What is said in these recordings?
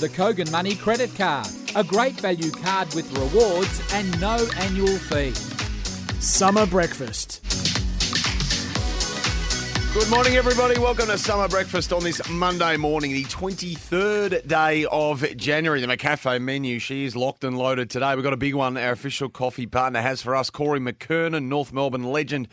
The Kogan Money Credit Card, a great value card with rewards and no annual fee. Summer Breakfast. Good morning, everybody. Welcome to Summer Breakfast on this Monday morning, the 23rd day of January. The McCafe menu, she is locked and loaded today. We've got a big one our official coffee partner has for us, Corey McKernan, North Melbourne legend.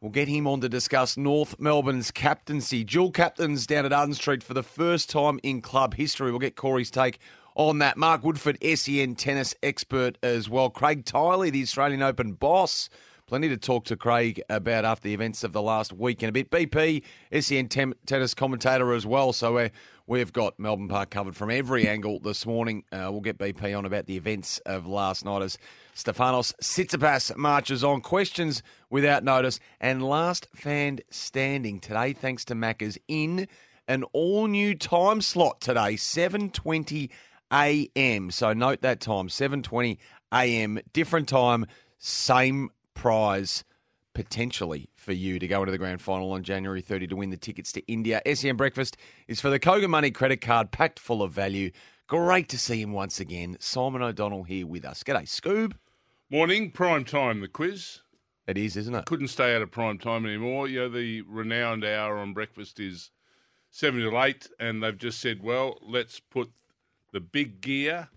We'll get him on to discuss North Melbourne's captaincy. Dual captains down at Arden Street for the first time in club history. We'll get Corey's take on that. Mark Woodford, SEN tennis expert as well. Craig Tiley, the Australian Open boss. Plenty to talk to Craig about after the events of the last week and a bit. BP, SEN tennis commentator as well. So we've got Melbourne Park covered from every angle this morning. We'll get BP on about the events of last night as Stefanos Tsitsipas marches on. Questions without notice. And last fan standing today, thanks to Macca's, in an all-new time slot today, 7:20am. So note that time, 7:20am, different time, same prize potentially for you to go into the grand final on January 30 to win the tickets to India. SEN Breakfast is for the Kogan Money Credit Card, packed full of value. Great to see him once again. Simon O'Donnell here with us. G'day, Scoob. Morning. Prime time, the quiz. It is, isn't it? Couldn't stay out of prime time anymore. You know, the renowned hour on breakfast is 7 to 8, and they've just said, well, let's put the big gear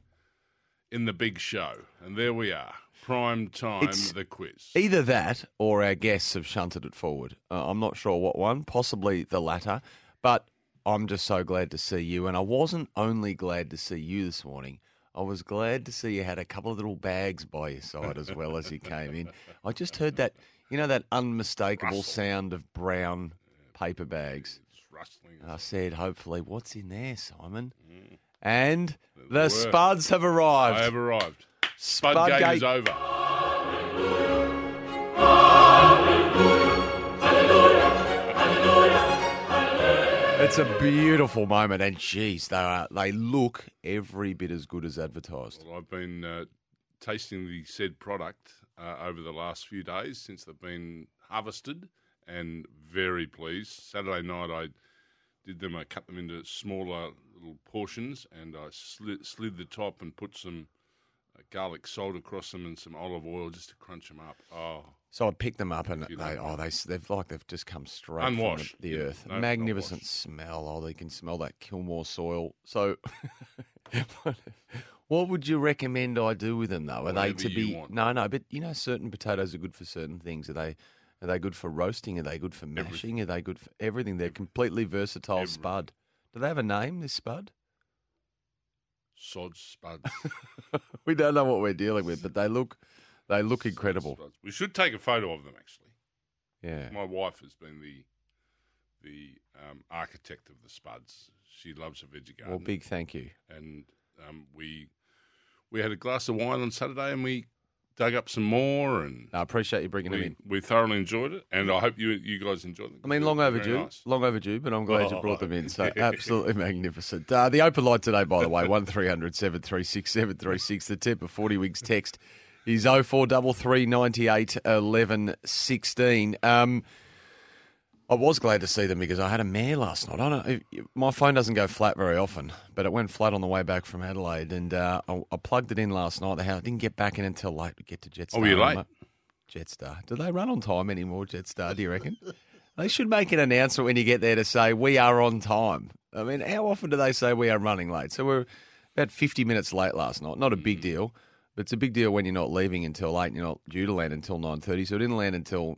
in the big show. And there we are. Prime time, it's the quiz. Either that or our guests have shunted it forward. I'm not sure what one, possibly the latter, but I'm just so glad to see you. And I wasn't only glad to see you this morning. I was glad to see you had a couple of little bags by your side as well as you came in. I just heard that, you know, that unmistakable sound of brown paper bags. It's rustling. I said, hopefully, what's in there, Simon? Mm. And the Spuds have arrived. I have arrived. Spud game is over. It's a beautiful moment, and geez, they look every bit as good as advertised. Well, I've been tasting the said product over the last few days since they've been harvested, and very pleased. Saturday night I did them. I cut them into smaller little portions, and I slid the top and put some garlic salt across them and some olive oil just to crunch them up. Oh, so I picked them up and they've just come straight unwashed from the earth. No, magnificent smell. Oh, they can smell that Kilmore soil. So, what would you recommend I do with them though? Are whatever they to be? Want. No. But you know, certain potatoes are good for certain things. Are they good for roasting? Are they good for mashing? Everything. Are they good for everything? They're completely versatile. Everything. Spud. Do they have a name? This Spud. Sod Spuds. We don't know what we're dealing with, but they look incredible. Spuds. We should take a photo of them, actually. Yeah. My wife has been the architect of the Spuds. She loves a veggie garden. Well, big thank you. And we had a glass of wine on Saturday, and we dug up some more. And I appreciate you bringing them in. We thoroughly enjoyed it, and I hope you guys enjoyed them. I mean, long overdue, but I'm glad you brought them in. So absolutely magnificent. The open line today, by the way, 1300 736 736. The Temper 40 Wigs text is 0433 98 11 16. I was glad to see them because I had a mare last night. My phone doesn't go flat very often, but it went flat on the way back from Adelaide, and I plugged it in last night. I didn't get back in until late to get to Jetstar. Oh, were you late? Jetstar. Do they run on time anymore, Jetstar, do you reckon? They should make an announcement when you get there to say, we are on time. I mean, how often do they say we are running late? So we're about 50 minutes late last night. Not a big deal, but it's a big deal when you're not leaving until 8 and you're not due to land until 9:30, so it didn't land until,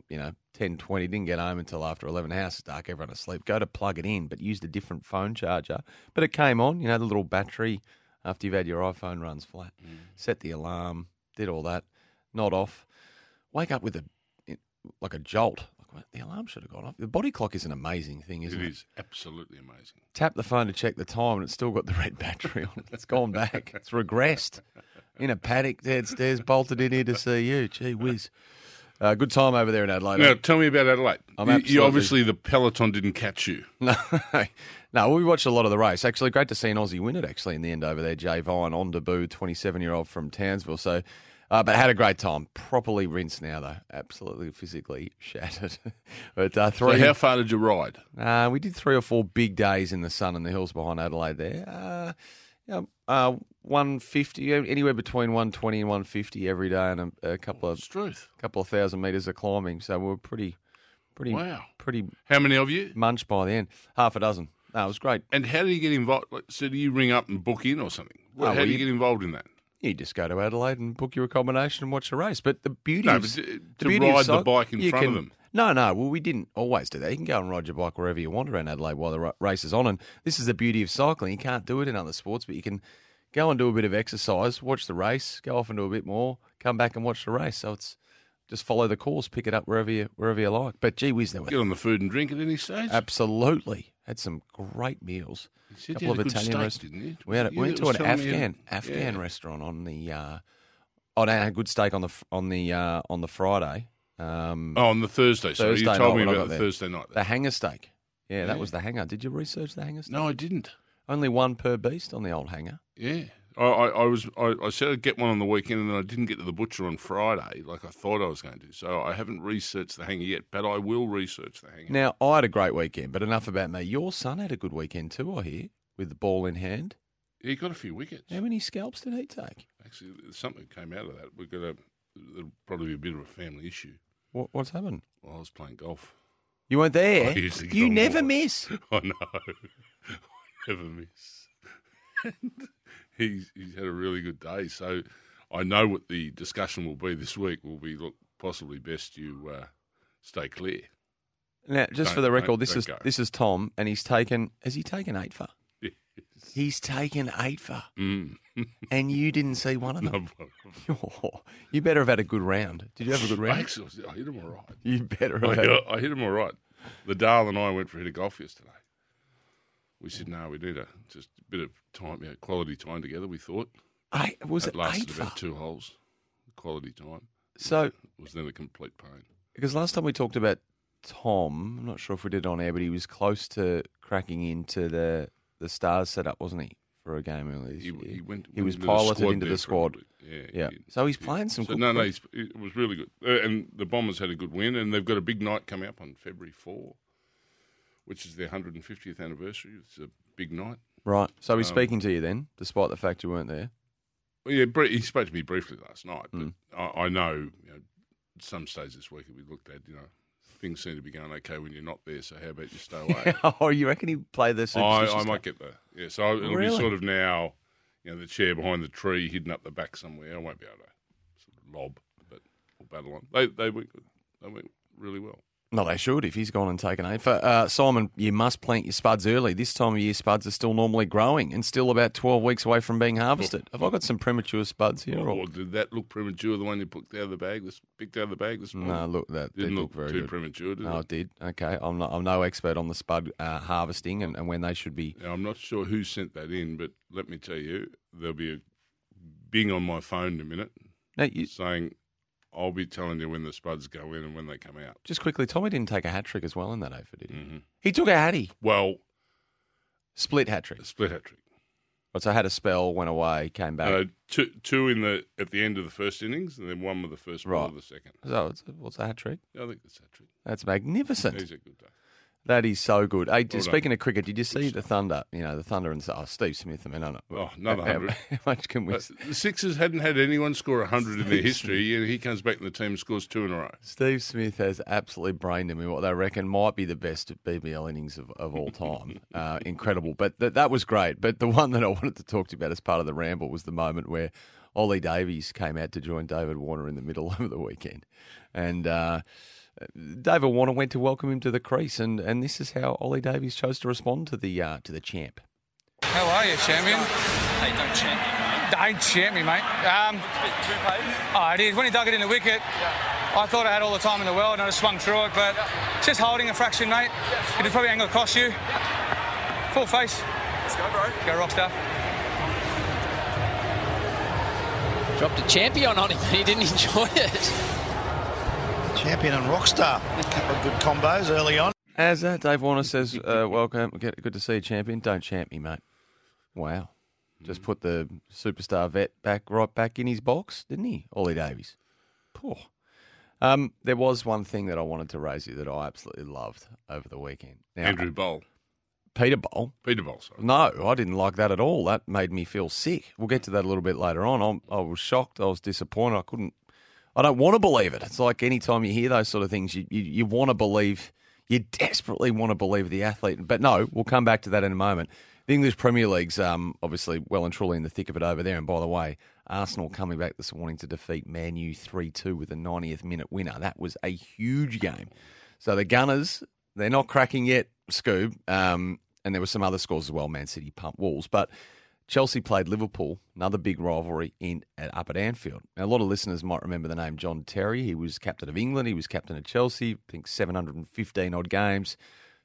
10:20, didn't get home until after 11. House is dark, everyone asleep. Go to plug it in, but used a different phone charger. But it came on, the little battery after you've had your iPhone runs flat. Mm. Set the alarm, did all that, not off. Wake up with a jolt. Like, well, the alarm should have gone off. The body clock is an amazing thing, isn't it? It is absolutely amazing. Tap the phone to check the time and it's still got the red battery on. It's gone back. It's regressed. In a paddock downstairs, bolted in here to see you. Gee whiz. Good time over there in Adelaide. Now, tell me about Adelaide. You obviously, the peloton didn't catch you. No, we watched a lot of the race. Actually, great to see an Aussie win it, actually, in the end over there. Jay Vine on debut, 27-year-old from Townsville. So, but had a great time. Properly rinsed now, though. Absolutely physically shattered. But so how far did you ride? We did 3 or 4 big days in the sun and the hills behind Adelaide there. 150, anywhere between 120 and 150 every day, and a couple of 1,000 metres of climbing. So we were pretty. Wow. Pretty. How many of you? Munched by the end, half a dozen. No, it was great. And how do you get involved? So do you ring up and book in or something? How do you get involved in that? You just go to Adelaide and book your accommodation and watch a race. But the beauty is the bike in front of them. No. Well, we didn't always do that. You can go and ride your bike wherever you want around Adelaide while the race is on. And this is the beauty of cycling. You can't do it in other sports, but you can go and do a bit of exercise, watch the race, go off and do a bit more, come back and watch the race. So it's just follow the course, pick it up wherever you like. But gee whiz, there was. Get on the food and drink at any stage. Absolutely. Had some great meals. A couple of Italian restaurants. We went to an Afghan restaurant on the a good steak on the Friday. On the Thursday. So you told me about the Thursday night. The hanger steak. Yeah, that was the hanger. Did you research the hanger steak? No, I didn't. Only one per beast on the old hanger. Yeah. I said I'd get one on the weekend and then I didn't get to the butcher on Friday like I thought I was going to. So I haven't researched the hanger yet, but I will research the hanger. Now, I had a great weekend, but enough about me. Your son had a good weekend too, I hear, with the ball in hand. He got a few wickets. How many scalps did he take? Actually, something came out of that. It'll probably be a bit of a family issue. What's happened? Well, I was playing golf. You weren't there? You never miss. I know. I never miss. And he's had a really good day. So I know what the discussion will be this week will be, look, possibly best you stay clear. Now, just for the record, this is Tom, and has he taken 8 for? Yes. He's taken 8 for. Mm. And you didn't see one of them? No. You better have had a good round. Did you have a good round? I hit him all right. You better have I hit him all right. The Dale and I went for a hit of golf yesterday. We said, no, we need just a bit of time, quality time together, we thought. It lasted about 2 holes, quality time. So it was then a complete pain. Because last time we talked about Tom, I'm not sure if we did on air, but he was close to cracking into the Stars setup, wasn't he? For a game earlier this year. He was piloted into the squad. Yeah. So he's playing some good. No, it was really good. And the Bombers had a good win, and they've got a big night coming up on February 4, which is their 150th anniversary. It's a big night. Right. So he's speaking to you then, despite the fact you weren't there? Well, yeah, he spoke to me briefly last night, but I know, some stage this week that we looked at, things seem to be going okay when you're not there, so how about you stay away? Oh, you reckon he played the superstition? I might get there. Yeah, so it'll be sort of now, the chair behind the tree, hidden up the back somewhere. I won't be able to sort of lob, but we'll battle on. They went good. They went really well. No, they should if he's gone and taken 8 for. Simon, you must plant your spuds early. This time of year, spuds are still normally growing and still about 12 weeks away from being harvested. Have I got some premature spuds here? Or did that look premature, the one you picked out of the bag this morning? No, look, that didn't look very good. Too premature, did it? No, it did. Okay, I'm no expert on the spud harvesting and when they should be. Now, I'm not sure who sent that in, but let me tell you, there'll be a bing on my phone in a minute saying... I'll be telling you when the spuds go in and when they come out. Just quickly, Tommy didn't take a hat-trick as well in that over, did he? Mm-hmm. He took a hattie. Well. Split hat-trick. Right, so I had a spell, went away, came back. Two at the end of the first innings and then one with the first ball of the second. So what's a hat-trick? Yeah, I think it's a hat-trick. That's magnificent. He's a good day. That is so good. Hey, speaking of cricket, did you see the Thunder? The Thunder and Steve Smith. I mean, I don't know. Oh, another 100. How much can we? The Sixers hadn't had anyone score 100 in their history, and he comes back and the team scores 2 in a row. Steve Smith has absolutely brained him in what they reckon might be the best BBL innings of all time. Incredible. But that was great. But the one that I wanted to talk to you about as part of the ramble was the moment where Ollie Davies came out to join David Warner in the middle over the weekend. And... David Warner went to welcome him to the crease, and this is how Ollie Davies chose to respond to the champ. How are you, champion? Hey, don't champ me, mate. Don't champ me, mate. It's a bit too painful. Oh, it is. When he dug it in the wicket, I thought I had all the time in the world and I just swung through it, but it's just holding a fraction, mate. It would probably angle across you. Full face. Let's go, bro. Go, Rockstar. Dropped a champion on him, but he didn't enjoy it. Champion and Rockstar. A couple of good combos early on. As Dave Warner says, welcome. Good to see you, champion. Don't champ me, mate. Wow. Just put the superstar vet right back in his box, didn't he? Ollie Davies. Poor. There was one thing that I wanted to raise you that I absolutely loved over the weekend. Now, Andrew Bol. Peter Bol. Peter Bol, sorry. No, I didn't like that at all. That made me feel sick. We'll get to that a little bit later on. I was shocked. I was disappointed. I don't want to believe it. It's like any time you hear those sort of things, you want to believe, you desperately want to believe the athlete. But no, we'll come back to that in a moment. The English Premier League's obviously well and truly in the thick of it over there. And by the way, Arsenal coming back this morning to defeat Man U 3-2 with a 90th minute winner. That was a huge game. So the Gunners, they're not cracking yet, Scoob. And there were some other scores as well. Man City pumped Wolves. But Chelsea played Liverpool, another big rivalry up at Anfield. Now, a lot of listeners might remember the name John Terry. He was captain of England. He was captain of Chelsea. I think 715 odd games.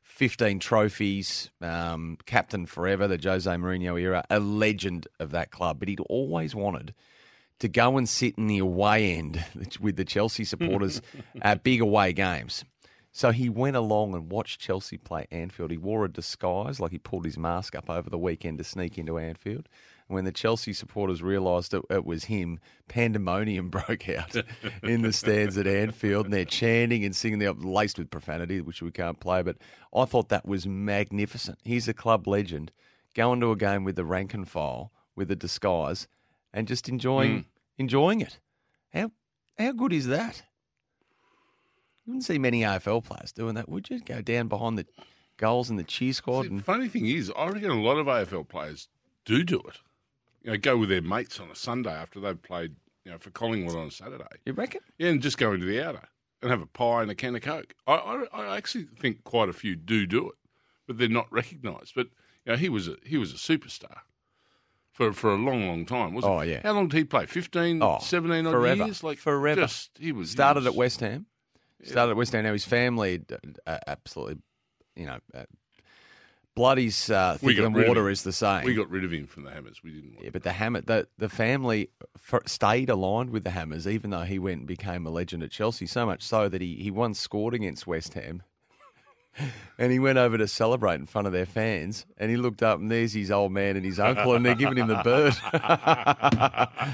15 trophies, captain forever, the Jose Mourinho era, a legend of that club. But he'd always wanted to go and sit in the away end with the Chelsea supporters at big away games. So he went along and watched Chelsea play Anfield. He wore a disguise, like he pulled his mask up over the weekend to sneak into Anfield. And when the Chelsea supporters realised it was him, pandemonium broke out in the stands at Anfield, and they're chanting and singing. They're laced with profanity, which we can't play, but I thought that was magnificent. He's a club legend, going to a game with the rank and file, with a disguise, and just enjoying it. How good is that? You wouldn't see many AFL players doing that, would you? Go down behind the goals in the cheer squad. See, funny thing is, I reckon a lot of AFL players do it. You know, go with their mates on a Sunday after they've played, you know, for Collingwood on a Saturday. You reckon? Yeah, and just go into the outer and have a pie and a can of Coke. I actually think quite a few do it, but they're not recognised. But you know, he was a superstar for a long, long time, wasn't he? Oh yeah. How long did he play? 15, 17 odd years? Like forever. He started at West Ham. Yeah. Started at West Ham. Now his family absolutely, you know. Bloody's thicker than water is the same. We got rid of him from the Hammers. We didn't want him. But the family stayed aligned with the Hammers, even though he went and became a legend at Chelsea, so much so that he once scored against West Ham. And he went over to celebrate in front of their fans, and he looked up, and there's his old man and his uncle, and they're giving him the bird.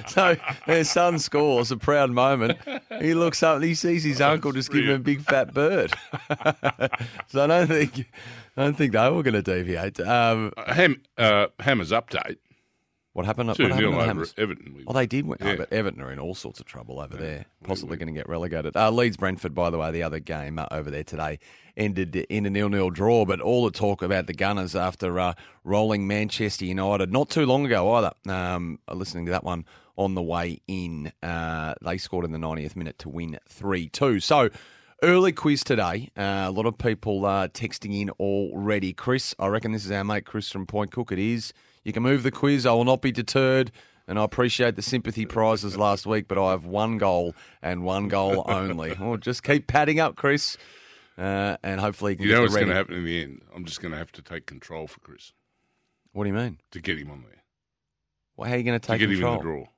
So their son scores, a proud moment. He looks up, and he sees his uncle just giving him a big fat bird. So I don't think they were going to deviate. Hammers update. What happened? What happened to Everton? They did win. Yeah. Oh, but Everton are in all sorts of trouble over there. Possibly going to get relegated. Leeds Brentford, by the way, the other game over there today ended in a 0-0 draw. But all the talk about the Gunners after rolling Manchester United not too long ago either. Listening to that one on the way in, they scored in the 90th minute to win 3-2. So. Early quiz today. A lot of people are texting in already. Chris, I reckon this is our mate Chris from Point Cook. It is. You can move the quiz. I will not be deterred. And I appreciate the sympathy prizes last week, but I have one goal and one goal only. Just keep padding up, Chris. And hopefully you can get ready. You know what's going to happen in the end? I'm just going to have to take control for Chris. What do you mean? To get him on there. Well, how are you going to take control? To get him in the draw.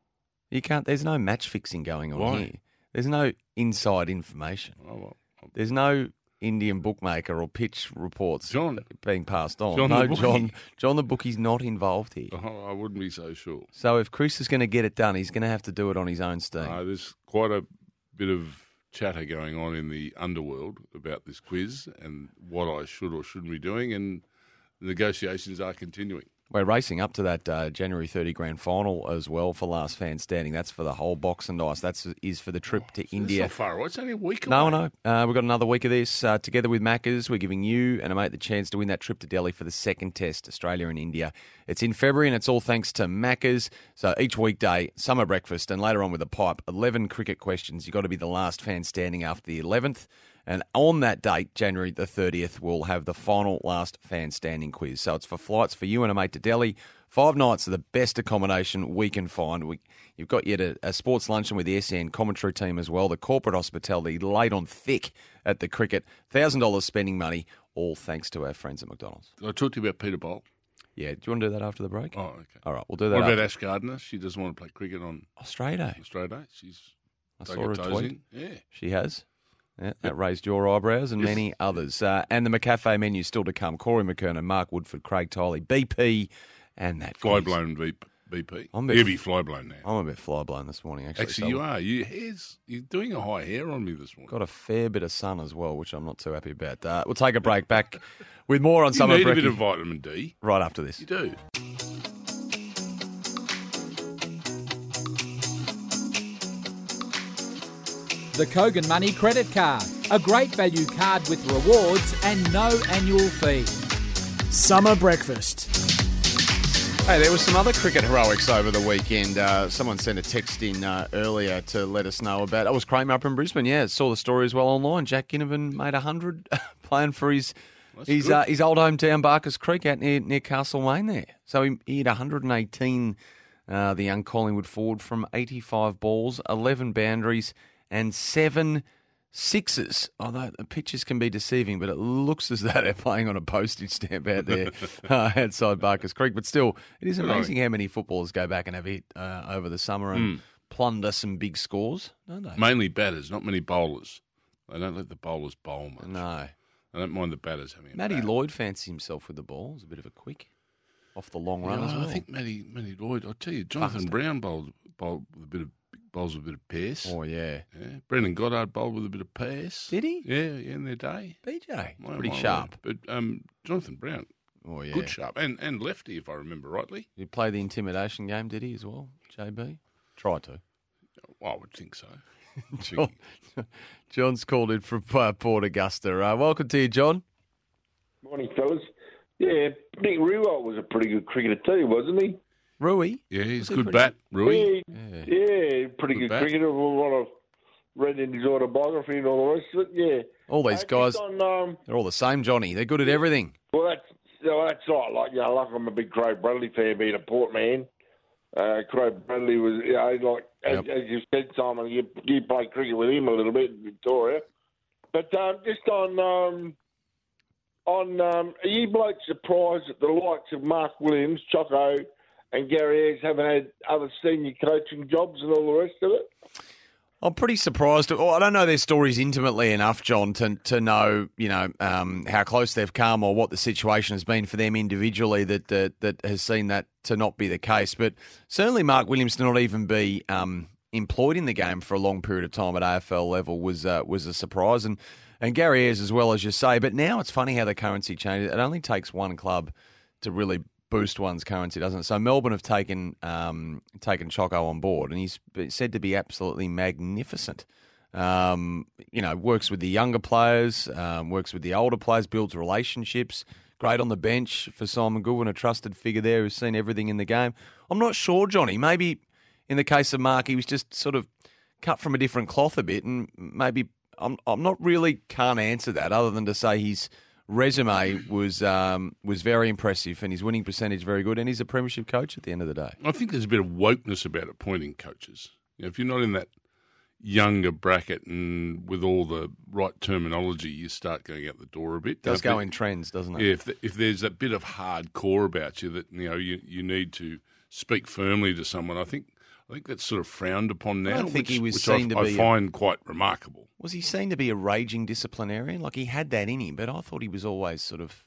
You can't. There's no match fixing going on here. There's no inside information. There's no Indian bookmaker or pitch reports being passed on. John the bookie's not involved here. Oh, I wouldn't be so sure. So if Chris is going to get it done, he's going to have to do it on his own steam. There's quite a bit of chatter going on in the underworld about this quiz and what I should or shouldn't be doing, and the negotiations are continuing. We're racing up to that January 30 grand final as well for last fan standing. That's for the whole box and ice. That is for the trip to India. That's not far away. It's only a week away. No. We've got another week of this. Together with Macca's, we're giving you and a mate the chance to win that trip to Delhi for the second test, Australia and India. It's in February and it's all thanks to Macca's. So each weekday, summer breakfast and later on with a pipe, 11 cricket questions. You've got to be the last fan standing after the 11th. And on that date, January the 30th, we'll have the final last fan standing quiz. So it's for flights for you and a mate to Delhi. 5 nights of the best accommodation we can find. You've got yet a sports luncheon with the SEN commentary team as well. The corporate hospitality laid on thick at the cricket. $1,000 spending money, all thanks to our friends at McDonald's. I talked to you about Peter Bol. Yeah, do you want to do that after the break? Oh, okay. All right, we'll do that. What about Ash Gardner? She doesn't want to play cricket on Australia Day. I saw her tweet. Yeah, she has. Yeah, that raised your eyebrows and many others. And the McCafe menu still to come. Corey McKernan, Mark Woodford, Craig Tiley, BP, and that fly-blown BP. Heavy fly-blown now. I'm a bit fly-blown this morning, actually. Actually, you are. You're doing a high hair on me this morning. Got a fair bit of sun as well, which I'm not too happy about. We'll take a break back with more on Summer Brekkie. You need a bit of vitamin D. Right after this. You do. The Kogan Money Credit Card, a great value card with rewards and no annual fee. Summer breakfast. Hey, there was some other cricket heroics over the weekend. Someone sent a text in earlier to let us know about. It was Kramer up in Brisbane. Yeah, saw the story as well online. Jack Ginnivan made 100 playing for his old hometown Barkers Creek out near Castlemaine there. So he hit 118. The young Collingwood forward from 85 balls, 11 boundaries. And 7 sixes, although the pictures can be deceiving, but it looks as though they're playing on a postage stamp out there outside Barkers Creek. But still, it is amazing how many footballers go back and have hit over the summer and plunder some big scores, don't they? Mainly batters, not many bowlers. They don't let the bowlers bowl much. No. I don't mind the batters having a bat. Lloyd fancies himself with the ball. It was a bit of a quick off the long run as well. I think Matty Lloyd, I'll tell you, Jonathan Brown bowled with a bit of bowls with a bit of pace. Oh, yeah. Brendan Goddard bowled with a bit of pace. Did he? Yeah, in their day. BJ, pretty sharp. Word. But Jonathan Brown, good sharp. And lefty, if I remember rightly. He played the intimidation game, did he, as well, JB? Tried to. Well, I would think so. John's called in from Port Augusta. Welcome to you, John. Morning, fellas. Yeah, Nick Riewoldt was a pretty good cricketer too, wasn't he? Rui. Yeah, he's a good bat, Rui. Yeah, pretty good cricketer. What I've read in his autobiography and all the rest of it, All these guys, they're all the same, Johnny. They're good at everything. Well, that's right. Like, I'm a big Craig Bradley fan, being a Port man. Craig Bradley was, as you said, Simon, you played cricket with him a little bit in Victoria. But just are you blokes surprised that the likes of Mark Williams, Choco, and Gary Ayres haven't had other senior coaching jobs and all the rest of it? I'm pretty surprised. I don't know their stories intimately enough, John, to know how close they've come or what the situation has been for them individually that has seen that to not be the case. But certainly Mark Williams to not even be employed in the game for a long period of time at AFL level was a surprise. And Gary Ayres as well, as you say. But now it's funny how the currency changes. It only takes one club to really boost one's currency, doesn't it? So Melbourne have taken Choco on board, and he's said to be absolutely magnificent. Works with the younger players, works with the older players, builds relationships. Great on the bench for Simon Goodwin, a trusted figure there who's seen everything in the game. I'm not sure, Johnny. Maybe in the case of Mark, he was just sort of cut from a different cloth a bit, and maybe I'm not really can't answer that other than to say he's resume was very impressive, and his winning percentage very good, and he's a premiership coach at the end of the day. I think there's a bit of wokeness about appointing coaches. If you're not in that younger bracket and with all the right terminology, you start going out the door a bit. It does go in trends, doesn't it? Yeah, if there's a bit of hardcore about you that you need to speak firmly to someone, I think that's sort of frowned upon now, I find quite remarkable. Was he seen to be a raging disciplinarian? Like, he had that in him, but I thought he was always sort of...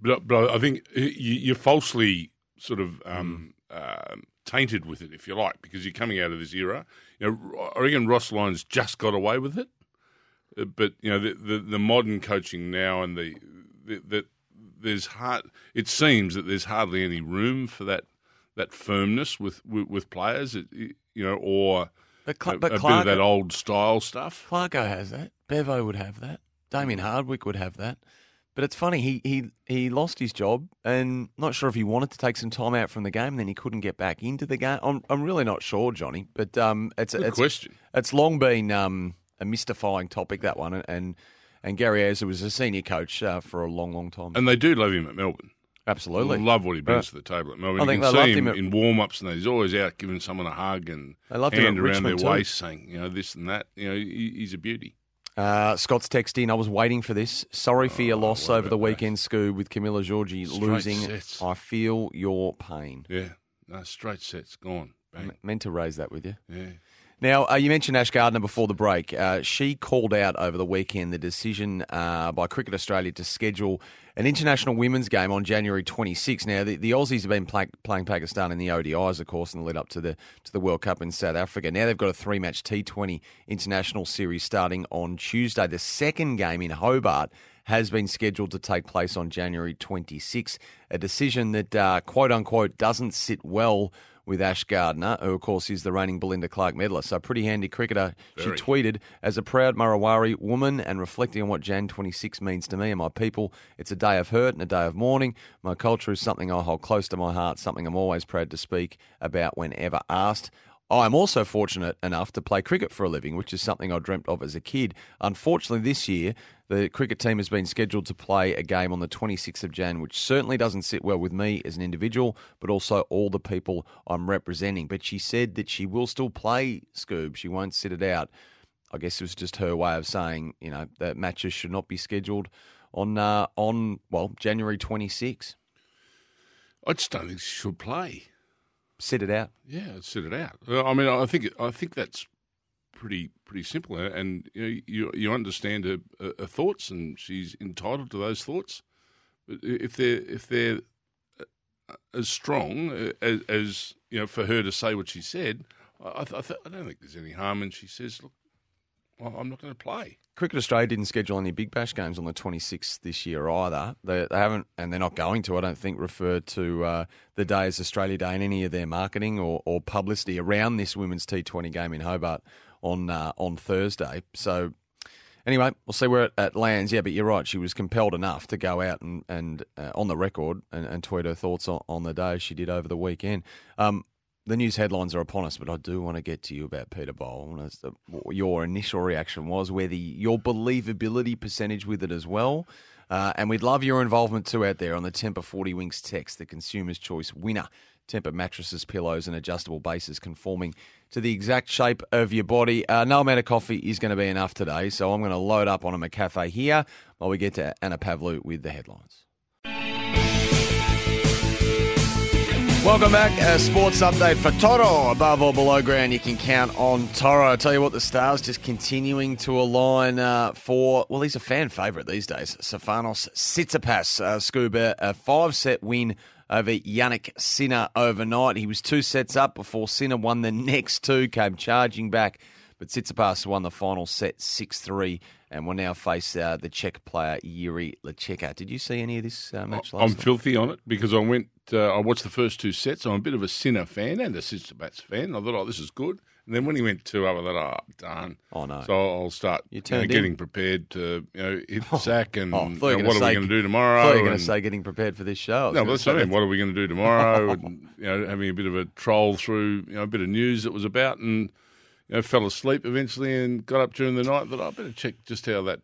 But I think you're falsely sort of tainted with it, if you like, because you're coming out of this era. I reckon Ross Lyon's just got away with it, but the modern coaching now and the there's it seems that there's hardly any room for that firmness with players, or a bit of that old style stuff. Clarko has that. Bevo would have that. Damien Hardwick would have that. But it's funny, he lost his job, and not sure if he wanted to take some time out from the game, and then he couldn't get back into the game. I'm really not sure, Johnny. But it's a question. It's long been a mystifying topic, that one. And Gary Azar was a senior coach for a long, long time. And they do love him at Melbourne. Absolutely. I love what he brings to the table at Melbourne. I think you can see him in warm-ups, and he's always out giving someone a hug and hand around their waist saying, you know, this and that. You know, he's a beauty. Scott's text in, I was waiting for this. Sorry for your loss over the weekend, Scoo, with Camilla Giorgi losing. Sets. I feel your pain. Yeah. No, straight sets. Gone. Bang. Meant to raise that with you. Yeah. Now, you mentioned Ash Gardner before the break. She called out over the weekend the decision by Cricket Australia to schedule an international women's game on January 26. Now, the Aussies have been playing Pakistan in the ODIs, of course, in the lead up to the World Cup in South Africa. Now they've got a three-match T20 international series starting on Tuesday. The second game in Hobart has been scheduled to take place on January 26, a decision that, quote-unquote, doesn't sit well with Ash Gardner, who, of course, is the reigning Belinda Clark medalist. So pretty handy cricketer. Very. She tweeted, as a proud Marawari woman and reflecting on what Jan 26 means to me and my people, it's a day of hurt and a day of mourning. My culture is something I hold close to my heart, something I'm always proud to speak about whenever asked. I'm also fortunate enough to play cricket for a living, which is something I dreamt of as a kid. Unfortunately, this year, the cricket team has been scheduled to play a game on the 26th of Jan, which certainly doesn't sit well with me as an individual, but also all the people I'm representing. But she said that she will still play, Scoob. She won't sit it out. I guess it was just her way of saying, you know, that matches should not be scheduled on January 26. I just don't think she should play. Sit it out. Yeah, sit it out. I mean, I think that's pretty simple, and you understand her thoughts, and she's entitled to those thoughts. But if they're as strong as you know, for her to say what she said, I don't think there's any harm in she says, look, I'm not going to play. Cricket Australia didn't schedule any Big Bash games on the 26th this year either. They haven't, and they're not going to, I don't think, refer to the day as Australia Day in any of their marketing or publicity around this women's T20 game in Hobart on Thursday. So anyway, we'll see where it lands. Yeah, but you're right. She was compelled enough to go out and on the record and tweet her thoughts on the day. She did over the weekend. The news headlines are upon us, but I do want to get to you about Peter Bol. What your initial reaction was, whether your believability percentage with it as well. And we'd love your involvement too out there on the Temper 40 Winks text, the consumer's choice winner. Temper mattresses, pillows and adjustable bases conforming to the exact shape of your body. No amount of coffee is going to be enough today, so I'm going to load up on a McCafe here while we get to Anna Pavlou with the headlines. Welcome back. A sports update for Toro. Above or below ground, you can count on Toro. I tell you what, the Stars just continuing to align for he's a fan favourite these days, Stefanos Tsitsipas. Scuba, a 5-set win over Jannik Sinner overnight. He was 2 sets up before Sinner won the next 2, came charging back. But Tsitsipas won the final set 6-3 and will now face the Czech player Jiří Laceka. Did you see any of this match last night? I'm filthy on it because I watched the first 2 sets. I'm a bit of a Sinner fan and a Tsitsipas fan. I thought, this is good. And then when he went 2 up, I thought, darn. Oh, no. So I'll start getting prepared to hit the sack and what are we going to do tomorrow? I thought you were going to say getting prepared for this show. No, that's what I mean. What are we going to do tomorrow? And, having a bit of a troll through a bit of news that was about and... fell asleep eventually and got up during the night. That I better check just how that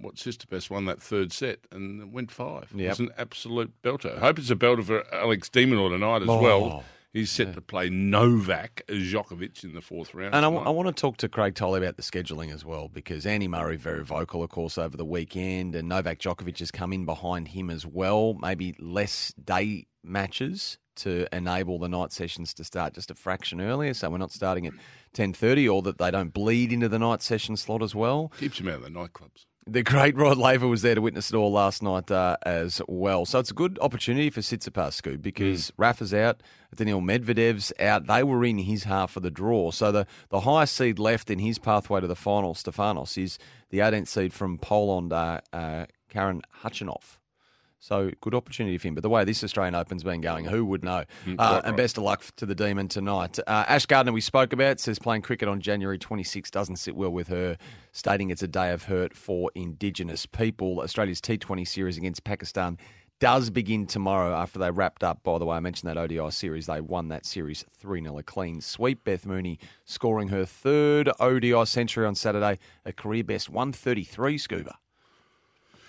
what Tsitsipas won that 3rd set and went 5. Yep. It's an absolute belter. I hope it's a belter for Alex De Minaur tonight as well. He's set to play Novak Djokovic in the 4th round. And I want to talk to Craig Tiley about the scheduling as well, because Andy Murray, very vocal, of course, over the weekend, and Novak Djokovic has come in behind him as well. Maybe less day matches to enable the night sessions to start just a fraction earlier, so we're not starting at 10:30, or that they don't bleed into the night session slot as well. Keeps them out of the nightclubs. The great Rod Laver was there to witness it all last night as well. So it's a good opportunity for Tsitsipas, Scoop, because Rafa's out, Daniil Medvedev's out. They were in his half of the draw. So the highest seed left in his pathway to the final, Stefanos, is the 18th seed from Poland, Karen Khachanov. So good opportunity for him. But the way this Australian Open's been going, who would know? And best of luck to the Demon tonight. Ash Gardner, we spoke about, says playing cricket on January 26 doesn't sit well with her, stating it's a day of hurt for Indigenous people. Australia's T20 series against Pakistan does begin tomorrow after they wrapped up. By the way, I mentioned that ODI series. They won that series 3-0, a clean sweep. Beth Mooney scoring her third ODI century on Saturday, a career-best 133, Scuba.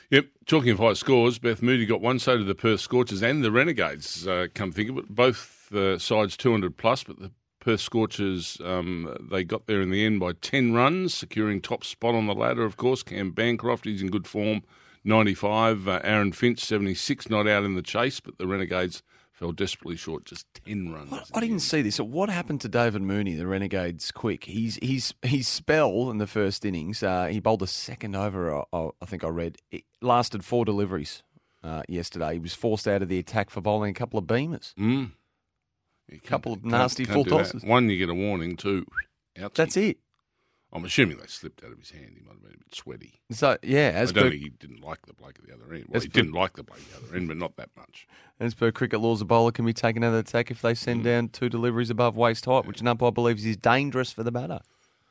Yep, talking of high scores, Beth Mooney got one, so did the Perth Scorchers and the Renegades, come think of it. Both sides 200-plus, but the Perth Scorchers, they got there in the end by 10 runs, securing top spot on the ladder, of course. Cam Bancroft is in good form, 95. Aaron Finch, 76, not out in the chase, but the Renegades fell desperately short, just 10 runs. I didn't see this. What happened to David Mooney, the Renegades' quick? His spell in the first innings, he bowled a second over, I think I read. It lasted four deliveries yesterday. He was forced out of the attack for bowling a couple of beamers. Mm. A couple of nasty full tosses. One, you get a warning. Two, out. That's it. I'm assuming they slipped out of his hand. He might have been a bit sweaty. So, yeah. I don't think he didn't like the bloke at the other end. Well, he didn't like the bloke at the other end, but not that much. As per cricket laws, a bowler can be taken out of the attack if they send down two deliveries above waist height, which an umpire believes is dangerous for the batter.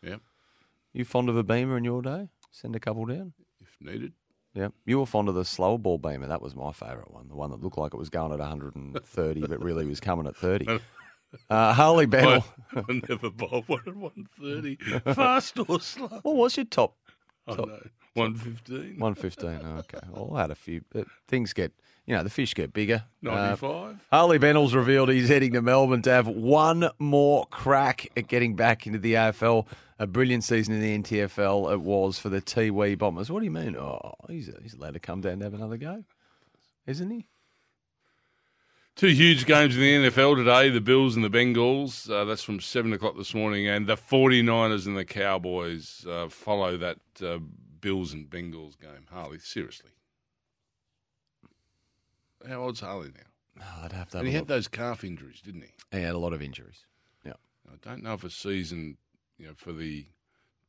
Yeah. You fond of a beamer in your day? Send a couple down? If needed. Yeah. You were fond of the slower ball beamer. That was my favourite one, the one that looked like it was going at 130 but really was coming at 30. Harley Bennell. I never bowled one at 130, fast or slow. What was your top? No, 115. 115, okay. Well, I had a few, but things get, the fish get bigger. 95. Harley Bennell's revealed he's heading to Melbourne to have one more crack at getting back into the AFL. A brilliant season in the NTFL it was for the Tiwi Bombers. What do you mean? Oh, he's allowed to come down and have another go, isn't he? Two huge games in the NFL today, the Bills and the Bengals. That's from 7 o'clock this morning. And the 49ers and the Cowboys follow that Bills and Bengals game. Harley, seriously. How old's Harley now? Oh, I'd have to. And he had those calf injuries, didn't he? He had a lot of injuries. Yeah. I don't know if a season for the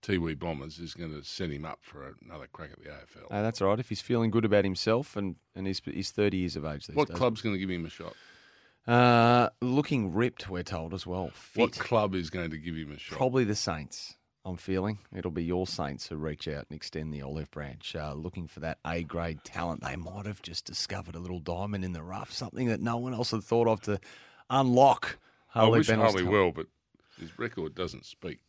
Tiwi Bombers is going to set him up for another crack at the AFL. No, that's all right. If he's feeling good about himself and he's 30 years of age these days. What club's going to give him a shot? Looking ripped, we're told, as well. Fit. What club is going to give him a shot? Probably the Saints, I'm feeling. It'll be your Saints who reach out and extend the olive branch, looking for that A-grade talent. They might have just discovered a little diamond in the rough, something that no one else had thought of to unlock. I wish Harley well, but his record doesn't speak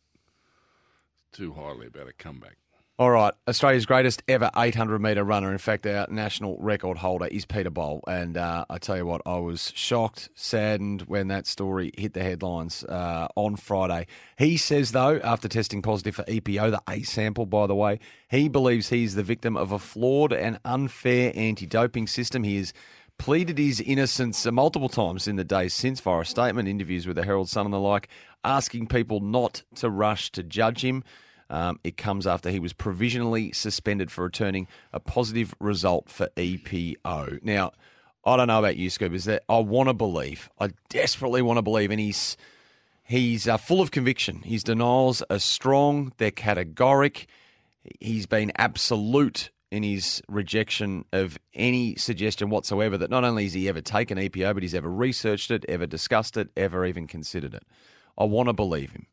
too highly about a comeback. All right, Australia's greatest ever 800-metre runner. In fact, our national record holder is Peter Bol. And I tell you what, I was shocked, saddened when that story hit the headlines on Friday. He says, though, after testing positive for EPO, the A sample, by the way, he believes he's the victim of a flawed and unfair anti-doping system. He has pleaded his innocence multiple times in the days since via a statement, interviews with the Herald Sun and the like, asking people not to rush to judge him. It comes after he was provisionally suspended for returning a positive result for EPO. Now, I don't know about you, Scoop, is that I desperately want to believe, and he's full of conviction. His denials are strong, they're categoric. He's been absolute in his rejection of any suggestion whatsoever that not only has he ever taken EPO, but he's ever researched it, ever discussed it, ever even considered it. I want to believe him.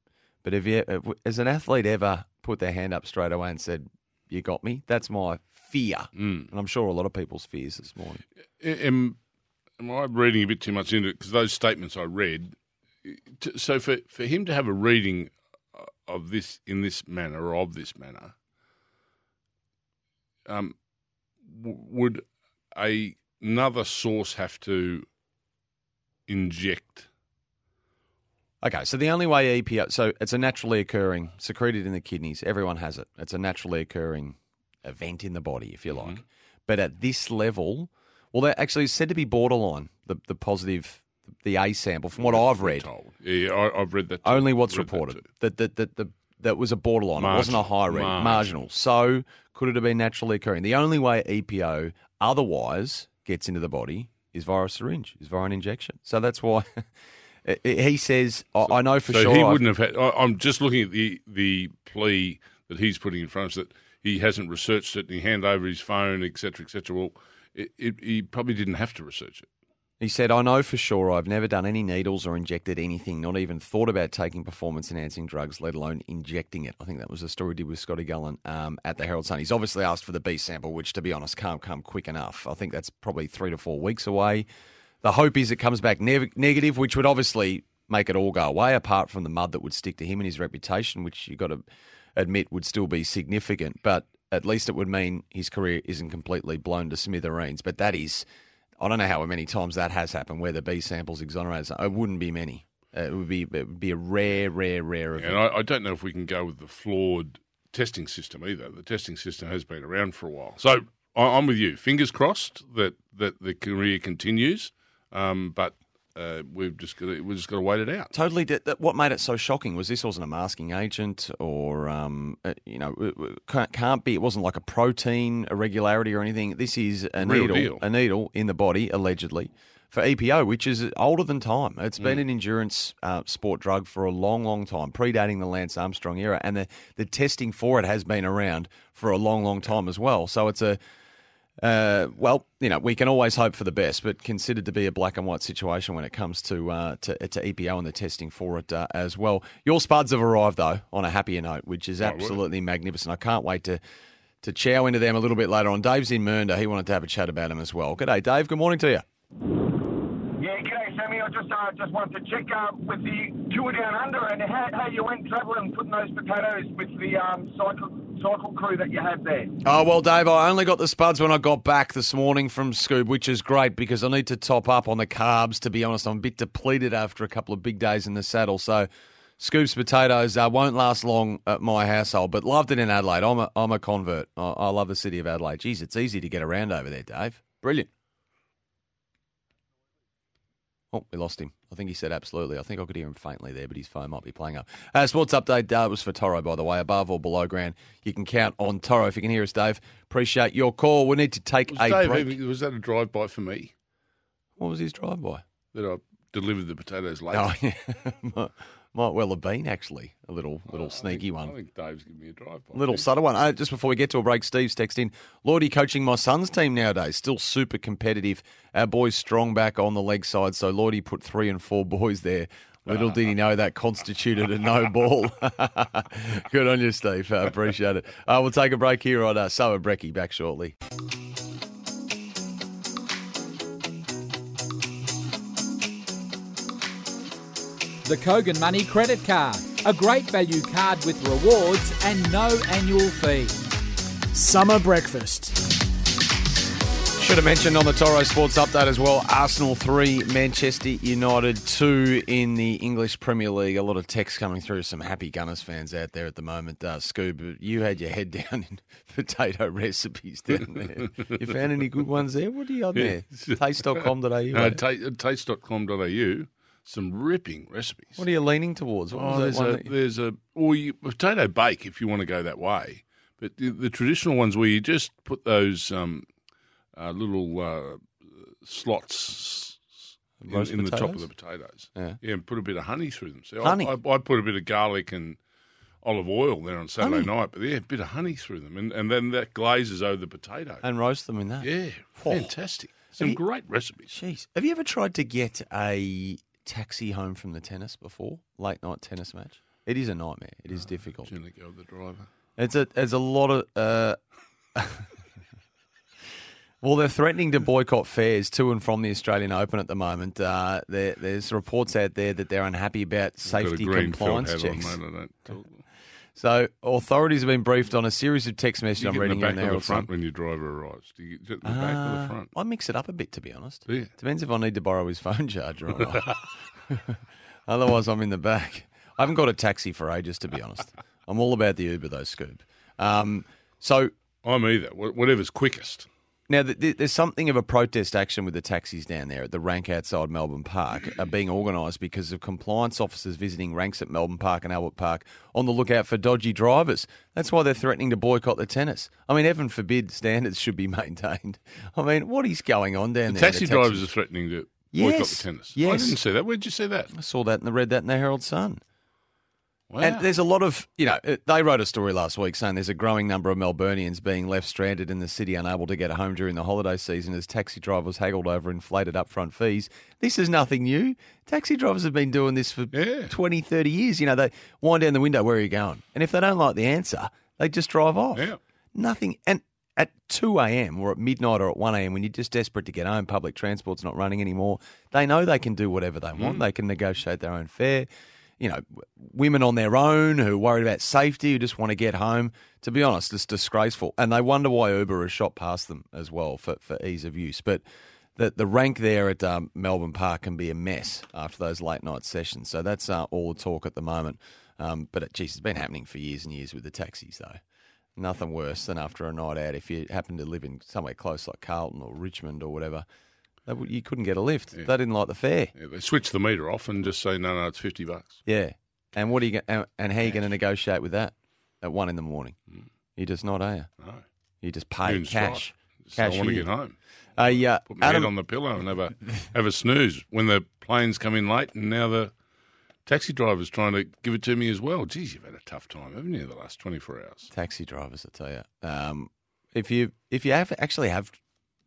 But has an athlete ever put their hand up straight away and said, you got me? That's my fear. Mm. And I'm sure a lot of people's fears this morning. Am I reading a bit too much into it? Because those statements I read. So for him to have a reading of this in this manner or of this manner, would another source have to inject? Okay, so the only way EPO... So it's a naturally occurring, secreted in the kidneys. Everyone has it. It's a naturally occurring event in the body, if you like. Mm-hmm. But at this level... Well, they're actually said to be borderline, the positive, the A sample, from what I've read. Yeah, I've read that too. Only what's reported. That was a borderline. It wasn't a high read. Marginal. So could it have been naturally occurring? The only way EPO otherwise gets into the body is via a syringe, is via an injection. So that's why... He says, I know for sure. So he wouldn't have had, I'm just looking at the plea that he's putting in front of us that he hasn't researched it and he handed over his phone, et cetera, et cetera. Well, he probably didn't have to research it. He said, I know for sure I've never done any needles or injected anything, not even thought about taking performance-enhancing drugs, let alone injecting it. I think that was the story we did with Scotty Gullen at the Herald Sun. He's obviously asked for the B sample, which, to be honest, can't come quick enough. I think that's probably 3 to 4 weeks away. The hope is it comes back negative, which would obviously make it all go away, apart from the mud that would stick to him and his reputation, which you've got to admit would still be significant. But at least it would mean his career isn't completely blown to smithereens. But that is... I don't know how many times that has happened where the B sample's exonerated. It wouldn't be many. It would be a rare event. And I don't know if we can go with the flawed testing system either. The testing system has been around for a while. So I'm with you. Fingers crossed that the career continues, but we've just got to wait it out. Totally. What made it so shocking was this wasn't a masking agent or can't be. It wasn't like a protein irregularity or anything. This is a needle in the body allegedly for EPO, which is older than time. It's been an endurance sport drug for a long time, predating the Lance Armstrong era, and the testing for it has been around for a long time as well. So it's a we can always hope for the best, but considered to be a black and white situation when it comes to EPO and the testing for it as well. Your Spuds have arrived, though, on a happier note, which is absolutely magnificent. I can't wait to chow into them a little bit later on. Dave's in Mernda. He wanted to have a chat about them as well. G'day, Dave. Good morning to you. Yeah, g'day, Sammy. I just wanted to check with the tour down under and how you went travelling, putting those potatoes with the cycle crew that you had there. Oh, well, Dave, I only got the Spuds when I got back this morning from Scoob, which is great because I need to top up on the carbs. To be honest, I'm a bit depleted after a couple of big days in the saddle. So Scoob's potatoes won't last long at my household, but loved it in Adelaide. I'm a convert. I love the city of Adelaide. Geez, it's easy to get around over there, Dave. Brilliant. Oh, we lost him. I think he said absolutely. I think I could hear him faintly there, but his phone might be playing up. Sports update was for Toro, by the way. Above or below ground, you can count on Toro. If you can hear us, Dave, appreciate your call. We need to take a break. Dave, was that a drive-by for me? What was his drive-by? That I delivered the potatoes late. Oh, yeah. Might well have been, actually, a little sneaky one. I think Dave's giving me a drive-by. Little subtle one. Just before we get to a break, Steve's text in, Lordy coaching my son's team nowadays, still super competitive. Our boys strong back on the leg side, so Lordy put 3 and 4 boys there. Little did he know that constituted a no ball. Good on you, Steve. I appreciate it. We'll take a break here on Summer Brekkie. Back shortly. The Kogan Money Credit Card, a great value card with rewards and no annual fee. Summer breakfast. Should have mentioned on the Toro Sports Update as well, Arsenal 3, Manchester United 2 in the English Premier League. A lot of text coming through, some happy Gunners fans out there at the moment. Scoob, you had your head down in potato recipes down there. You found any good ones there? What are you on there? Taste.com.au? No, taste.com.au. Some ripping recipes. What are you leaning towards? What was there's a potato bake if you want to go that way, but the traditional ones where you just put those little slots in the top of the potatoes, and put a bit of honey through them. So honey. I put a bit of garlic and olive oil there on Saturday night, but a bit of honey through them, and then that glazes over the potato and roast them in that. Yeah, fantastic! Some great recipes. Jeez, have you ever tried to get a taxi home from the tennis before? Late night tennis match? It is a nightmare. It is difficult. Jannik, you're the driver. It's a lot of... well, they're threatening to boycott fares to and from the Australian Open at the moment. There's reports out there that they're unhappy about safety compliance checks. So authorities have been briefed on a series of text messages I'm reading in there. Do you get in the back or the front when your driver arrives? Do you get in the back or the front? I mix it up a bit, to be honest. Yeah. Depends if I need to borrow his phone charger or not. Otherwise, I'm in the back. I haven't got a taxi for ages, to be honest. I'm all about the Uber, though, Scoob. So I'm either. Whatever's quickest. Now, there's something of a protest action with the taxis down there at the rank outside Melbourne Park being organised because of compliance officers visiting ranks at Melbourne Park and Albert Park on the lookout for dodgy drivers. That's why they're threatening to boycott the tennis. I mean, heaven forbid standards should be maintained. I mean, what is going on down there? Taxi drivers are threatening to boycott the tennis. Yes. I didn't see that. Where'd you see that? I saw that and read that in the Herald Sun. Wow. And there's a lot of, you know, they wrote a story last week saying there's a growing number of Melburnians being left stranded in the city, unable to get home during the holiday season as taxi drivers haggled over inflated upfront fees. This is nothing new. Taxi drivers have been doing this for 20, 30 years. You know, they wind down the window, where are you going? And if they don't like the answer, they just drive off. Yeah. Nothing. And at 2 a.m. or at midnight or at 1 a.m. when you're just desperate to get home, public transport's not running anymore, they know they can do whatever they want. They can negotiate their own fare. You know, women on their own who are worried about safety, who just want to get home. To be honest, it's disgraceful. And they wonder why Uber has shot past them as well for ease of use. But the rank there at Melbourne Park can be a mess after those late-night sessions. So that's all the talk at the moment. But, geez, it's been happening for years and years with the taxis, though. Nothing worse than after a night out, if you happen to live in somewhere close like Carlton or Richmond or whatever, you couldn't get a lift. Yeah. They didn't like the fare. Yeah, they switch the meter off and just say, no, it's $50. Yeah. And what are you and how are you going to negotiate with that at 1 a.m? You're just not, are you? No. You just pay cash. Just I want to get home. Put my head on the pillow and have a snooze when the planes come in late, and now the taxi driver's trying to give it to me as well. Geez, you've had a tough time, haven't you, the last 24 hours? Taxi drivers, I tell you. If you have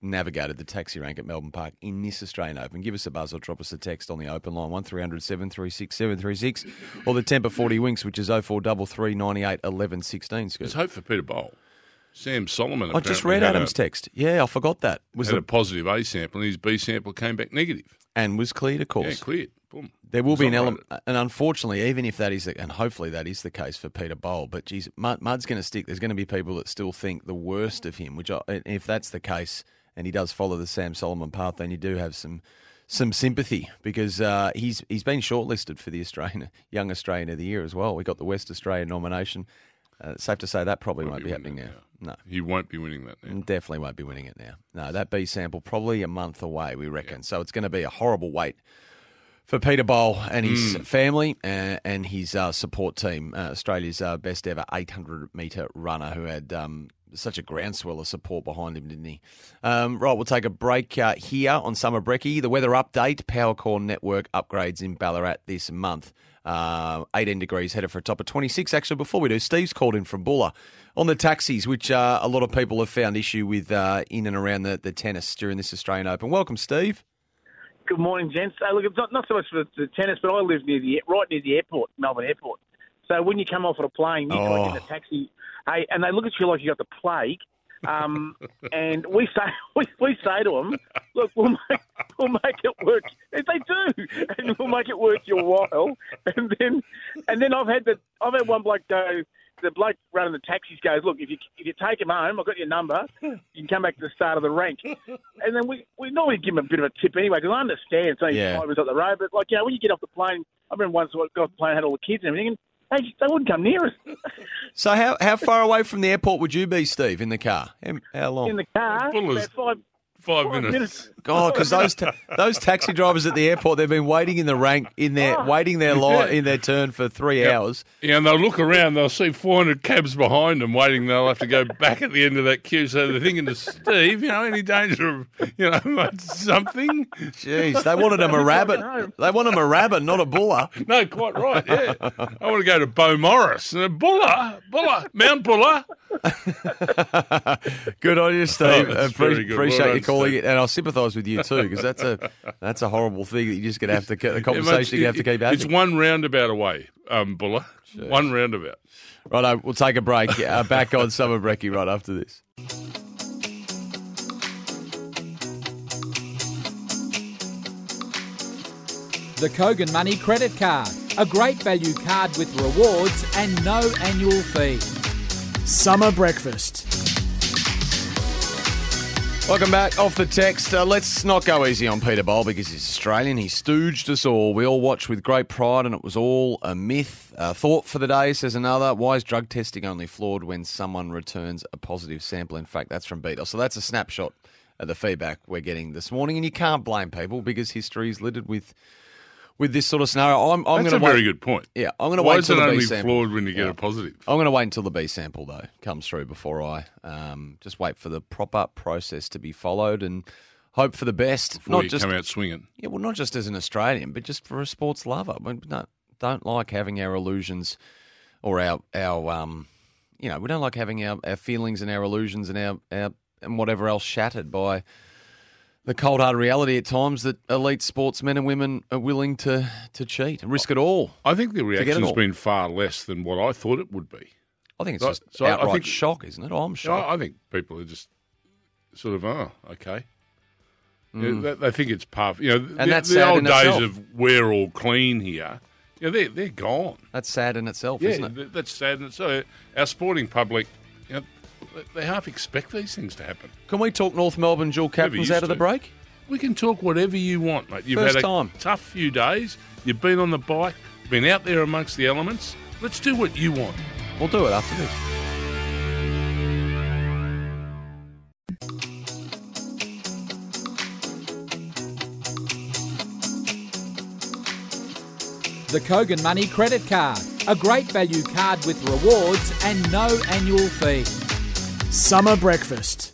navigated the taxi rank at Melbourne Park in this Australian Open, give us a buzz or drop us a text on the open line, 1300 736 736, or the Temper 40 Winks, which is 0433 98 11 16. There's hope for Peter Bol. Sam Solomon. I just read Adam's text. Yeah, I forgot that. Had a positive A sample, and his B sample came back negative. And was cleared, of course. Yeah, cleared. Boom. There will be an element, and unfortunately, even if that is, and hopefully that is the case for Peter Bol, but geez, mud's going to stick. There's going to be people that still think the worst of him, which if that's the case, and he does follow the Sam Solomon path, then you do have some sympathy, because he's been shortlisted for the Australian Young Australian of the Year as well. We got the West Australian nomination. Safe to say that probably won't be happening now. No, he won't be winning that now. Definitely won't be winning it now. No, that B sample probably a month away, we reckon. Yeah. So it's going to be a horrible wait for Peter Bol and his family and his support team. Australia's best ever 800-metre runner, who had such a groundswell of support behind him, didn't he? Right, we'll take a break here on Summer Brekkie. The weather update, Powercor network upgrades in Ballarat this month. 18 degrees, headed for a top of 26. Actually, before we do, Steve's called in from Bulla on the taxis, which a lot of people have found issue with in and around the tennis during this Australian Open. Welcome, Steve. Good morning, gents. Look, it's not so much for the tennis, but I live right near the airport, Melbourne Airport. So when you come off at a plane, you try to get a taxi, hey, and they look at you like you got the plague. And we say to them, look, we'll make it work. And they do, and we'll make it work your while. And then I've had one bloke go. The bloke running the taxis goes, look, if you take him home, I've got your number. You can come back to the start of the rank. And then we normally give him a bit of a tip anyway, because I understand saying drivers up the road, but like, you know, when you get off the plane, I remember once I got off the plane, I had all the kids and everything. They wouldn't come near us. So how far away from the airport would you be, Steve, in the car? How long? In the car, about five minutes. God, because those taxi drivers at the airport, they've been waiting in the rank, in their turn for 3 hours. Yeah, and they'll look around, they'll see 400 cabs behind them waiting. They'll have to go back at the end of that queue. So they're thinking to Steve, you know, any danger of, you know, something? Jeez, they wanted him a rabbit. They want him a rabbit, not a bulla. No, quite right, yeah. I want to go to Beaumaris. And a bulla, Mount Bulla. Good on you, Steve. Oh, appreciate you calling it, and I'll sympathise with you too, because that's a horrible thing that you're just going to have to keep the conversation. You have to keep having. It's one roundabout away, Buller. Jeez. One roundabout. Righto, we'll take a break. Back on Summer Brekkie right after this. The Kogan Money Credit Card, a great value card with rewards and no annual fee. Summer Breakfast. Welcome back. Off the text, let's not go easy on Peter Bol, because he's Australian. He stooged us all. We all watched with great pride, and it was all a myth. Thought for the day, says another. Why is drug testing only flawed when someone returns a positive sample? In fact, that's from Beatles. So that's a snapshot of the feedback we're getting this morning, and you can't blame people, because history is littered with this sort of scenario. That's a very good point. Yeah, I'm going to wait until the B sample. Why is it only flawed when you get a positive? I'm going to wait until the B sample, though, comes through before I just wait for the proper process to be followed and hope for the best. Before not you just come out swinging. Yeah, well, not just as an Australian, but just for a sports lover. I mean, no, don't like having our illusions or we don't like having our feelings and our illusions and our and whatever else shattered by the cold hard reality at times that elite sportsmen and women are willing to cheat and risk it all. I think the reaction's been far less than what I thought it would be. I think it's outright shock, isn't it? I'm shocked. I think people are just sort of, oh, okay. Mm. Yeah, they think it's puff. You know, and that's the old days of we're all clean here. You know, they're gone. That's sad in itself, isn't it? That's sad in itself. Our sporting public, you know, they half expect these things to happen. Can we talk North Melbourne dual captains out of the break? We can talk whatever you want, mate. You've had a tough few days. You've been on the bike. You've been out there amongst the elements. Let's do what you want. We'll do it after this. The Kogan Money Credit Card, a great value card with rewards and no annual fee. Summer Breakfast.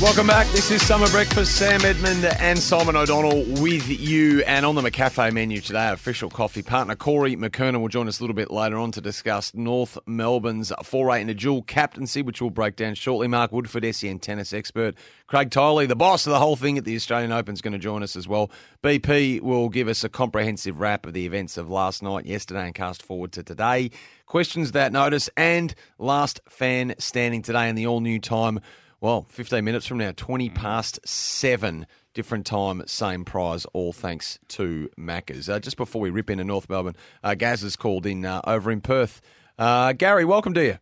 Welcome back. This is Summer Breakfast. Sam Edmund and Simon O'Donnell with you. And on the McCafe menu today, our official coffee partner, Corey McKernan, will join us a little bit later on to discuss North Melbourne's foray into dual captaincy, which we'll break down shortly. Mark Woodford, SEN tennis expert. Craig Tiley, the boss of the whole thing at the Australian Open, is going to join us as well. BP will give us a comprehensive wrap of the events of last night, yesterday, and cast forward to today. Questions of that notice and last fan standing today in the all-new time. Well, 15 minutes from now, 20 past 7, different time, same prize, all thanks to Macca's. Just before we rip into North Melbourne, Gaz has called in over in Perth. Gary, welcome to you.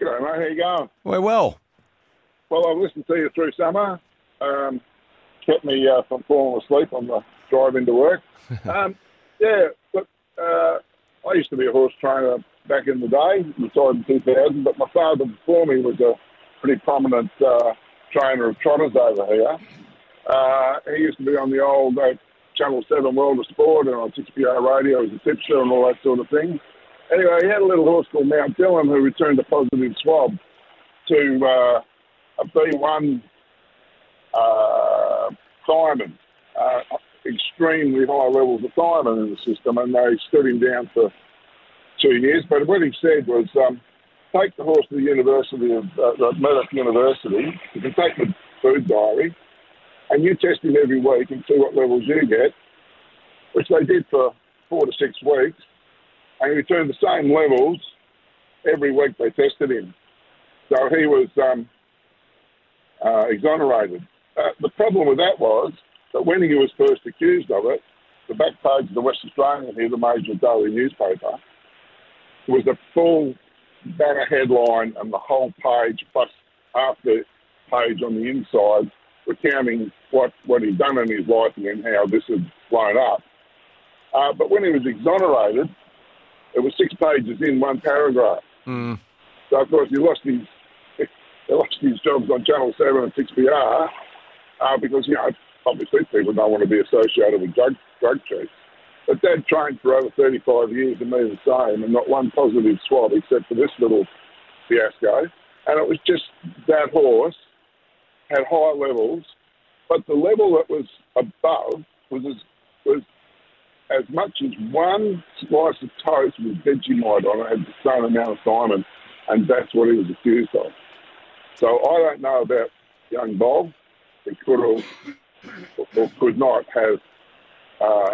G'day, mate. How you going? We're well. Well, I've listened to you through summer. Kept me from falling asleep on the drive into work. I used to be a horse trainer back in the day, retired in 2000, but my father before me was a pretty prominent trainer of trotters over here. He used to be on the old Channel 7 World of Sport and on 6PR radio as a tipster and all that sort of thing. Anyway, he had a little horse called Mount Dillon who returned a positive swab to a B1 thiamine, extremely high levels of thiamine in the system, and they stood him down for 2 years. But what he said was, take the horse to the University of Murdoch University. You can take the food diary, and you test him every week and see what levels you get, which they did for 4 to 6 weeks, and he returned the same levels every week they tested him. So he was exonerated. The problem with that was that when he was first accused of it, the back page of the West Australian here, the major daily newspaper, was a full banner headline, and the whole page plus half the page on the inside recounting what he'd done in his life and then how this had blown up. But when he was exonerated, it was 6 pages in one paragraph. Mm. So, of course, he lost his jobs on Channel 7 and 6PR because, you know, obviously people don't want to be associated with drug cheats. But Dad trained for over 35 years and me the same, and not one positive swab except for this little fiasco. And it was just that horse had high levels, but the level that was above was as much as one slice of toast with Vegemite on it had the same amount of thiamine, and that's what he was accused of. So I don't know about young Bob. He could or could not have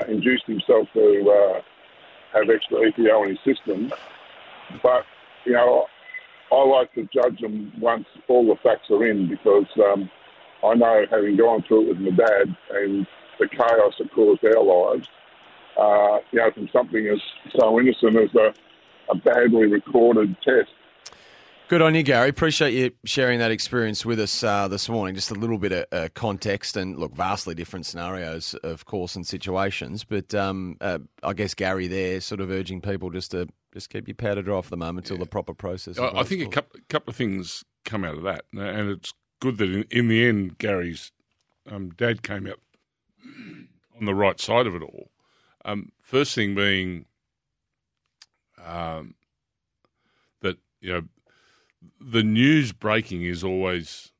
induced himself to have extra EPO in his system. But, you know, I like to judge them once all the facts are in because I know, having gone through it with my dad and the chaos that caused our lives, you know, from something as so innocent as a badly recorded test. Good on you, Gary. Appreciate you sharing that experience with us this morning. Just a little bit of context and, look, vastly different scenarios, of course, and situations. But I guess, Gary, there sort of urging people just to keep your powder dry for the moment until the proper process. I think a couple of things come out of that. And it's good that in the end, Gary's dad came out on the right side of it all. First thing being that, you know, the news breaking is always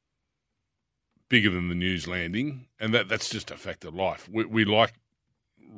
bigger than the news landing, and that's just a fact of life. We like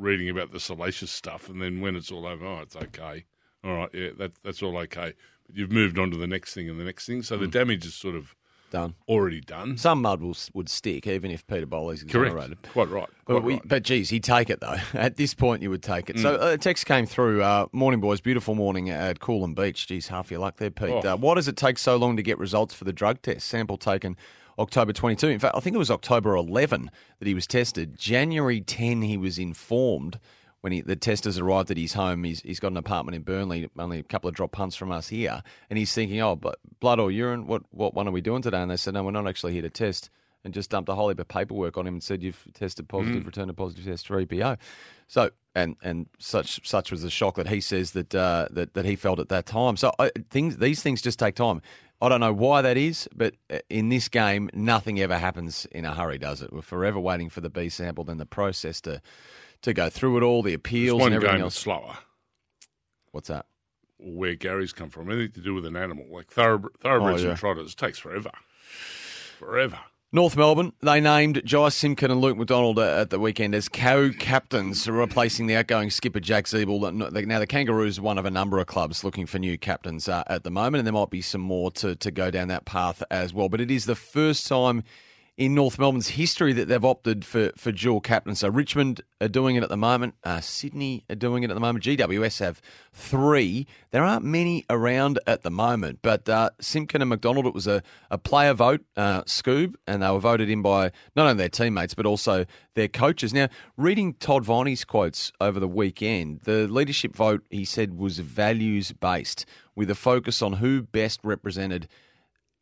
reading about the salacious stuff, and then when it's all over, oh, it's okay. All right, yeah, that's all okay. But you've moved on to the next thing and the next thing, so the damage is sort of done, already done. Some mud would stick, even if Peter Bol is exonerated. Correct, quite right. But geez, he'd take it though. At this point, you would take it. So a text came through. Morning, boys. Beautiful morning at Coolum Beach. Geez, half your luck there, Pete. Oh. Why does it take so long to get results for the drug test? Sample taken October 22. In fact, I think it was October 11 that he was tested. January 10, he was informed. When the testers arrived at his home, he's got an apartment in Burnley, only a couple of drop punts from us here, and he's thinking, oh, but blood or urine, what one are we doing today? And they said, no, we're not actually here to test, and just dumped a whole heap of paperwork on him and said, you've tested positive, returned a positive test for EPO. So, and such was the shock that he says that he felt at that time. So these things just take time. I don't know why that is, but in this game, nothing ever happens in a hurry, does it? We're forever waiting for the B sample, then the process to go through it all, the appeals and everything else. It's one game that's slower. What's that? Where Gary's come from. Anything to do with an animal. Like thoroughbreds and trotters. It takes forever. Forever. North Melbourne, they named Jai Simkin and Luke McDonald at the weekend as co-captains, replacing the outgoing skipper Jack Zeeble. Now, the Kangaroos are one of a number of clubs looking for new captains at the moment, and there might be some more to go down that path as well. But it is the first time in North Melbourne's history that they've opted for dual captains. So Richmond are doing it at the moment. Sydney are doing it at the moment. GWS have three. There aren't many around at the moment, but Simkin and McDonald, it was a player vote, Scoob, and they were voted in by not only their teammates, but also their coaches. Now, reading Todd Viney's quotes over the weekend, the leadership vote, he said, was values-based, with a focus on who best represented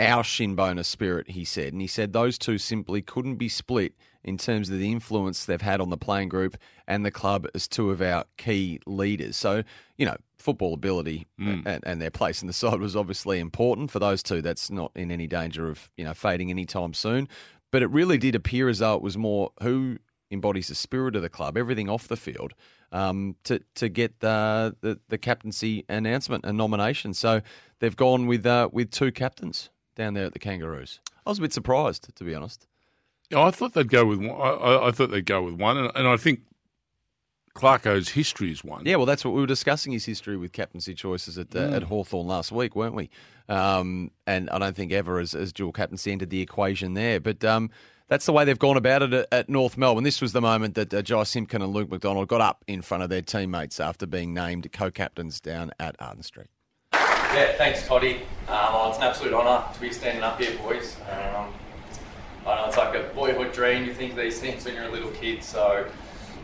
our Shinboner spirit, he said. And he said those two simply couldn't be split in terms of the influence they've had on the playing group and the club as two of our key leaders. So, you know, football ability and their place in the side was obviously important. For those two, that's not in any danger of, you know, fading anytime soon. But it really did appear as though it was more who embodies the spirit of the club, everything off the field, to get the captaincy announcement and nomination. So they've gone with two captains down there at the Kangaroos. I was a bit surprised, to be honest. Yeah, I thought they'd go with one. I thought they'd go with one, and I think Clarko's history is one. Yeah, well, that's what we were discussing, his history with captaincy choices at Hawthorn last week, weren't we? And I don't think ever as dual captaincy entered the equation there, but that's the way they've gone about it at North Melbourne. This was the moment that Jai Simkin and Luke McDonald got up in front of their teammates after being named co-captains down at Arden Street. Yeah, thanks, Toddy. It's an absolute honour to be standing up here, boys. I know it's like a boyhood dream. You think of these things when you're a little kid. So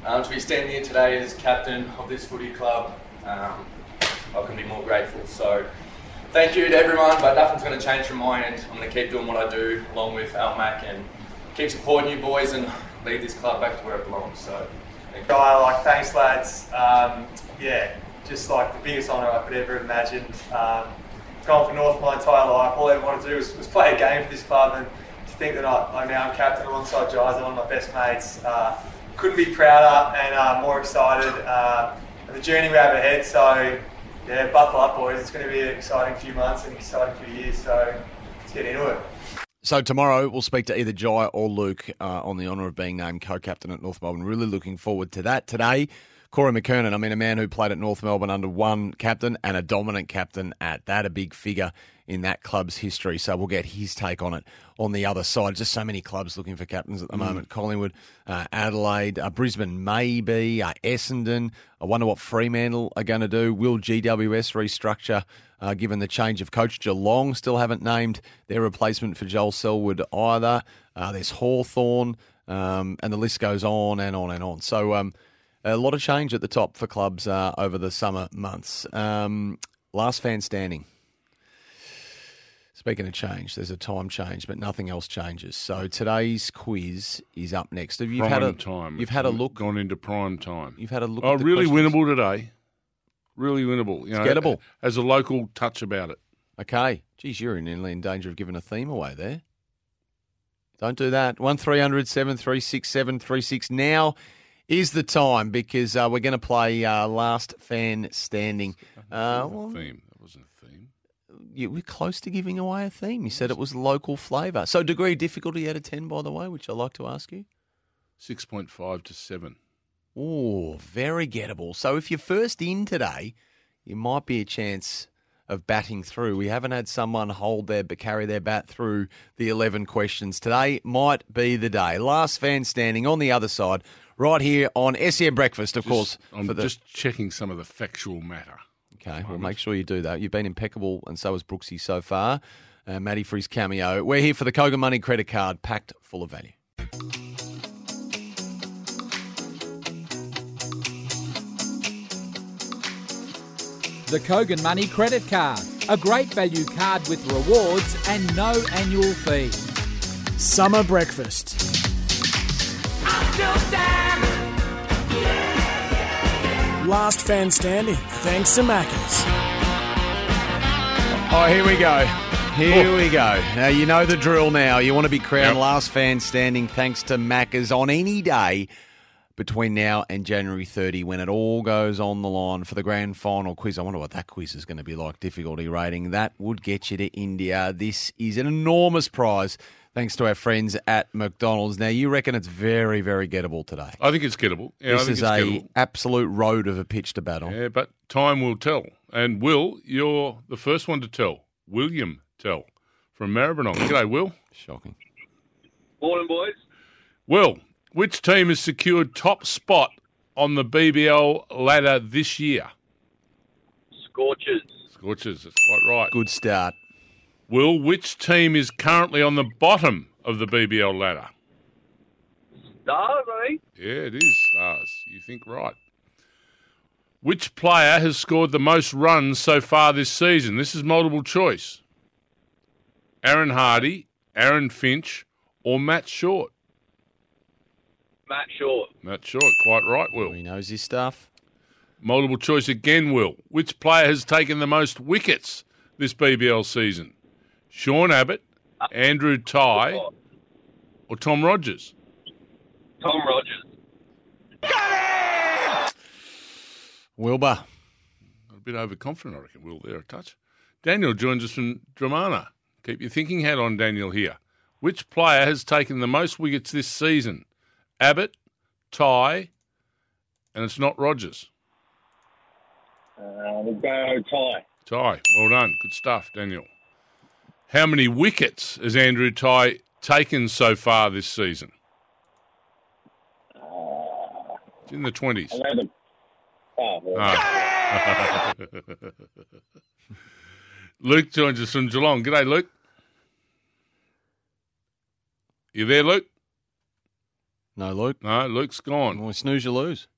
to be standing here today as captain of this footy club, I couldn't be more grateful. So thank you to everyone, but nothing's going to change from my end. I'm going to keep doing what I do, along with Al Mack, and keep supporting you boys and lead this club back to where it belongs. So, thanks, lads. Just like the biggest honour I could ever imagine. Gone for North my entire life. All I ever wanted to do was play a game for this club, and to think that I'm now captain alongside Jai's, one of my best mates. Couldn't be prouder and more excited at the journey we have ahead. So yeah, buckle up, boys. It's going to be an exciting few months and an exciting few years. So let's get into it. So tomorrow we'll speak to either Jai or Luke on the honour of being named co-captain at North Melbourne. Really looking forward to that today. Corey McKernan, I mean, a man who played at North Melbourne under one captain and a dominant captain at that, a big figure in that club's history. So we'll get his take on it on the other side. Just so many clubs looking for captains at the moment. Collingwood, Adelaide, Brisbane maybe, Essendon. I wonder what Fremantle are going to do. Will GWS restructure given the change of coach? Geelong still haven't named their replacement for Joel Selwood either. There's Hawthorn, and the list goes on and on and on. So, a lot of change at the top for clubs over the summer months. Last fan standing. Speaking of change, there's a time change, but nothing else changes. So today's quiz is up next. You've had a look. Gone into prime time. You've had a look. Oh, at the really questions. Winnable today. Really winnable. It's gettable. Has a local touch about it. Okay. Geez, you're nearly in danger of giving a theme away there. Don't do that. 1300 736 736 now. Is the time, because we're going to play Last Fan Standing. That wasn't a theme. You were close to giving away a theme. You said it was local flavour. So degree of difficulty out of 10, by the way, which I like to ask you. 6.5 to 7. Oh, very gettable. So if you're first in today, you might be a chance of batting through. We haven't had someone carry their bat through the 11 questions. Today might be the day. Last fan standing on the other side, right here on SEN Breakfast, of course. I'm just checking some of the factual matter. Okay, we'll make sure you do that. You've been impeccable, and so has Brooksy so far. Matty for his cameo. We're here for the Kogan Money Credit Card, packed full of value. The Kogan Money Credit Card, a great value card with rewards and no annual fee. Summer breakfast. I'm still down. Yeah. Last fan standing, thanks to Macca's. Oh, here we go. Here we go. Now, you know the drill now. You want to be crowned last fan standing thanks to Macca's on any day between now and January 30, when it all goes on the line for the grand final quiz. I wonder what that quiz is going to be like, difficulty rating. That would get you to India. This is an enormous prize, thanks to our friends at McDonald's. Now, you reckon it's very, very gettable today? I think it's gettable. Yeah, this is an absolute road of a pitch to battle. Yeah, but time will tell. And Will, you're the first one to tell. William Tell from Maribyrnong. G'day, Will. Shocking. Morning, boys. Will, which team has secured top spot on the BBL ladder this year? Scorchers. Scorchers, that's quite right. Good start. Will, which team is currently on the bottom of the BBL ladder? Stars, I think. Yeah, it is Stars. You think right. Which player has scored the most runs so far this season? This is multiple choice. Aaron Hardy, Aaron Finch, or Matt Short? Matt Short. Matt Short, quite right, Will. He knows his stuff. Multiple choice again, Will. Which player has taken the most wickets this BBL season? Sean Abbott, Andrew Tye, or Tom Rodgers? Tom Rodgers. Got it! Wilbur. A bit overconfident, I reckon, Will, there a touch. Daniel joins us from Dramana. Keep your thinking hat on, Daniel, here. Which player has taken the most wickets this season? Abbott, Tye, and it's not Rodgers. We'll go Tye. Tye, well done. Good stuff, Daniel. How many wickets has Andrew Tye taken so far this season? It's in the 20s. 11. Oh, well. Luke joins us from Geelong. G'day, Luke. You there, Luke? No, Luke. No, Luke's gone. Well, snooze, you lose.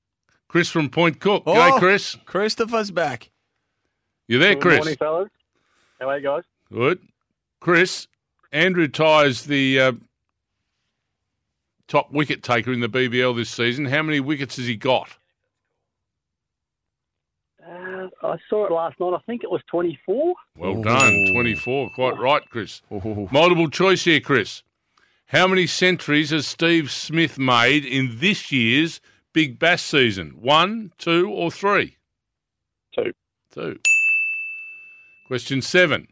Chris from Point Cook. G'day, Chris. Christopher's back. You there, Chris? Good morning, fellas. How are you guys? Good. Chris, Andrew Tye is the top wicket taker in the BBL this season. How many wickets has he got? I saw it last night. I think it was 24. Well done, 24. Quite right, Chris. Multiple choice here, Chris. How many centuries has Steve Smith made in this year's Big Bash season? 1, 2, or 3? 2. 2. Question 7.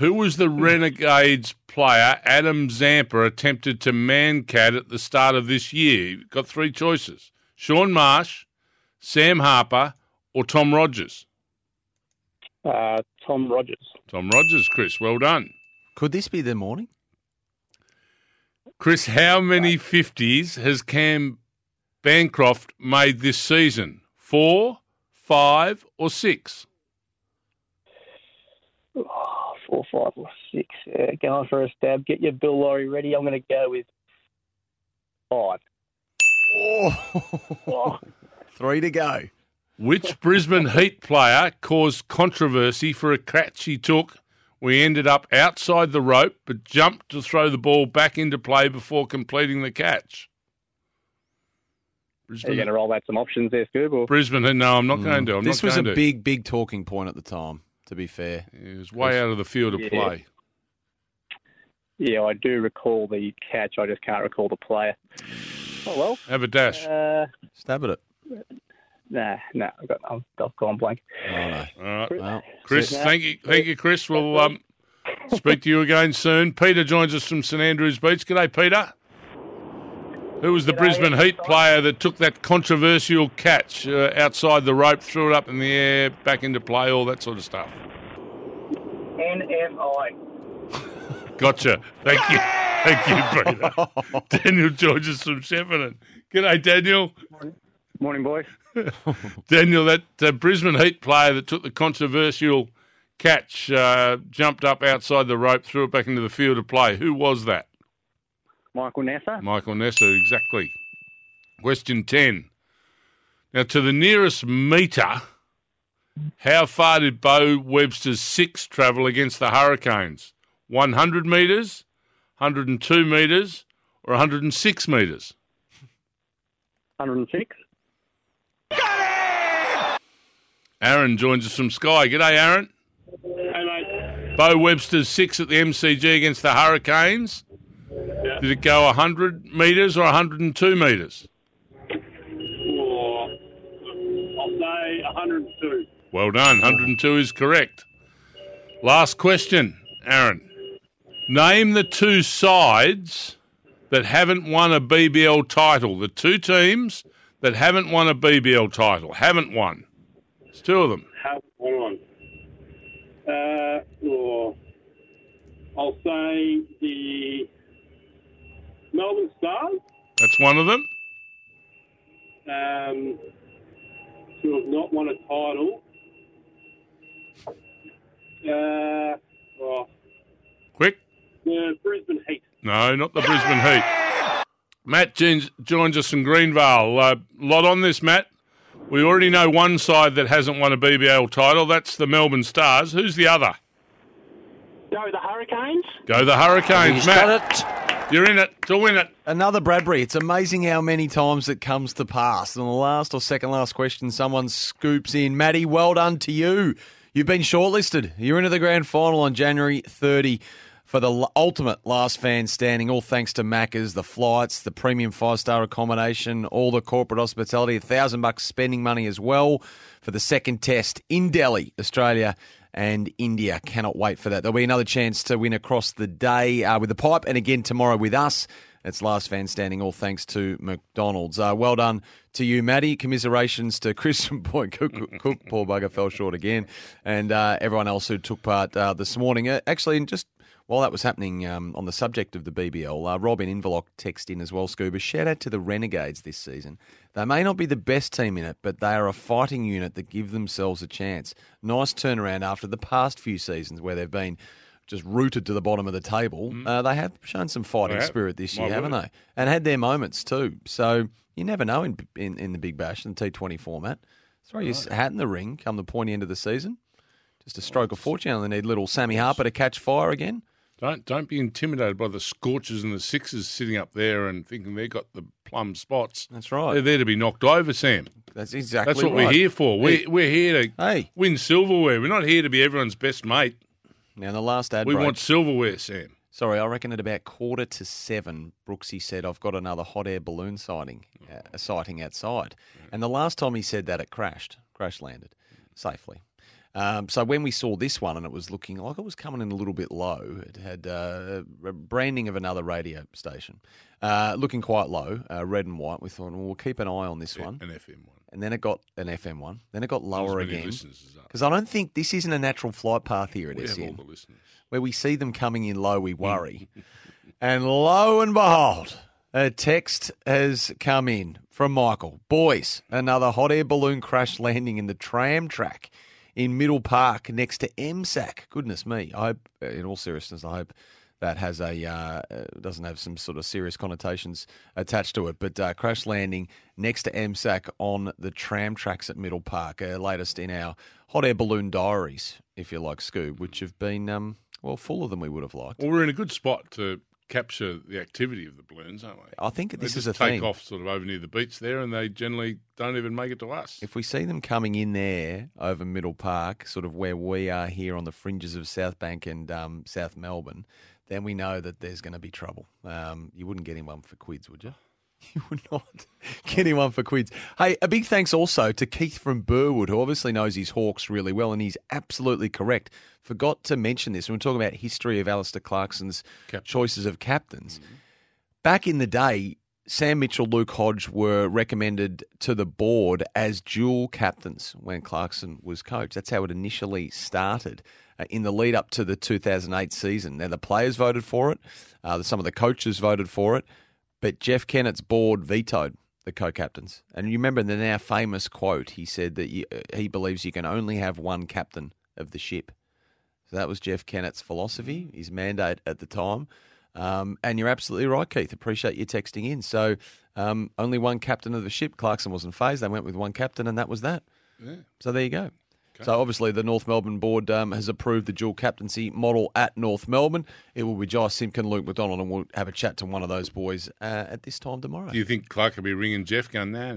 Who was the Renegades player Adam Zampa attempted to man-cat at the start of this year? You've got 3 choices. Sean Marsh, Sam Harper, or Tom Rodgers? Tom Rodgers. Tom Rodgers, Chris. Well done. Could this be the morning? Chris, how many 50s has Cam Bancroft made this season? 4, 5, or 6? 4, 5, or 6. Going for a stab. Get your Bill Laurie ready. I'm going to go with 5. Oh. 3 to go. Which Brisbane Heat player caused controversy for a catch he took? We ended up outside the rope, but jumped to throw the ball back into play before completing the catch. Brisbane. Are you going to roll back some options there, Scoob? Brisbane, no, I'm not going to. This was a big, big talking point at the time, to be fair. It was way out of the field of play. Yeah, I do recall the catch. I just can't recall the player. Oh, well. Have a dash. Stab at it. Nah, I've gone blank. Oh, no. All right, well, Chris, thank you, Chris. We'll speak to you again soon. Peter joins us from St Andrews Beach. G'day, Peter. Who was the Brisbane Heat player that took that controversial catch outside the rope, threw it up in the air, back into play, all that sort of stuff? NMI. Gotcha. Thank you. Thank you, Peter. Daniel George is from Shepparton. G'day, Daniel. Morning, boys. Daniel, that Brisbane Heat player that took the controversial catch, jumped up outside the rope, threw it back into the field of play. Who was that? Michael Nessa. Michael Nessa, exactly. Question 10. Now, to the nearest metre, how far did Bo Webster's six travel against the Hurricanes? 100 metres, 102 metres, or 106 metres? 106. Got it! Aaron joins us from Sky. G'day, Aaron. Hey, mate. Bo Webster's six at the MCG against the Hurricanes. Yeah. Did it go 100 metres or 102 metres? Oh, I'll say 102. Well done. 102 is correct. Last question, Aaron. Name the two sides that haven't won a BBL title. The two teams that haven't won a BBL title. Haven't won. It's two of them. Haven't won. I'll say the Melbourne Stars. That's one of them. Who have not won a title. Quick. The Brisbane Heat. No, not the Brisbane Heat. Matt joins us in Greenvale. Lot on this, Matt. We already know one side that hasn't won a BBL title. That's the Melbourne Stars. Who's the other? Go the Hurricanes. Go the Hurricanes, he's Matt. You're in it to win it. Another Bradbury. It's amazing how many times it comes to pass. And on the last or second last question, someone scoops in. Matty, well done to you. You've been shortlisted. You're into the grand final on January 30 for the ultimate last fan standing, all thanks to Macca's, the flights, the premium five-star accommodation, all the corporate hospitality, $1,000 spending money as well for the second test in Delhi, Australia and India. Cannot wait for that. There'll be another chance to win across the day with the pipe and again tomorrow with us. It's last fan standing, all thanks to McDonald's. Well done to you, Matty. Commiserations to Chris from Point Cook. Poor bugger, fell short again. And everyone else who took part this morning. Actually, just while that was happening on the subject of the BBL, Robin Inverloch texted in as well, Scuba. Shout out to the Renegades this season. They may not be the best team in it, but they are a fighting unit that give themselves a chance. Nice turnaround after the past few seasons where they've been just rooted to the bottom of the table. They have shown some fighting spirit this year, haven't they? And had their moments too. So you never know in the Big Bash and the T20 format. Throw your hat in the ring come the pointy end of the season. Just a stroke of fortune. And they need little Sammy Harper to catch fire again. Don't be intimidated by the Scorchers and the Sixers sitting up there and thinking they've got the plum spots. That's right. They're there to be knocked over, Sam. That's exactly That's what we're here for. We're here to win silverware. We're not here to be everyone's best mate. Now, in the last ad We want silverware, Sam. Sorry, I reckon at about 6:45, Brooksy said, I've got another hot air balloon sighting outside. Yeah. And the last time he said that, it crash landed safely. So when we saw this one and it was looking like it was coming in a little bit low, it had branding of another radio station, looking quite low, red and white. We thought, well, we'll keep an eye on this one. An FM one. And then it got an FM one. Then it got lower again. Because I don't think this isn't a natural flight path here at SEN. Where we see them coming in low, we worry. And lo and behold, a text has come in from Michael. Boys, another hot air balloon crash landing in the tram track in Middle Park next to MSAC. Goodness me. I hope, in all seriousness, that has doesn't have some sort of serious connotations attached to it. But crash landing next to MSAC on the tram tracks at Middle Park, latest in our hot air balloon diaries, if you like, Scoob, which have been, fuller than we would have liked. Well, we're in a good spot to capture the activity of the balloons, aren't we? I think this is a thing. They take off sort of over near the beach there and they generally don't even make it to us. If we see them coming in there over Middle Park, sort of where we are here on the fringes of South Bank and South Melbourne, then we know that there's going to be trouble. You wouldn't get anyone for quids, would you? You would not get anyone for quids. Hey, a big thanks also to Keith from Burwood, who obviously knows his Hawks really well, and he's absolutely correct. Forgot to mention this. When we're talking about history of Alistair Clarkson's choices of captains. Mm-hmm. Back in the day, Sam Mitchell, Luke Hodge were recommended to the board as dual captains when Clarkson was coach. That's how it initially started in the lead up to the 2008 season. Now, the players voted for it. Some of the coaches voted for it. But Jeff Kennett's board vetoed the co-captains. And you remember the now famous quote. He said that he believes you can only have one captain of the ship. So that was Jeff Kennett's philosophy, his mandate at the time. And you're absolutely right, Keith. Appreciate you texting in. So only one captain of the ship. Clarkson wasn't phased. They went with one captain, and that was that. Yeah. So there you go. Okay. So obviously the North Melbourne board has approved the dual captaincy model at North Melbourne. It will be Jai Simkin, Luke McDonald, and we'll have a chat to one of those boys at this time tomorrow. Do you think Clark will be ringing Jeff going, no.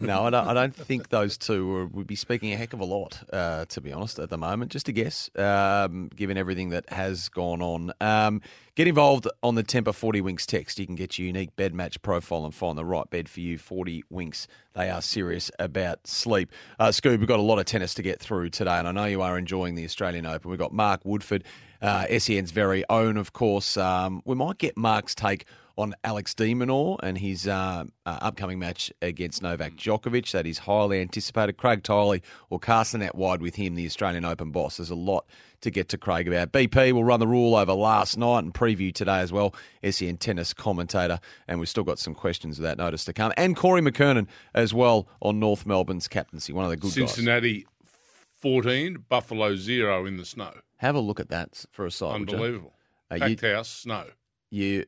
No, I don't think those two would be speaking a heck of a lot, to be honest, at the moment. Just a guess, given everything that has gone on. Get involved on the Temper 40 Winks text. You can get your unique bed match profile and find the right bed for you. 40 Winks. They are serious about sleep. Scoob, we've got a lot of tennis to get through today, and I know you are enjoying the Australian Open. We've got Mark Woodford, SEN's very own, of course. We might get Mark's take on Alex De Minaur and his upcoming match against Novak Djokovic. That is highly anticipated. Craig Tiley will cast the net wide with him, the Australian Open boss. There's a lot to get to Craig about. BP will run the rule over last night and preview today as well. SEN tennis commentator. And we've still got some questions of that notice to come. And Corey McKernan as well on North Melbourne's captaincy. One of the good Cincinnati guys. 14, Buffalo 0 in the snow. Have a look at that for a side. Unbelievable. Packed house, snow. You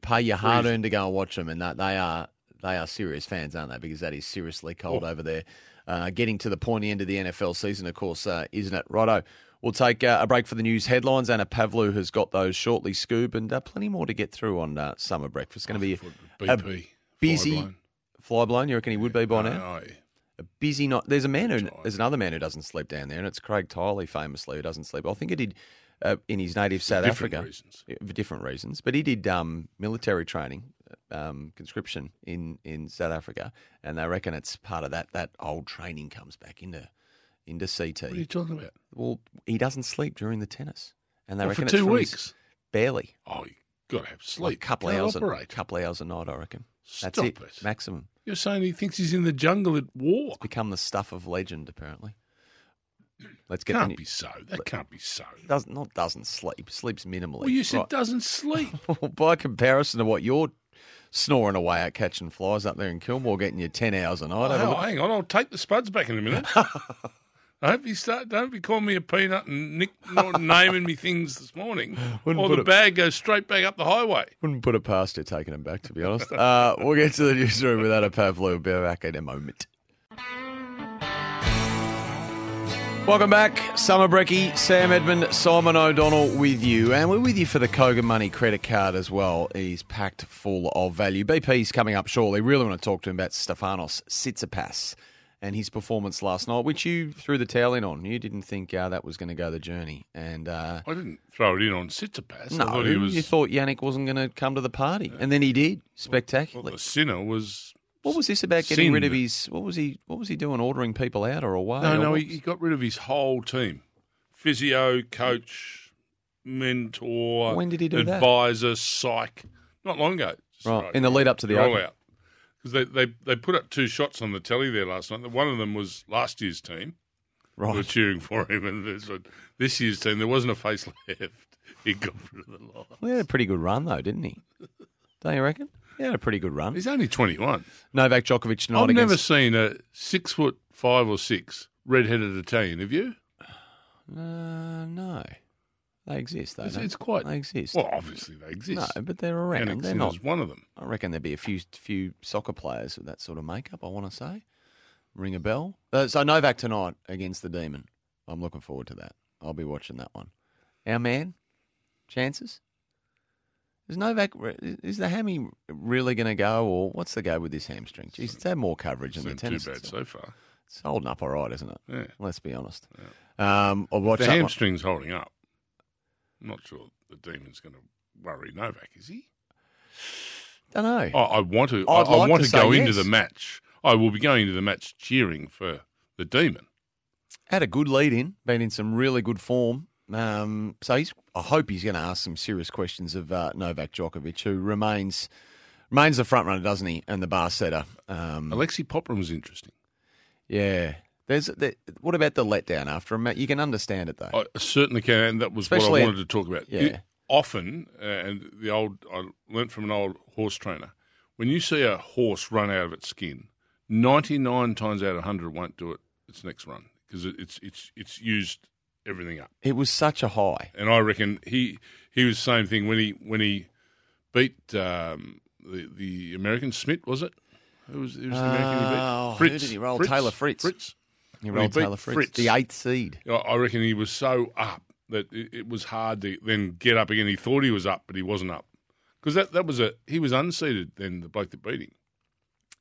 pay your hard-earned to go and watch them, and they are serious fans, aren't they? Because that is seriously cold over there. Getting to the pointy end of the NFL season, of course, isn't it? Righto. We'll take a break for the news headlines. Anna Pavlou has got those shortly, Scoob, and plenty more to get through on Summer Breakfast. Going to be a busy fly-blown. You reckon he would be by now? No. A busy night. There's another man who doesn't sleep down there, and it's Craig Tiley, famously, who doesn't sleep. I think he did in his native South Africa. For different reasons. But he did military training, conscription in South Africa, and they reckon it's part of that. That old training comes back into CT. What are you talking about? Well, he doesn't sleep during the tennis. And they reckon for 2 weeks? Barely. Oh, you've got to have sleep. Like a couple of hours a night, I reckon. That's it. Maximum. You're saying he thinks he's in the jungle at war. It's become the stuff of legend, apparently. Can't be so. Doesn't sleep. Sleeps minimally. Well, you said doesn't sleep. Well, by comparison to what you're snoring away at catching flies up there in Kilmore, getting you 10 hours a night. Hang on, I'll take the spuds back in a minute. I hope you start. Don't be calling me a peanut and Nick naming me things this morning. Bag goes straight back up the highway. Wouldn't put it past you taking them back, to be honest. We'll get to the newsroom without a Pavlou. We'll be back in a moment. Welcome back. Summer Brekkie, Sam Edmund, Simon O'Donnell with you. And we're with you for the Kogan Money Credit Card as well. He's packed full of value. BP's coming up shortly. Really want to talk to him about Stefanos Tsitsipas and his performance last night, which you threw the towel in on. You didn't think that was going to go the journey. And I didn't throw it in on Tsitsipas. No, I thought you thought Jannik wasn't going to come to the party. And then he did, spectacularly. Well, the Sinner was... What was this about getting rid of his? What was he doing? Ordering people out or away? No. He got rid of his whole team: physio, coach, mentor. When did he do that? Advisor, psych. Not long ago. Right in the lead up to the Open. Because they put up two shots on the telly there last night. One of them was last year's team. Right, we were cheering for him, and this year's team there wasn't a face left. He got rid of the lot. Well, he had a pretty good run though, didn't he? Don't you reckon? He had a pretty good run. He's only 21. Novak Djokovic tonight. I've never seen a 6'5" or 6" redheaded Italian. Have you? No, they exist though. They exist. Well, obviously they exist. No, but they're around. Jannik Sinner's one of them. I reckon there'd be a few soccer players with that sort of makeup. I want to say, ring a bell. So Novak tonight against the Demon. I'm looking forward to that. I'll be watching that one. Our man, chances. Is the hammy really going to go, or what's the go with this hamstring? Jeez, it's had more coverage than the tennis. It's not too bad so far. It's holding up all right, isn't it? Yeah. Let's be honest. Yeah. The hamstring's holding up. I'm not sure the Demon's going to worry Novak, is he? I don't know. I want to. I want to go into the match. I will be going into the match cheering for the Demon. Had a good lead in. Been in some really good form. So I hope he's going to ask some serious questions of Novak Djokovic, who remains Maine's the front runner, doesn't he? And the bar setter. Alexi Poprin was interesting. Yeah. What about the letdown after a match? You can understand it, though. I certainly can, and that was especially what I wanted to talk about. Yeah. I learnt from an old horse trainer, when you see a horse run out of its skin, 99 times out of 100 won't do it its next run because it's used everything up. It was such a high. And I reckon he was the same thing when he beat the American Smith, was it? Who was the American he beat? Fritz. Who did he roll? Taylor Fritz. He rolled Taylor Fritz, the 8th seed. I reckon he was so up that it was hard to then get up again. He thought he was up, but he wasn't up. Because he was unseeded then, the bloke that beat him.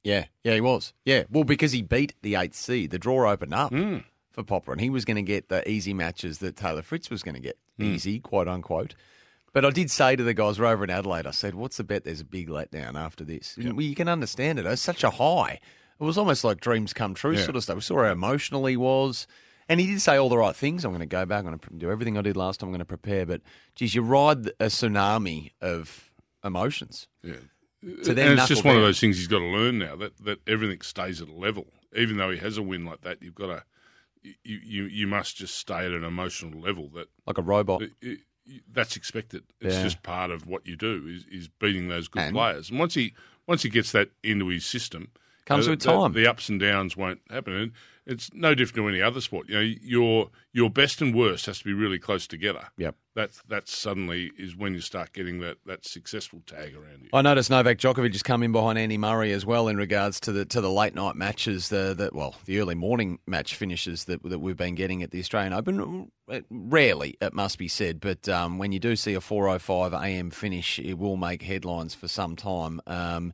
Yeah, he was. Yeah, well, because he beat the 8th seed, the draw opened up for Popper. He was going to get the easy matches that Taylor Fritz was going to get. Easy, quote unquote. But I did say to the guys, we're over in Adelaide, I said, what's the bet there's a big letdown after this? Yep. Well, you can understand it. It was such a high. It was almost like dreams come true sort of stuff. We saw how emotional he was. And he did say all the right things. I'm going to go back. I'm going to do everything I did last time. I'm going to prepare. But, geez, you ride a tsunami of emotions. Yeah. So then and it's just one of those things he's got to learn now, that everything stays at a level. Even though he has a win like that, you've got to you must just stay at an emotional level. That like a robot. That's expected. It's just part of what you do is beating those good players. And once he gets that into his system, comes with time. The ups and downs won't happen. And it's no different to any other sport. You know, your best and worst has to be really close together. Yep. That suddenly is when you start getting that successful tag around you. I noticed Novak Djokovic has come in behind Andy Murray as well in regards to the late night matches, the early morning match finishes that we've been getting at the Australian Open. Rarely, it must be said, but when you do see a 4:05 a.m. finish, it will make headlines for some time.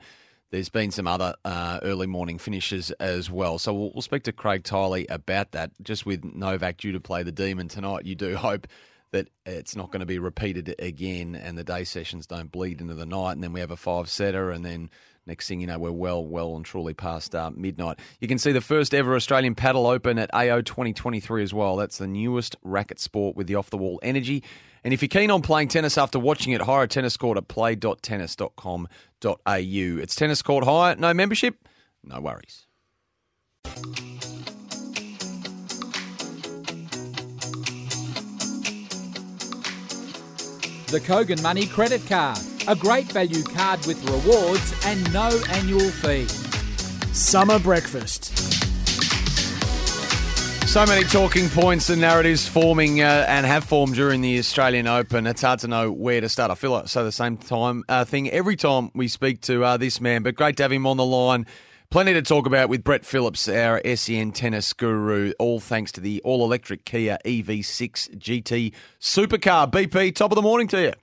There's been some other early morning finishes as well. So we'll speak to Craig Tiley about that. Just with Novak due to play the Demon tonight, you do hope that it's not going to be repeated again and the day sessions don't bleed into the night. And then we have a 5-setter and then next thing you know, we're well and truly past midnight. You can see the first ever Australian Paddle Open at AO 2023 as well. That's the newest racket sport with the off-the-wall energy. And if you're keen on playing tennis after watching it, hire a tennis court at play.tennis.com.au. It's Tennis Court Hire. No membership, no worries. The Kogan Money Credit Card, a great value card with rewards and no annual fee. Summer breakfast. So many talking points and narratives forming and have formed during the Australian Open. It's hard to know where to start. I feel like I say the same thing every time we speak to this man, but great to have him on the line. Plenty to talk about with Brett Phillips, our SEN tennis guru, all thanks to the all-electric Kia EV6 GT supercar. BP, top of the morning to you.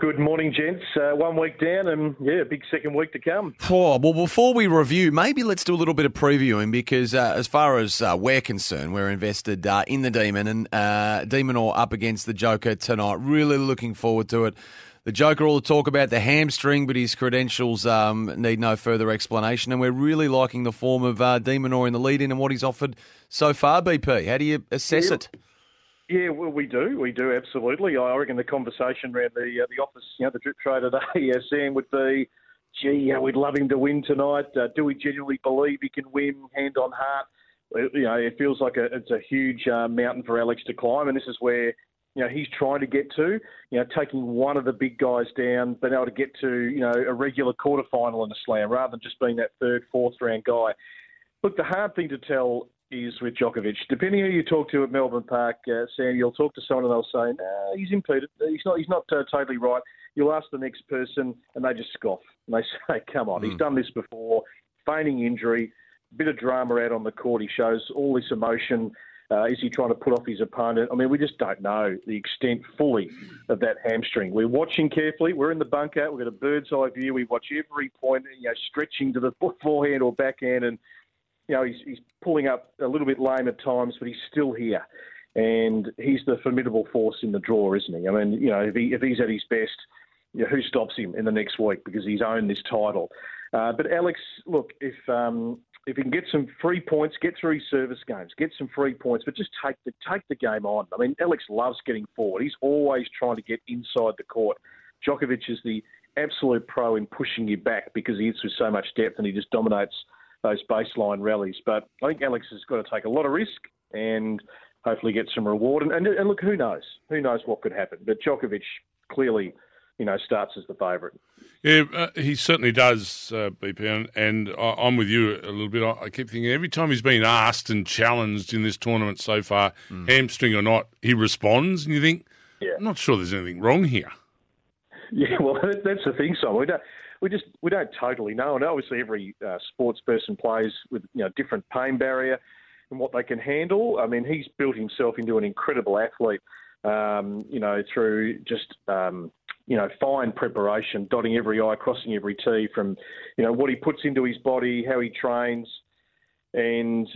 Good morning, gents. 1 week down and, a big second week to come. Oh, well, before we review, maybe let's do a little bit of previewing because as far as we're concerned, we're invested in the Demon and Deminaur up against the Joker tonight. Really looking forward to it. The Joker, all the talk about the hamstring, but his credentials need no further explanation. And we're really liking the form of De Minaur in the lead-in and what he's offered so far, BP. How do you assess it? Yeah, well, we do, absolutely. I reckon the conversation around the office, the drip tray today, Sam, would be, gee, we'd love him to win tonight. Do we genuinely believe he can win hand on heart? It feels like it's a huge mountain for Alex to climb, and this is where he's trying to get to, taking one of the big guys down, being able to get to, a regular quarterfinal in a slam rather than just being that third, fourth round guy. Look, the hard thing to tell is with Djokovic. Depending who you talk to at Melbourne Park, Sam, you'll talk to someone and they'll say, no, he's impeded. He's not totally right. You'll ask the next person and they just scoff. And they say, come on, he's done this before, feigning injury, bit of drama out on the court. He shows all this emotion. Is he trying to put off his opponent? I mean, we just don't know the extent fully of that hamstring. We're watching carefully. We're in the bunker. We've got a bird's eye view. We watch every point, stretching to the forehand or backhand. And, he's pulling up a little bit lame at times, but he's still here. And he's the formidable force in the draw, isn't he? I mean, if he's at his best, who stops him in the next week because he's owned this title? But Alex, look, if he can get some free points, get through his service games, get some free points, but just take the game on. I mean, Alex loves getting forward. He's always trying to get inside the court. Djokovic is the absolute pro in pushing you back because he hits with so much depth and he just dominates those baseline rallies. But I think Alex has got to take a lot of risk and hopefully get some reward. And look, who knows? Who knows what could happen? But Djokovic clearly, starts as the favourite. Yeah, he certainly does, BP, and I'm with you a little bit. I keep thinking every time he's been asked and challenged in this tournament so far, hamstring or not, he responds, and you think, I'm not sure there's anything wrong here. Yeah, well, that's the thing, Simon. We don't totally know, and obviously every sports person plays with different pain barrier and what they can handle. I mean, he's built himself into an incredible athlete, through just fine preparation, dotting every I, crossing every T, from what he puts into his body, how he trains, and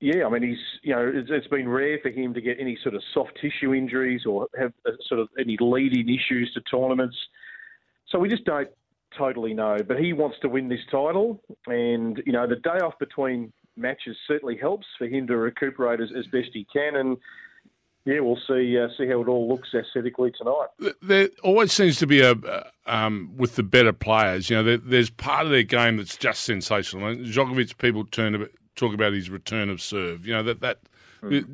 yeah, I mean he's it's been rare for him to get any sort of soft tissue injuries or have sort of any leading issues to tournaments. So we just don't totally know, but he wants to win this title, and the day off between matches certainly helps for him to recuperate as best he can, and yeah, we'll see how it all looks aesthetically tonight. There always seems to be with the better players, there's part of their game that's just sensational. And Djokovic, people talk about his return of serve.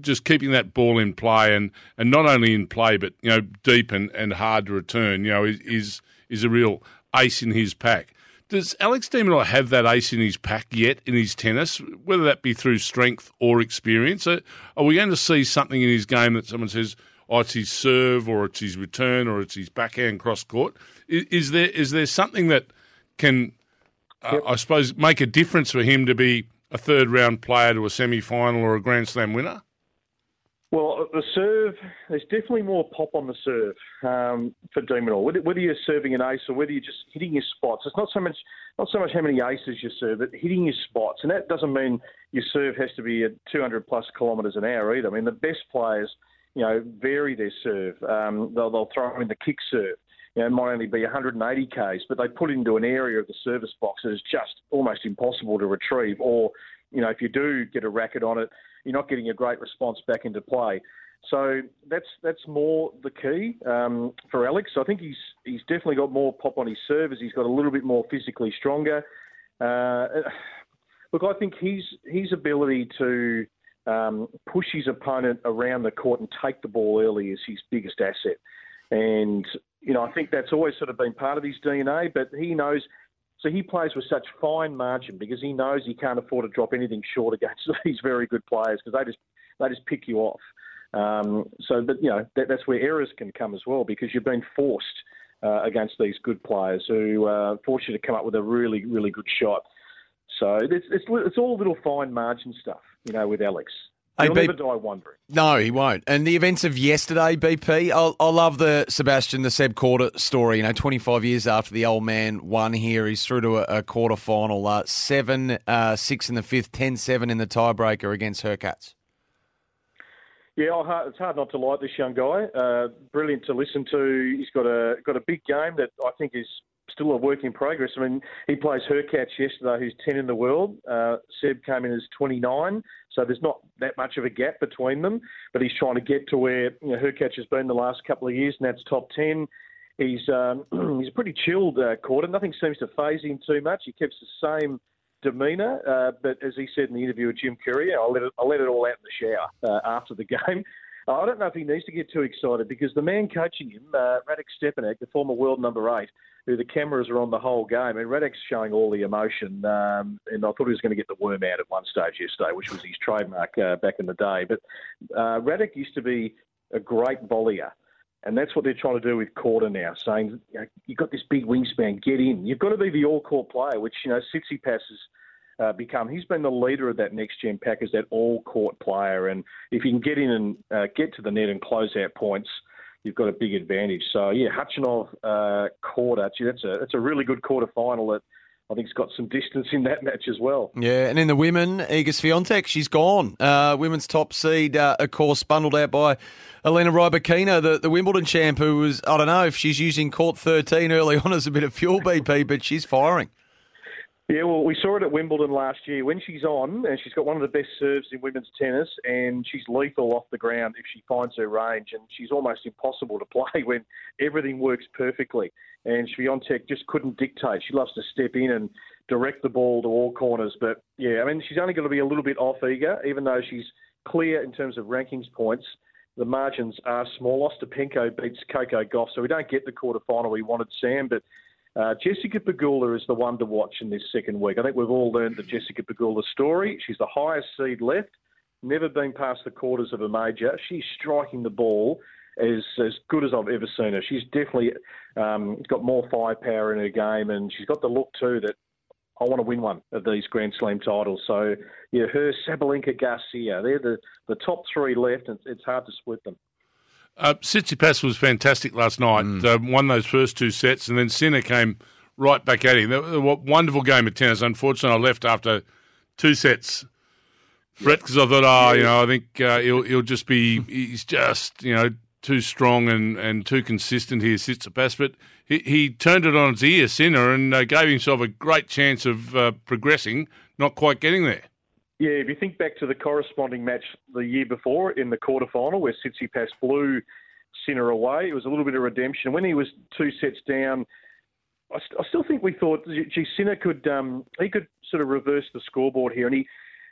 Just keeping that ball in play and not only in play, but deep and hard to return. Is a real ace in his pack. Does Alex De Minaur have that ace in his pack yet in his tennis, whether that be through strength or experience? Are we going to see something in his game that someone says, it's his serve or it's his return or it's his backhand cross-court? Is there something that can, I suppose, make a difference for him to be a third-round player to a semi-final or a Grand Slam winner? Well, the serve, there's definitely more pop on the serve for De Minaur. Whether you're serving an ace or whether you're just hitting your spots, it's not so much how many aces you serve, but hitting your spots. And that doesn't mean your serve has to be at 200-plus kilometres an hour either. I mean, the best players, vary their serve. They'll throw in the kick serve. It might only be 180 Ks, but they put into an area of the service box that is just almost impossible to retrieve. Or, if you do get a racket on it, you're not getting a great response back into play. So that's more the key for Alex. I think he's definitely got more pop on his serve as he's got a little bit more physically stronger. Look, I think his ability to push his opponent around the court and take the ball early is his biggest asset. And, I think that's always sort of been part of his DNA, but he knows... So he plays with such fine margin because he knows he can't afford to drop anything short against these very good players because they just pick you off. That's where errors can come as well because you've been forced against these good players who force you to come up with a really, really good shot. So it's all little fine margin stuff, with Alex. He'll never die wondering. No, he won't. And the events of yesterday, BP, I love the Seb Korda story. 25 years after the old man won here, he's through to a quarter final, 7-6 in the fifth, 10-7 in the tiebreaker against Hercats. Yeah, it's hard not to like this young guy. Brilliant to listen to. He's got a big game that I think is still a work in progress. I mean, he plays Hercats yesterday, who's 10 in the world. Seb came in as 29, so there's not that much of a gap between them. But he's trying to get to where Hercats has been the last couple of years, and that's top 10. He's pretty chilled, Korda. Nothing seems to faze him too much. He keeps the same demeanour, but as he said in the interview with Jim Courier, I let it all out in the shower after the game. I don't know if he needs to get too excited because the man coaching him, Radek Stepanek, the former world number 8, who the cameras are on the whole game, and Radek's showing all the emotion. And I thought he was going to get the worm out at one stage yesterday, which was his trademark back in the day. But Radek used to be a great volleyer, and that's what they're trying to do with Korda now, saying, you've got this big wingspan, get in. You've got to be the all-court player, which, Tsitsipas is... become. He's been the leader of that next-gen pack as that all-court player, and if you can get in and get to the net and close out points, you've got a big advantage. So, yeah, Khachanov, Korda, that's a really good quarter-final that I think has got some distance in that match as well. Yeah, and in the women, Iga Swiatek, she's gone. Women's top seed, of course, bundled out by Elena Rybakina, the Wimbledon champ, who was, I don't know if she's using court 13 early on as a bit of fuel BP, but she's firing. Yeah, well, we saw it at Wimbledon last year. When she's on, and she's got one of the best serves in women's tennis, and she's lethal off the ground if she finds her range, and she's almost impossible to play when everything works perfectly. And Swiatek just couldn't dictate. She loves to step in and direct the ball to all corners. But, yeah, I mean, she's only going to be a little bit off eager, even though she's clear in terms of rankings points. The margins are small. Ostapenko beats Coco Gauff, so we don't get the quarterfinal we wanted, Sam, but... Jessica Pegula is the one to watch in this second week. I think we've all learned the Jessica Pegula story. She's the highest seed left, never been past the quarters of a major. She's striking the ball as good as I've ever seen her. She's definitely got more firepower in her game, and she's got the look too that I want to win one of these Grand Slam titles. So, yeah, her, Sabalenka, Garcia, they're the top three left, and it's hard to split them. Tsitsipas was fantastic last night, won those first two sets, and then Sinner came right back at him. What a wonderful game of tennis. Unfortunately, I left after two sets, Brett, because I thought, I think he'll just be, he's just, too strong and too consistent here, Tsitsipas. But he turned it on its ear, Sinner, and gave himself a great chance of progressing, not quite getting there. Yeah, if you think back to the corresponding match the year before in the quarterfinal where Tsitsipas blew Sinner away, it was a little bit of redemption. When he was two sets down, I still think we thought, gee, Sinner could sort of reverse the scoreboard here. And he,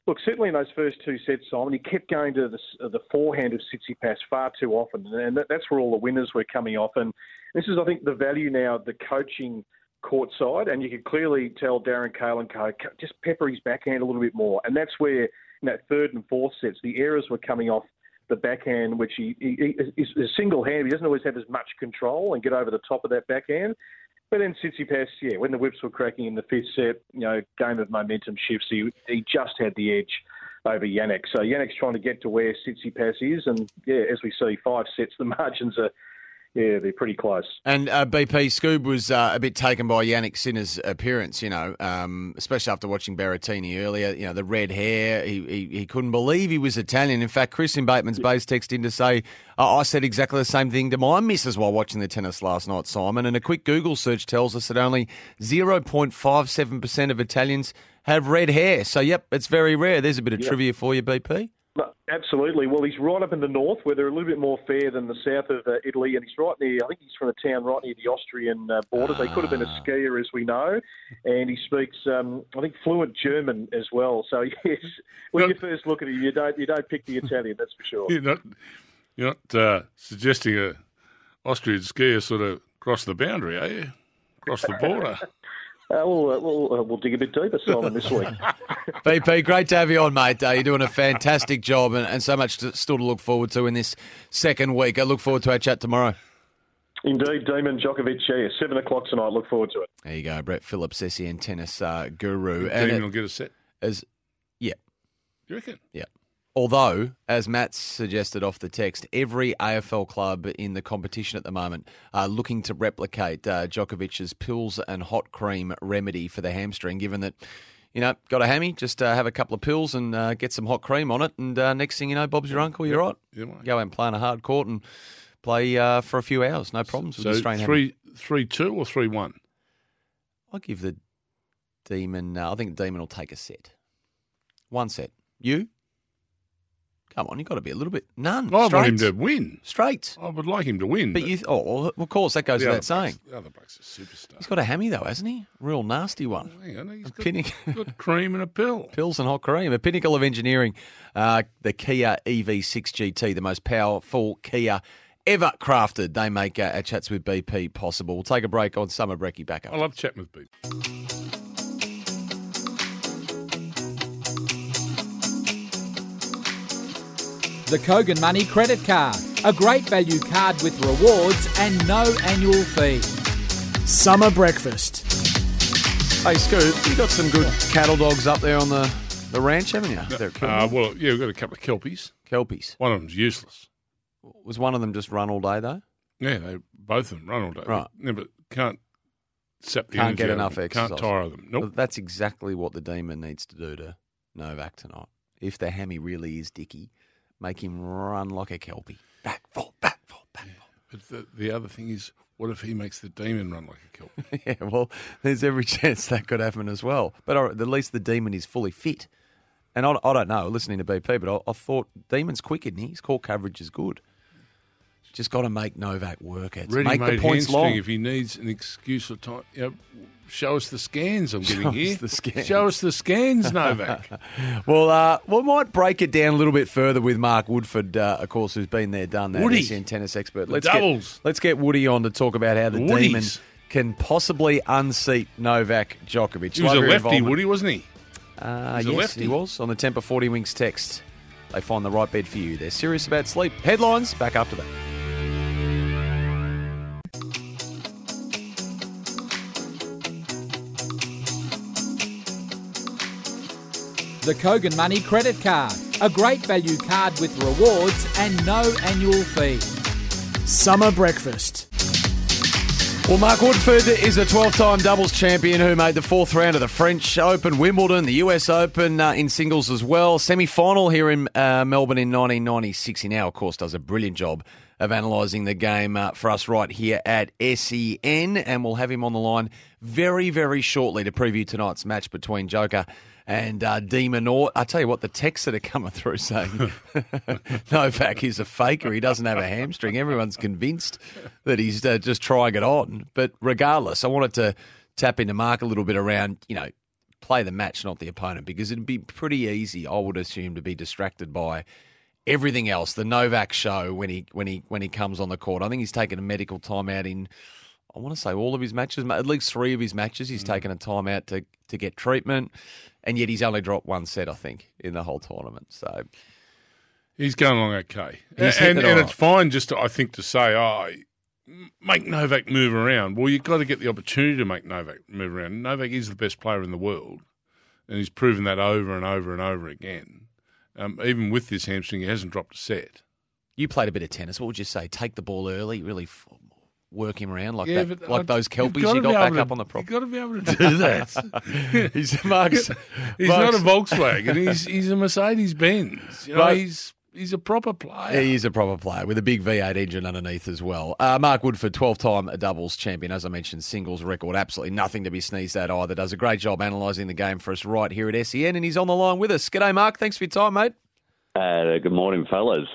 look, certainly in those first two sets, Simon, he kept going to the forehand of Tsitsipas far too often. And that's where all the winners were coming off. And this is, I think, the value now of the coaching courtside, and you could clearly tell Darren Cahill and co, just pepper his backhand a little bit more. And that's where, in that third and fourth sets, the errors were coming off the backhand, which his single hand, he doesn't always have as much control and get over the top of that backhand. But then Tsitsipas, when the whips were cracking in the fifth set, game of momentum shifts, he just had the edge over Jannik. So Yannick's trying to get to where Tsitsipas is, and, as we see, five sets, the margins are... Yeah, they're pretty close. And BP, Scoob was a bit taken by Jannik Sinner's appearance, especially after watching Berrettini earlier. The red hair, he couldn't believe he was Italian. In fact, Chris in Bateman's Base texted in to say, I said exactly the same thing to my missus while watching the tennis last night, Simon. And a quick Google search tells us that only 0.57% of Italians have red hair. So, yep, it's very rare. There's a bit of trivia for you, BP. Absolutely. Well, he's right up in the north where they're a little bit more fair than the south of Italy, and he's right near, I think he's from a town right near the Austrian border. They could have been a skier, as we know, and he speaks, I think, fluent German as well. So, yes, when you first look at him, you don't pick the Italian, that's for sure. You're not suggesting an Austrian skier sort of cross the boundary, are you? Cross the border. We'll dig a bit deeper, Simon, this week. BP, great to have you on, mate. You're doing a fantastic job and so much still to look forward to in this second week. I look forward to our chat tomorrow. Indeed, Damon Djokovic here, 7 o'clock tonight. Look forward to it. There you go, Brett Phillips, SEN tennis guru. Damon will get a set. Yeah. You reckon? Yeah. Although, as Matt suggested off the text, every AFL club in the competition at the moment are looking to replicate Djokovic's pills and hot cream remedy for the hamstring, given that, got a hammy, just have a couple of pills and get some hot cream on it, and next thing you know, Bob's your uncle, you're right. Yeah. Go and play on a hard court and play for a few hours, no problems with the strain hammy. 3-2 or 3-1? I'll give the Demon, I think the Demon will take a set. One set. You? Come on, you've got to be a little bit... None. I want him to win. Straight. I would like him to win. But of course, that goes without saying. The other bloke's a superstar. He's got a hammy, though, hasn't he? Real nasty one. Oh, hang on, he's got cream and a pill. Pills and hot cream. A pinnacle of engineering. The Kia EV6 GT, the most powerful Kia ever crafted. They make our chats with BP possible. We'll take a break on Summer Brekkie back up. I love chatting with BP. The Kogan Money Credit Card, a great value card with rewards and no annual fee. Summer breakfast. Hey, Scoop, you got some good cattle dogs up there on the ranch, haven't you? We've got a couple of kelpies. One of them's useless. Was one of them just run all day, though? Yeah, both of them run all day. Right. Yeah, but can't sap the energy. Can't get enough exercise. Can't tire them. Nope. Well, that's exactly what the Demon needs to do to Novak tonight. If the hammy really is dicky. Make him run like a kelpie. Back, fall, back, fall, back, fall. But the other thing is, What if he makes the demon run like a kilt? Yeah, well, there's every chance that could happen as well. But at least the demon is fully fit. And I don't know, listening to BP, but I thought Demon's quick, isn't he? His core coverage is good. Just got to make Novak work. It's make the points long. If he needs an excuse or time, show us the scans I'm getting here. Show us the scans, Novak. Well, we might break it down a little bit further with Mark Woodford, of course, who's been there, done that. Woody. SEN tennis expert. Let's get Woody on to talk about how the demon can possibly unseat Novak Djokovic. He was a lefty, Woody, wasn't he? Yes, he was. On the Temper 40 Wings text, they find the right bed for you. They're serious about sleep. Headlines, back after that. The Kogan Money Credit Card, a great value card with rewards and no annual fee. Summer breakfast. Well, Mark Woodford is a 12-time doubles champion who made the fourth round of the French Open, Wimbledon, the US Open in singles as well. Semi-final here in Melbourne in 1996. He now, of course, does a brilliant job of analysing the game for us right here at SEN, and we'll have him on the line very, very shortly to preview tonight's match between Joker and De Minaur. I tell you what, the texts that are coming through saying Novak is a faker, he doesn't have a hamstring. Everyone's convinced that he's just trying it on. But regardless, I wanted to tap into Mark a little bit around, play the match, not the opponent, because it'd be pretty easy, I would assume, to be distracted by everything else. The Novak show when he comes on the court. I think he's taken a medical timeout in, I want to say, all of his matches, at least three of his matches. He's taken a timeout to get treatment. And yet he's only dropped one set, I think, in the whole tournament. So he's going along okay. And it's fine just, to say, make Novak move around. Well, you've got to get the opportunity to make Novak move around. Novak is the best player in the world, and he's proven that over and over and over again. Even with this hamstring, he hasn't dropped a set. You played a bit of tennis. What would you say? Take the ball early, really work him around those kelpies you got back up on the prop. You've got to be able to do that. He's not a Volkswagen. He's a Mercedes-Benz. He's a proper player. He is a proper player with a big V8 engine underneath as well. Mark Woodford, 12-time doubles champion. As I mentioned, singles record. Absolutely nothing to be sneezed at either. Does a great job analysing the game for us right here at SEN, and he's on the line with us. G'day, Mark. Thanks for your time, mate. Good morning, fellas.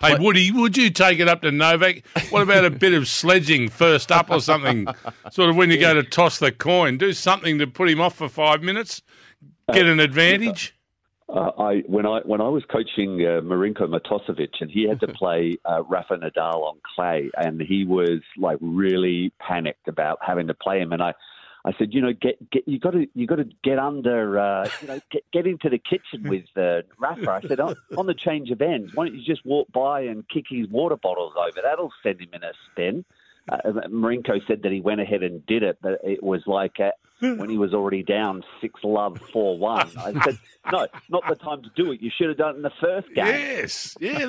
Hey, Woody, would you take it up to Novak? What about a bit of sledging first up or something? Sort of when you go to toss the coin, do something to put him off for 5 minutes, get an advantage. When I was coaching Marinko Matosevic, and he had to play Rafa Nadal on clay, and he was really panicked about having to play him, and I said, you got to get under, get into the kitchen with Rafa. I said, on the change of ends, why don't you just walk by and kick his water bottles over? That'll send him in a spin. Marinko said that he went ahead and did it, but it was when he was already down 6-4-1. I said, no, not the time to do it. You should have done it in the first game. Yes, yeah.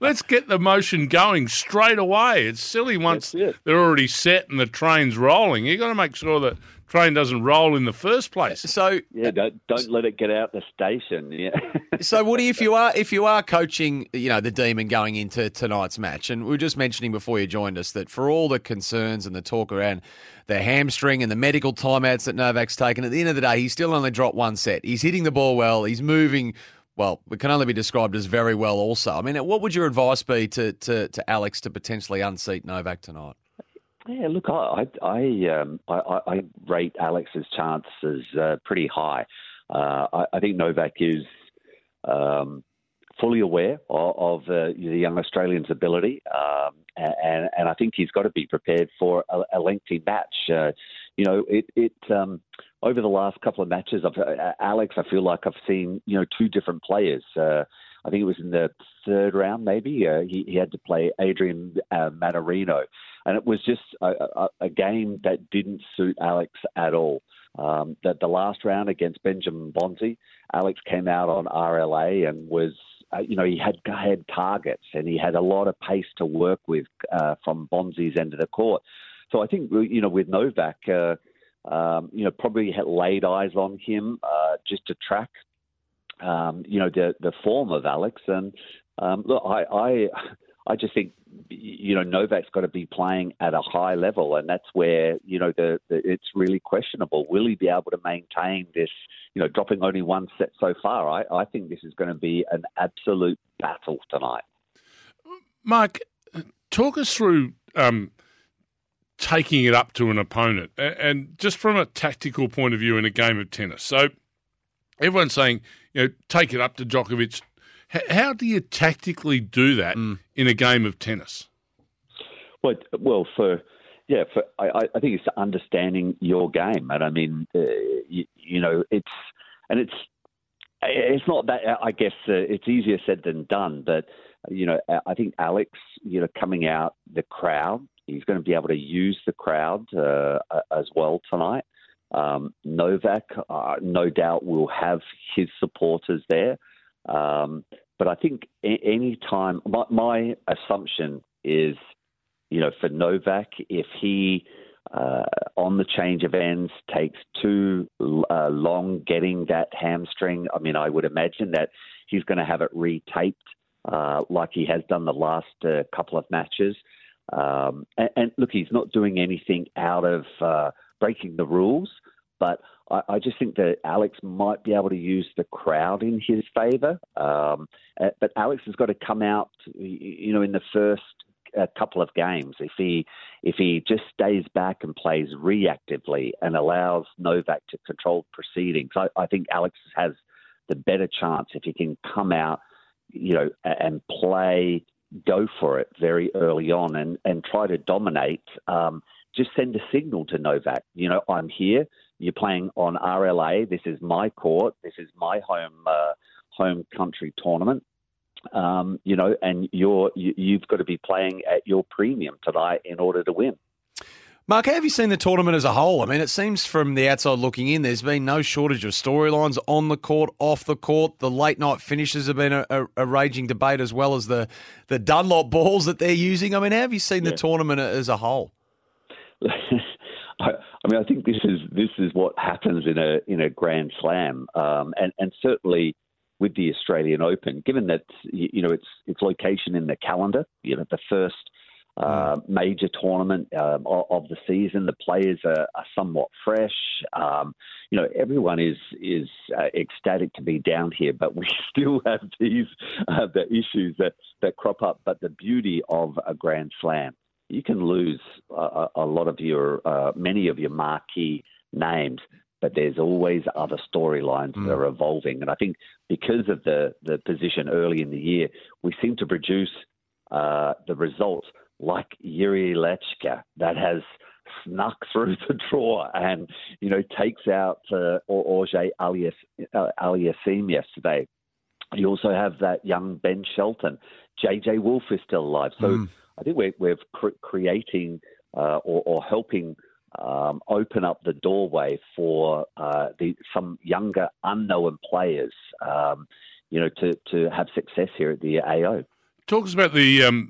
Let's get the motion going straight away. It's silly once they're already set and the train's rolling. You got to make sure that train doesn't roll in the first place. So don't let it get out the station. Yeah. So Woody, if you are coaching, the demon going into tonight's match, and we were just mentioning before you joined us that for all the concerns and the talk around the hamstring and the medical timeouts that Novak's taken, at the end of the day, he's still only dropped one set. He's hitting the ball well. He's moving well. It can only be described as very well. Also, I mean, what would your advice be to Alex to potentially unseat Novak tonight? Yeah, look, I rate Alex's chances pretty high. I think Novak is fully aware of the young Australian's ability, and I think he's got to be prepared for a lengthy match. Over the last couple of matches, Alex, I feel like I've seen two different players. I think it was in the third round, maybe he had to play Adrian Manarino. And it was just a game that didn't suit Alex at all. The last round against Benjamin Bonzi, Alex came out on RLA and was, he had targets and he had a lot of pace to work with from Bonzi's end of the court. So I think, with Novak, probably had laid eyes on him just to track, the form of Alex. And look, I I just think, you know, Novak's got to be playing at a high level, and that's where, you know, it's really questionable. Will he be able to maintain this, you know, dropping only one set so far? I think this is going to be an absolute battle tonight. Mark, talk us through taking it up to an opponent, and just from a tactical point of view in a game of tennis. So everyone's saying, you know, take it up to Djokovic. How do you tactically do that in a game of tennis? Well, I think it's understanding your game, and I mean, it's not that. I guess it's easier said than done, but you know, I think Alex, you know, coming out the crowd, he's going to be able to use the crowd as well tonight. Novak, no doubt, will have his supporters there. But I think any time, my assumption is, you know, for Novak, if he on the change of ends takes too long getting that hamstring, I mean, I would imagine that he's going to have it retaped like he has done the last couple of matches. And look, he's not doing anything out of breaking the rules, but I just think that Alex might be able to use the crowd in his favour. But Alex has got to come out, you know, in the first couple of games. If he just stays back and plays reactively and allows Novak to control proceedings, I think Alex has the better chance if he can come out, you know, and play, go for it very early on and try to dominate. Just send a signal to Novak, you know, I'm here. You're playing on RLA. This is my court. This is my home country tournament. You know, and you've got to be playing at your premium tonight in order to win. Mark, how have you seen the tournament as a whole? I mean, it seems from the outside looking in, there's been no shortage of storylines on the court, off the court. The late night finishes have been a raging debate, as well as the Dunlop balls that they're using. I mean, how have you seen the tournament as a whole? I mean, I think this is what happens in a Grand Slam, and certainly with the Australian Open, given that, you know, its location in the calendar, you know, the first major tournament of the season, the players are somewhat fresh. You know, everyone is ecstatic to be down here, but we still have these the issues that crop up. But the beauty of a Grand Slam. You can lose a lot of many of your marquee names, but there's always other storylines that are evolving. And I think because of the position early in the year, we seem to produce the results like Jiří Lečka that has snuck through the draw and, you know, takes out Orge Aliassime yesterday. You also have that young Ben Shelton. JJ Wolfe is still alive. So I think we're creating or helping open up the doorway for some younger unknown players, you know, to have success here at the AO. Talk us about the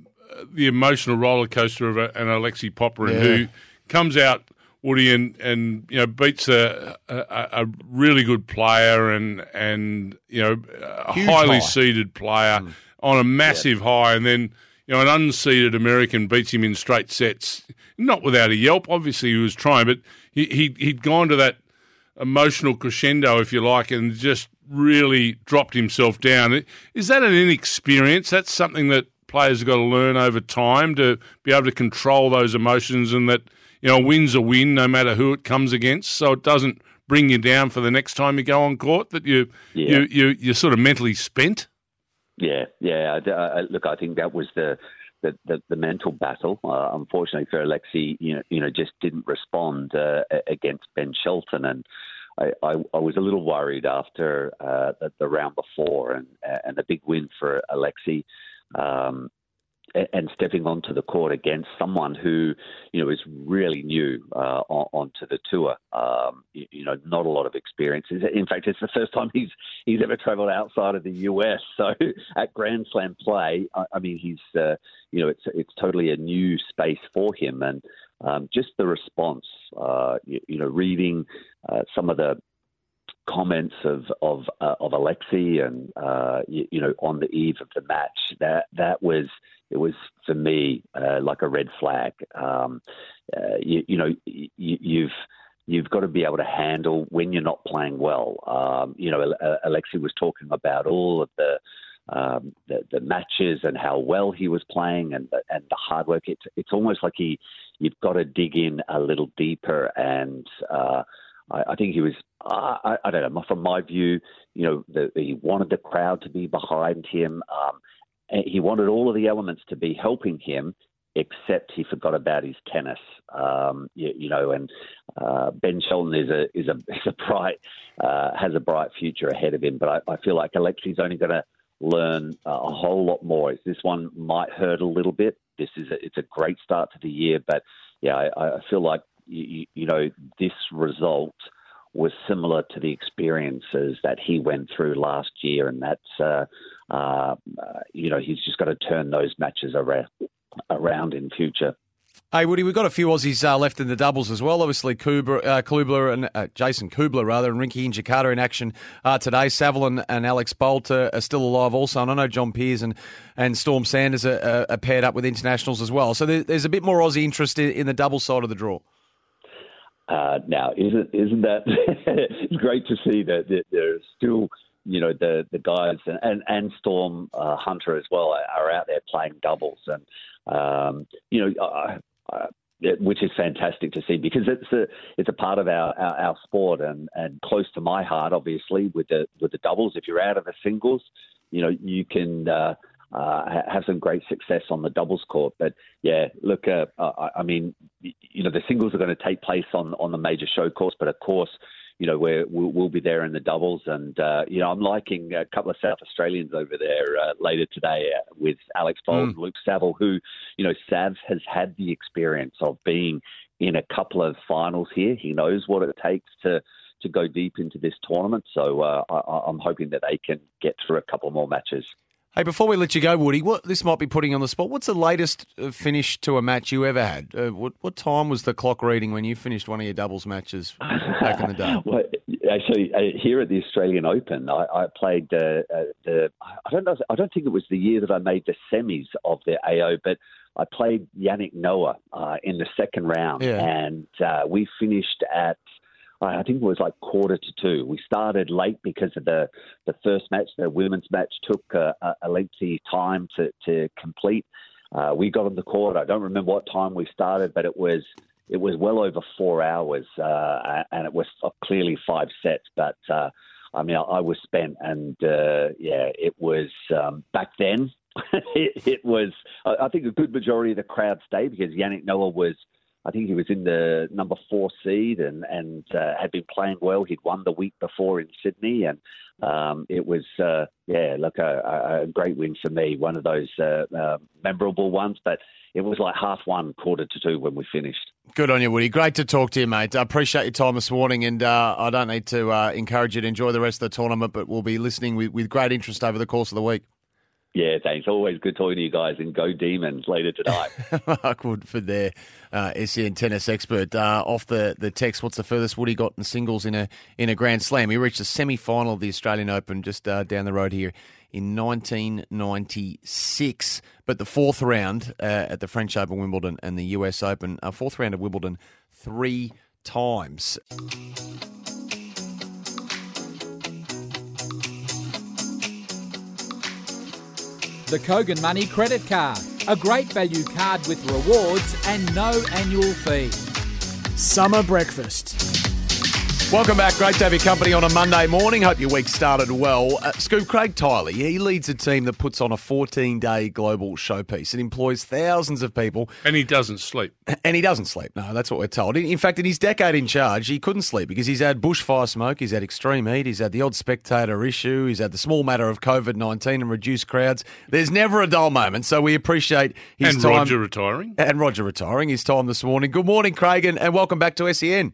emotional roller coaster of an Alexi Popyrin who comes out, Woody, and you know, beats a really good player and you know, a highly seeded player on a massive high, and then, you know, an unseeded American beats him in straight sets, not without a yelp. Obviously, he was trying, but he'd gone to that emotional crescendo, if you like, and just really dropped himself down. Is that an inexperience? That's something that players have got to learn over time, to be able to control those emotions, and that, you know, a win's a win no matter who it comes against, so it doesn't bring you down for the next time you go on court, that you're sort of mentally spent. Look, I think that was the mental battle. Unfortunately for Alexi, you know, just didn't respond against Ben Shelton, and I was a little worried after the round before, and a big win for Alexi, and stepping onto the court against someone who, you know, is really new onto the tour. You know, not a lot of experience. In fact, it's the first time he's ever travelled outside of the US. So at Grand Slam play, I mean, he's you know, it's totally a new space for him, and just the response. You know, reading some of the comments of Alexei and on the eve of the match, it was for me like a red flag. You've got to be able to handle when you're not playing well. Alexei was talking about all of the matches and how well he was playing and the hard work. It's almost like you've got to dig in a little deeper, and I think he was, I don't know, from my view, he wanted the crowd to be behind him. He wanted all of the elements to be helping him, except he forgot about his tennis. Ben Shelton has a bright future ahead of him, but I feel like Alexei's only going to learn a whole lot more. This one might hurt a little bit. It's a great start to the year, but yeah, I feel like this result was similar to the experiences that he went through last year, and that's he's just got to turn those matches around in future. Hey Woody, we've got a few Aussies left in the doubles as well. Obviously, Jason Kubler and Rinky in Jakarta in action today. Saville and Alex Bolt are still alive also, and I know John Peers and Storm Sanders are paired up with internationals as well. So there's a bit more Aussie interest in the double side of the draw. Now, isn't that it's great to see that there's still, the guys and Storm Hunter as well are out there playing doubles, and which is fantastic to see, because it's a part of our sport and close to my heart, obviously, with the doubles. If you're out of the singles, you can have some great success on the doubles court. But yeah, look, the singles are going to take place on the major show course, but of course, we'll be there in the doubles, and I'm liking a couple of South Australians over there later today with Alex Bold and Luke Saville, who, Sav has had the experience of being in a couple of finals here. He knows what it takes to go deep into this tournament, so I'm hoping that they can get through a couple more matches. Hey, before we let you go, Woody, this might be putting you on the spot. What's the latest finish to a match you ever had? What time was the clock reading when you finished one of your doubles matches back in the day? Well, actually, here at the Australian Open, I played I don't think it was the year that I made the semis of the AO, but I played Jannik Noah in the second round, and we finished at, I think it was like 1:45. We started late because of the first match. The women's match took a lengthy time to complete. We got on the court. I don't remember what time we started, but it was well over 4 hours, and it was clearly 5 sets. But I was spent, and it was back then. it was. I think a good majority of the crowd stayed because Jannik Noah was, I think he was in the number 4 seed and had been playing well. He'd won the week before in Sydney, and it was, a great win for me. One of those memorable ones, but it was like 1:30, 1:45 when we finished. Good on you, Woody. Great to talk to you, mate. I appreciate your time this morning, and I don't need to encourage you to enjoy the rest of the tournament, but we'll be listening with great interest over the course of the week. Yeah, thanks. Always good talking to you guys, and go Demons later tonight. Mark Woodford there, SEN tennis expert. Off the text, what's the furthest Woody got in singles in a Grand Slam? He reached the semi-final of the Australian Open just down the road here in 1996. But the fourth round at the French Open, Wimbledon, and the US Open, fourth round of Wimbledon 3 times. The Kogan Money Credit Card, a great value card with rewards and no annual fee. Summer breakfast. Welcome back. Great to have your company on a Monday morning. Hope your week started well. Scoop, Craig Tiley, he leads a team that puts on a 14-day global showpiece. It employs thousands of people. And he doesn't sleep. No, that's what we're told. In fact, in his decade in charge, he couldn't sleep because he's had bushfire smoke, he's had extreme heat, he's had the odd spectator issue, he's had the small matter of COVID-19 and reduced crowds. There's never a dull moment, so we appreciate his time. And Roger retiring, his time this morning. Good morning, Craig, and welcome back to SEN.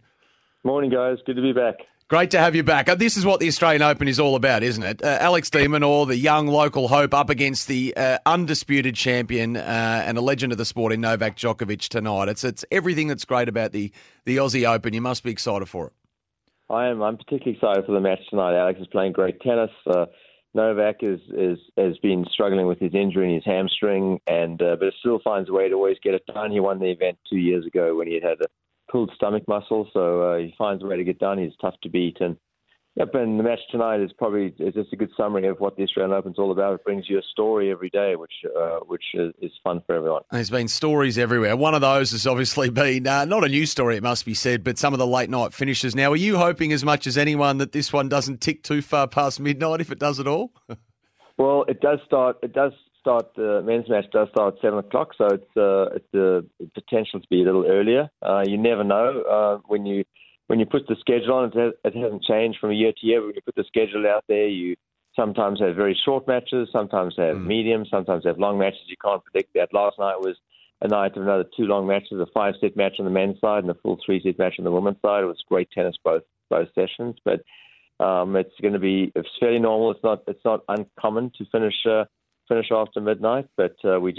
Morning, guys. Good to be back. Great to have you back. This is what the Australian Open is all about, isn't it? Alex De Minaur, the young local hope, up against the undisputed champion and a legend of the sport in Novak Djokovic tonight. It's everything that's great about the Aussie Open. You must be excited for it. I am. I'm particularly excited for the match tonight. Alex is playing great tennis. Novak has been struggling with his injury in his hamstring, but still finds a way to always get it done. He won the event 2 years ago when he had a pulled stomach muscle, so he finds a way to get done. He's tough to beat, and the match tonight is just a good summary of what the Australian Open's all about. It brings you a story every day, which is fun for everyone. And there's been stories everywhere. One of those has obviously been not a news story, it must be said, but some of the late night finishes. Now, are you hoping as much as anyone that this one doesn't tick too far past midnight, if it does at all? Well, it does start. The men's match does start at 7 o'clock, so it's potential to be a little earlier. You never know. When you put the schedule on, it hasn't changed from year to year. When you put the schedule out there, you sometimes have very short matches, sometimes have medium, sometimes have long matches. You can't predict that. Last night was a night of another two long matches, a 5-set match on the men's side and a full 3-set match on the women's side. It was great tennis both sessions, but it's going to be fairly normal. It's not uncommon to finish after midnight, but we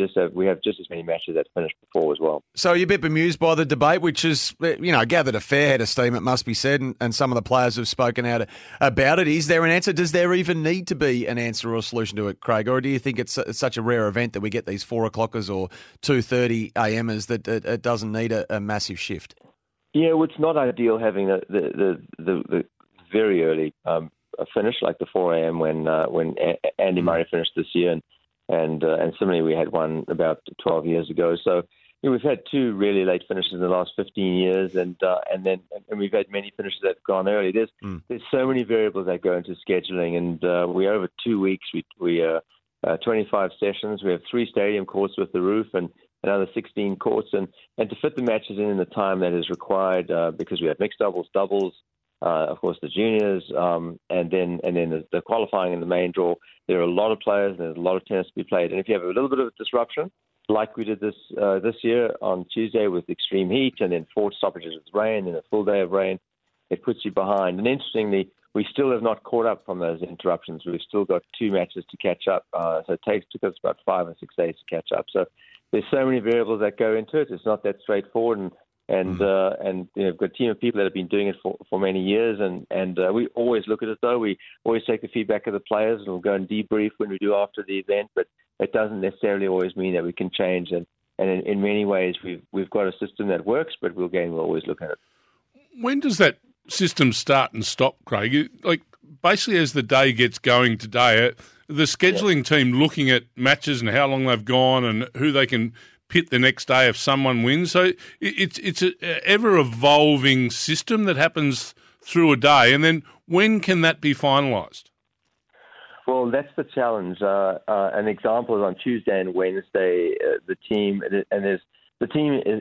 have just as many matches that finished before as well. So you're a bit bemused by the debate, which is, gathered a fair head of steam, it must be said, and some of the players have spoken out about it. Is there an answer? Does there even need to be an answer or a solution to it, Craig? Or do you think it's such a rare event that we get these 4 o'clockers or 2:30 a.m.ers that it doesn't need a massive shift? Yeah, well, it's not ideal having the very early finish, like the 4 a.m. when Andy Murray finished this year, and similarly we had one about 12 years ago. So we've had 2 really late finishes in the last 15 years, and then we've had many finishes that have gone early. There's so many variables that go into scheduling, and we're over 2 weeks. We 25 sessions. We have 3 stadium courts with the roof and another 16 courts, and to fit the matches in the time that is required, because we have mixed doubles, doubles. Of course, the juniors, and then the qualifying and the main draw. There are a lot of players, and there's a lot of tennis to be played. And if you have a little bit of disruption, like we did this year on Tuesday with extreme heat, and then 4 stoppages with rain, and a full day of rain, it puts you behind. And interestingly, we still have not caught up from those interruptions. We've still got 2 matches to catch up. So took us about 5 or 6 days to catch up. So there's so many variables that go into it. It's not that straightforward. And we've got a team of people that have been doing it for many years, and we always look at it though. We always take the feedback of the players, and we'll go and debrief when we do after the event. But it doesn't necessarily always mean that we can change. And in many ways, we've got a system that works, but we'll always look at it. When does that system start and stop, Craig? Like basically, as the day gets going today, the scheduling team looking at matches and how long they've gone and who they can pit the next day if someone wins. So it's an ever-evolving system that happens through a day. And then when can that be finalised? Well, that's the challenge. An example is on Tuesday and Wednesday, the team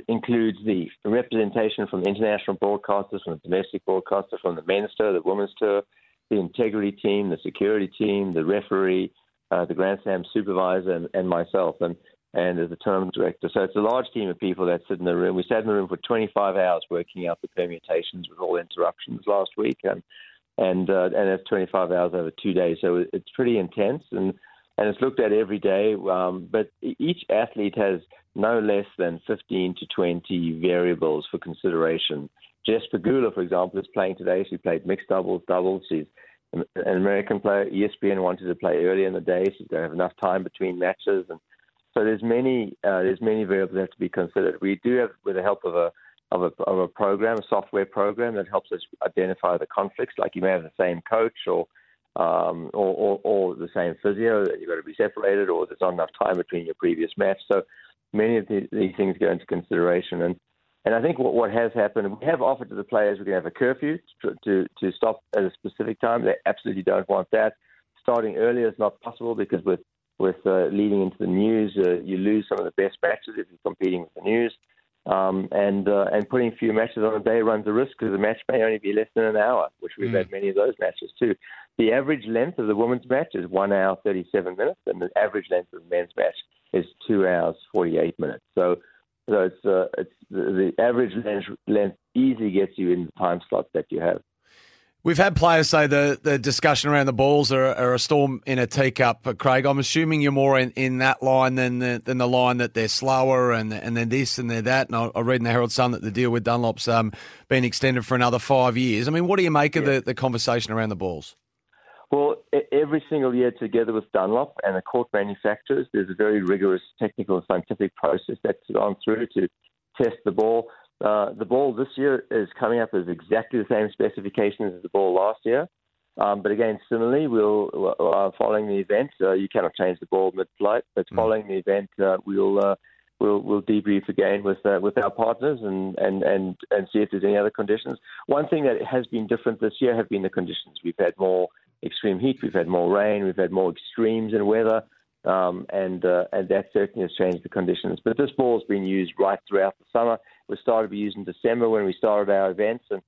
includes the representation from international broadcasters, from the domestic broadcaster, from the men's tour, the women's tour, the integrity team, the security team, the referee, the Grand Slam supervisor, and myself. And as a tournament director. So it's a large team of people that sit in the room. We sat in the room for 25 hours working out the permutations with all interruptions last week, and it's 25 hours over 2 days. So it's pretty intense, and it's looked at every day. But each athlete has no less than 15 to 20 variables for consideration. Jess Pegula, for example, is playing today. She played mixed doubles, doubles. She's an American player. ESPN wanted to play earlier in the day. She's going to have enough time between matches, and so there's many variables that have to be considered. We do have, with the help of a program, a software program that helps us identify the conflicts. Like you may have the same coach or the same physio that you've got to be separated, or there's not enough time between your previous match. So many of these things go into consideration. And I think what has happened, we have offered to the players we can have a curfew to stop at a specific time. They absolutely don't want that. Starting earlier is not possible because with leading into the news, you lose some of the best matches if you're competing with the news. And putting a few matches on a day runs a risk because the match may only be less than an hour, which we've had many of those matches too. The average length of the women's match is 1 hour, 37 minutes, and the average length of the men's match is 2 hours, 48 minutes. So it's the average length easily gets you in the time slot that you have. We've had players say the discussion around the balls are a storm in a teacup, Craig. I'm assuming you're more in that line than the line that they're slower and they're this and they're that. And I read in the Herald Sun that the deal with Dunlop's been extended for another 5 years. I mean, what do you make of the conversation around the balls? Well, every single year together with Dunlop and the court manufacturers, there's a very rigorous technical and scientific process that's gone through to test the ball. The ball this year is coming up as exactly the same specifications as the ball last year. But again, similarly, following the event, you cannot change the ball mid-flight, but following the event, we'll debrief again with our partners and see if there's any other conditions. One thing that has been different this year have been the conditions. We've had more extreme heat, we've had more rain, we've had more extremes in weather, and that certainly has changed the conditions. But this ball has been used right throughout the summer. We started to be used in December when we started our events and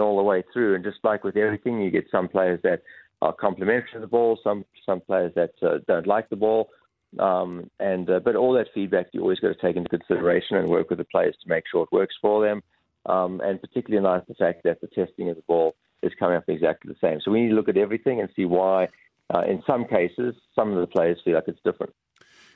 all the way through. And just like with everything, you get some players that are complimentary to the ball, some players that don't like the ball. But all that feedback you always got to take into consideration and work with the players to make sure it works for them. And particularly nice the fact that the testing of the ball is coming up exactly the same. So we need to look at everything and see why, in some cases, some of the players feel like it's different.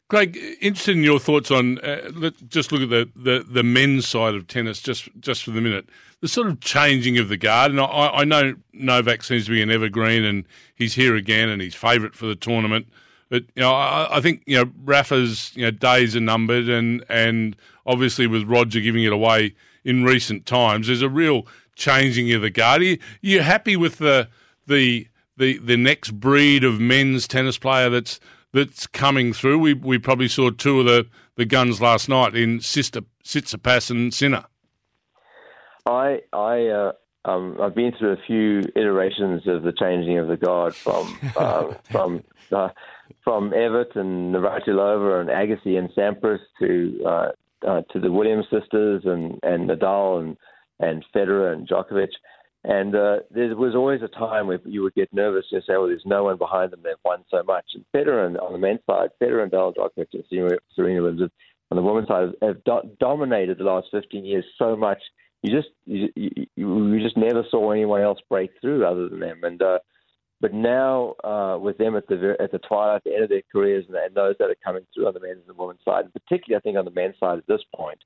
Craig, interested in your thoughts on, let's just look at the men's side of tennis just for the minute. The sort of changing of the guard, and I know Novak seems to be an evergreen and he's here again and he's favourite for the tournament. But you know, I think you know Rafa's days are numbered, and obviously with Roger giving it away in recent times, there's a real changing of the guard. Are you happy with the next breed of men's tennis player that's coming through? We probably saw two of the guns last night in Tsitsipas and Sinner. I've been through a few iterations of the changing of the guard from Evert and Navratilova and Agassi and Sampras to the Williams sisters and Nadal and Federer and Djokovic. And there was always a time where you would get nervous and say, well, there's no one behind them. They've won so much. And Federer, on the men's side, Federer and Nadal, Djokovic and Serena Williams on the women's side have dominated the last 15 years so much. You just never saw anyone else break through other than them. And but now with them at the twilight, the end of their careers, and those that are coming through on the men's and the women's side, and particularly I think on the men's side at this point,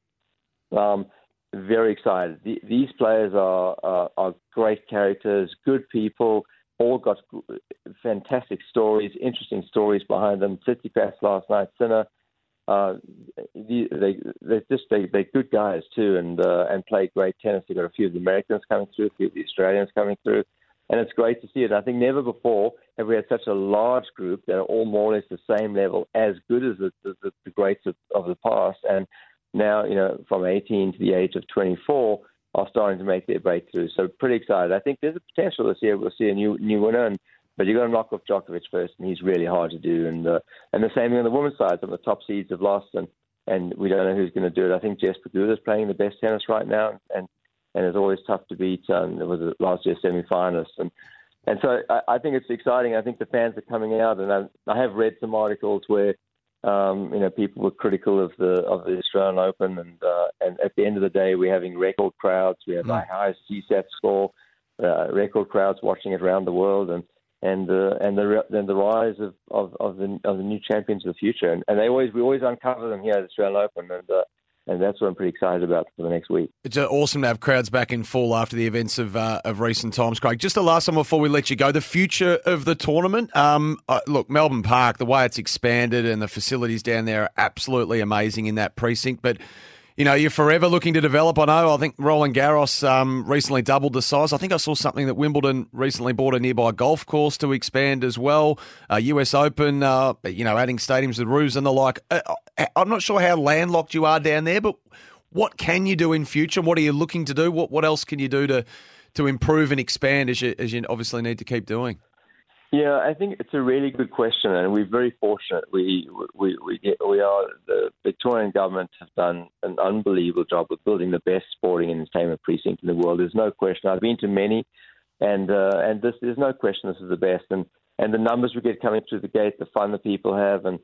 very excited. These players are great characters, good people, all got fantastic stories, interesting stories behind them. Tsitsipas last night, Sinner. They're good guys too, and play great tennis. They've got a few of the Americans coming through, a few of the Australians coming through, and it's great to see it. I think never before have we had such a large group that are all more or less the same level, as good as the greats of the past. And now, from 18 to the age of 24, are starting to make their breakthrough. So pretty excited. I think there's a potential this year we'll see a new winner. But you've got to knock off Djokovic first, and he's really hard to do. And the same thing on the women's side. Some of the top seeds have lost, and we don't know who's going to do it. I think Jess Pegula is playing the best tennis right now, and it's always tough to beat. It was last year's semi-finalist. And so I think it's exciting. I think the fans are coming out, and I have read some articles where people were critical of the Australian Open, and at the end of the day, we're having record crowds. We have our highest CSAT score, record crowds watching it around the world, and the rise of the new champions of the future, and we always uncover them here at the Australian Open, and that's what I'm pretty excited about for the next week. It's awesome to have crowds back in full after the events of recent times, Craig. Just the last one before we let you go, the future of the tournament. Look, Melbourne Park, the way it's expanded and the facilities down there are absolutely amazing in that precinct, but. You're forever looking to develop. I know. I think Roland Garros recently doubled the size. I think I saw something that Wimbledon recently bought a nearby golf course to expand as well. US Open, adding stadiums with roofs and the like. I'm not sure how landlocked you are down there, but what can you do in future? What are you looking to do? What else can you do to improve and expand as you obviously need to keep doing? Yeah, I think it's a really good question, and we're very fortunate. The Victorian government have done an unbelievable job of building the best sporting and entertainment precinct in the world. There's no question. I've been to many, and there's no question this is the best. And the numbers we get coming through the gate, the fun that people have, and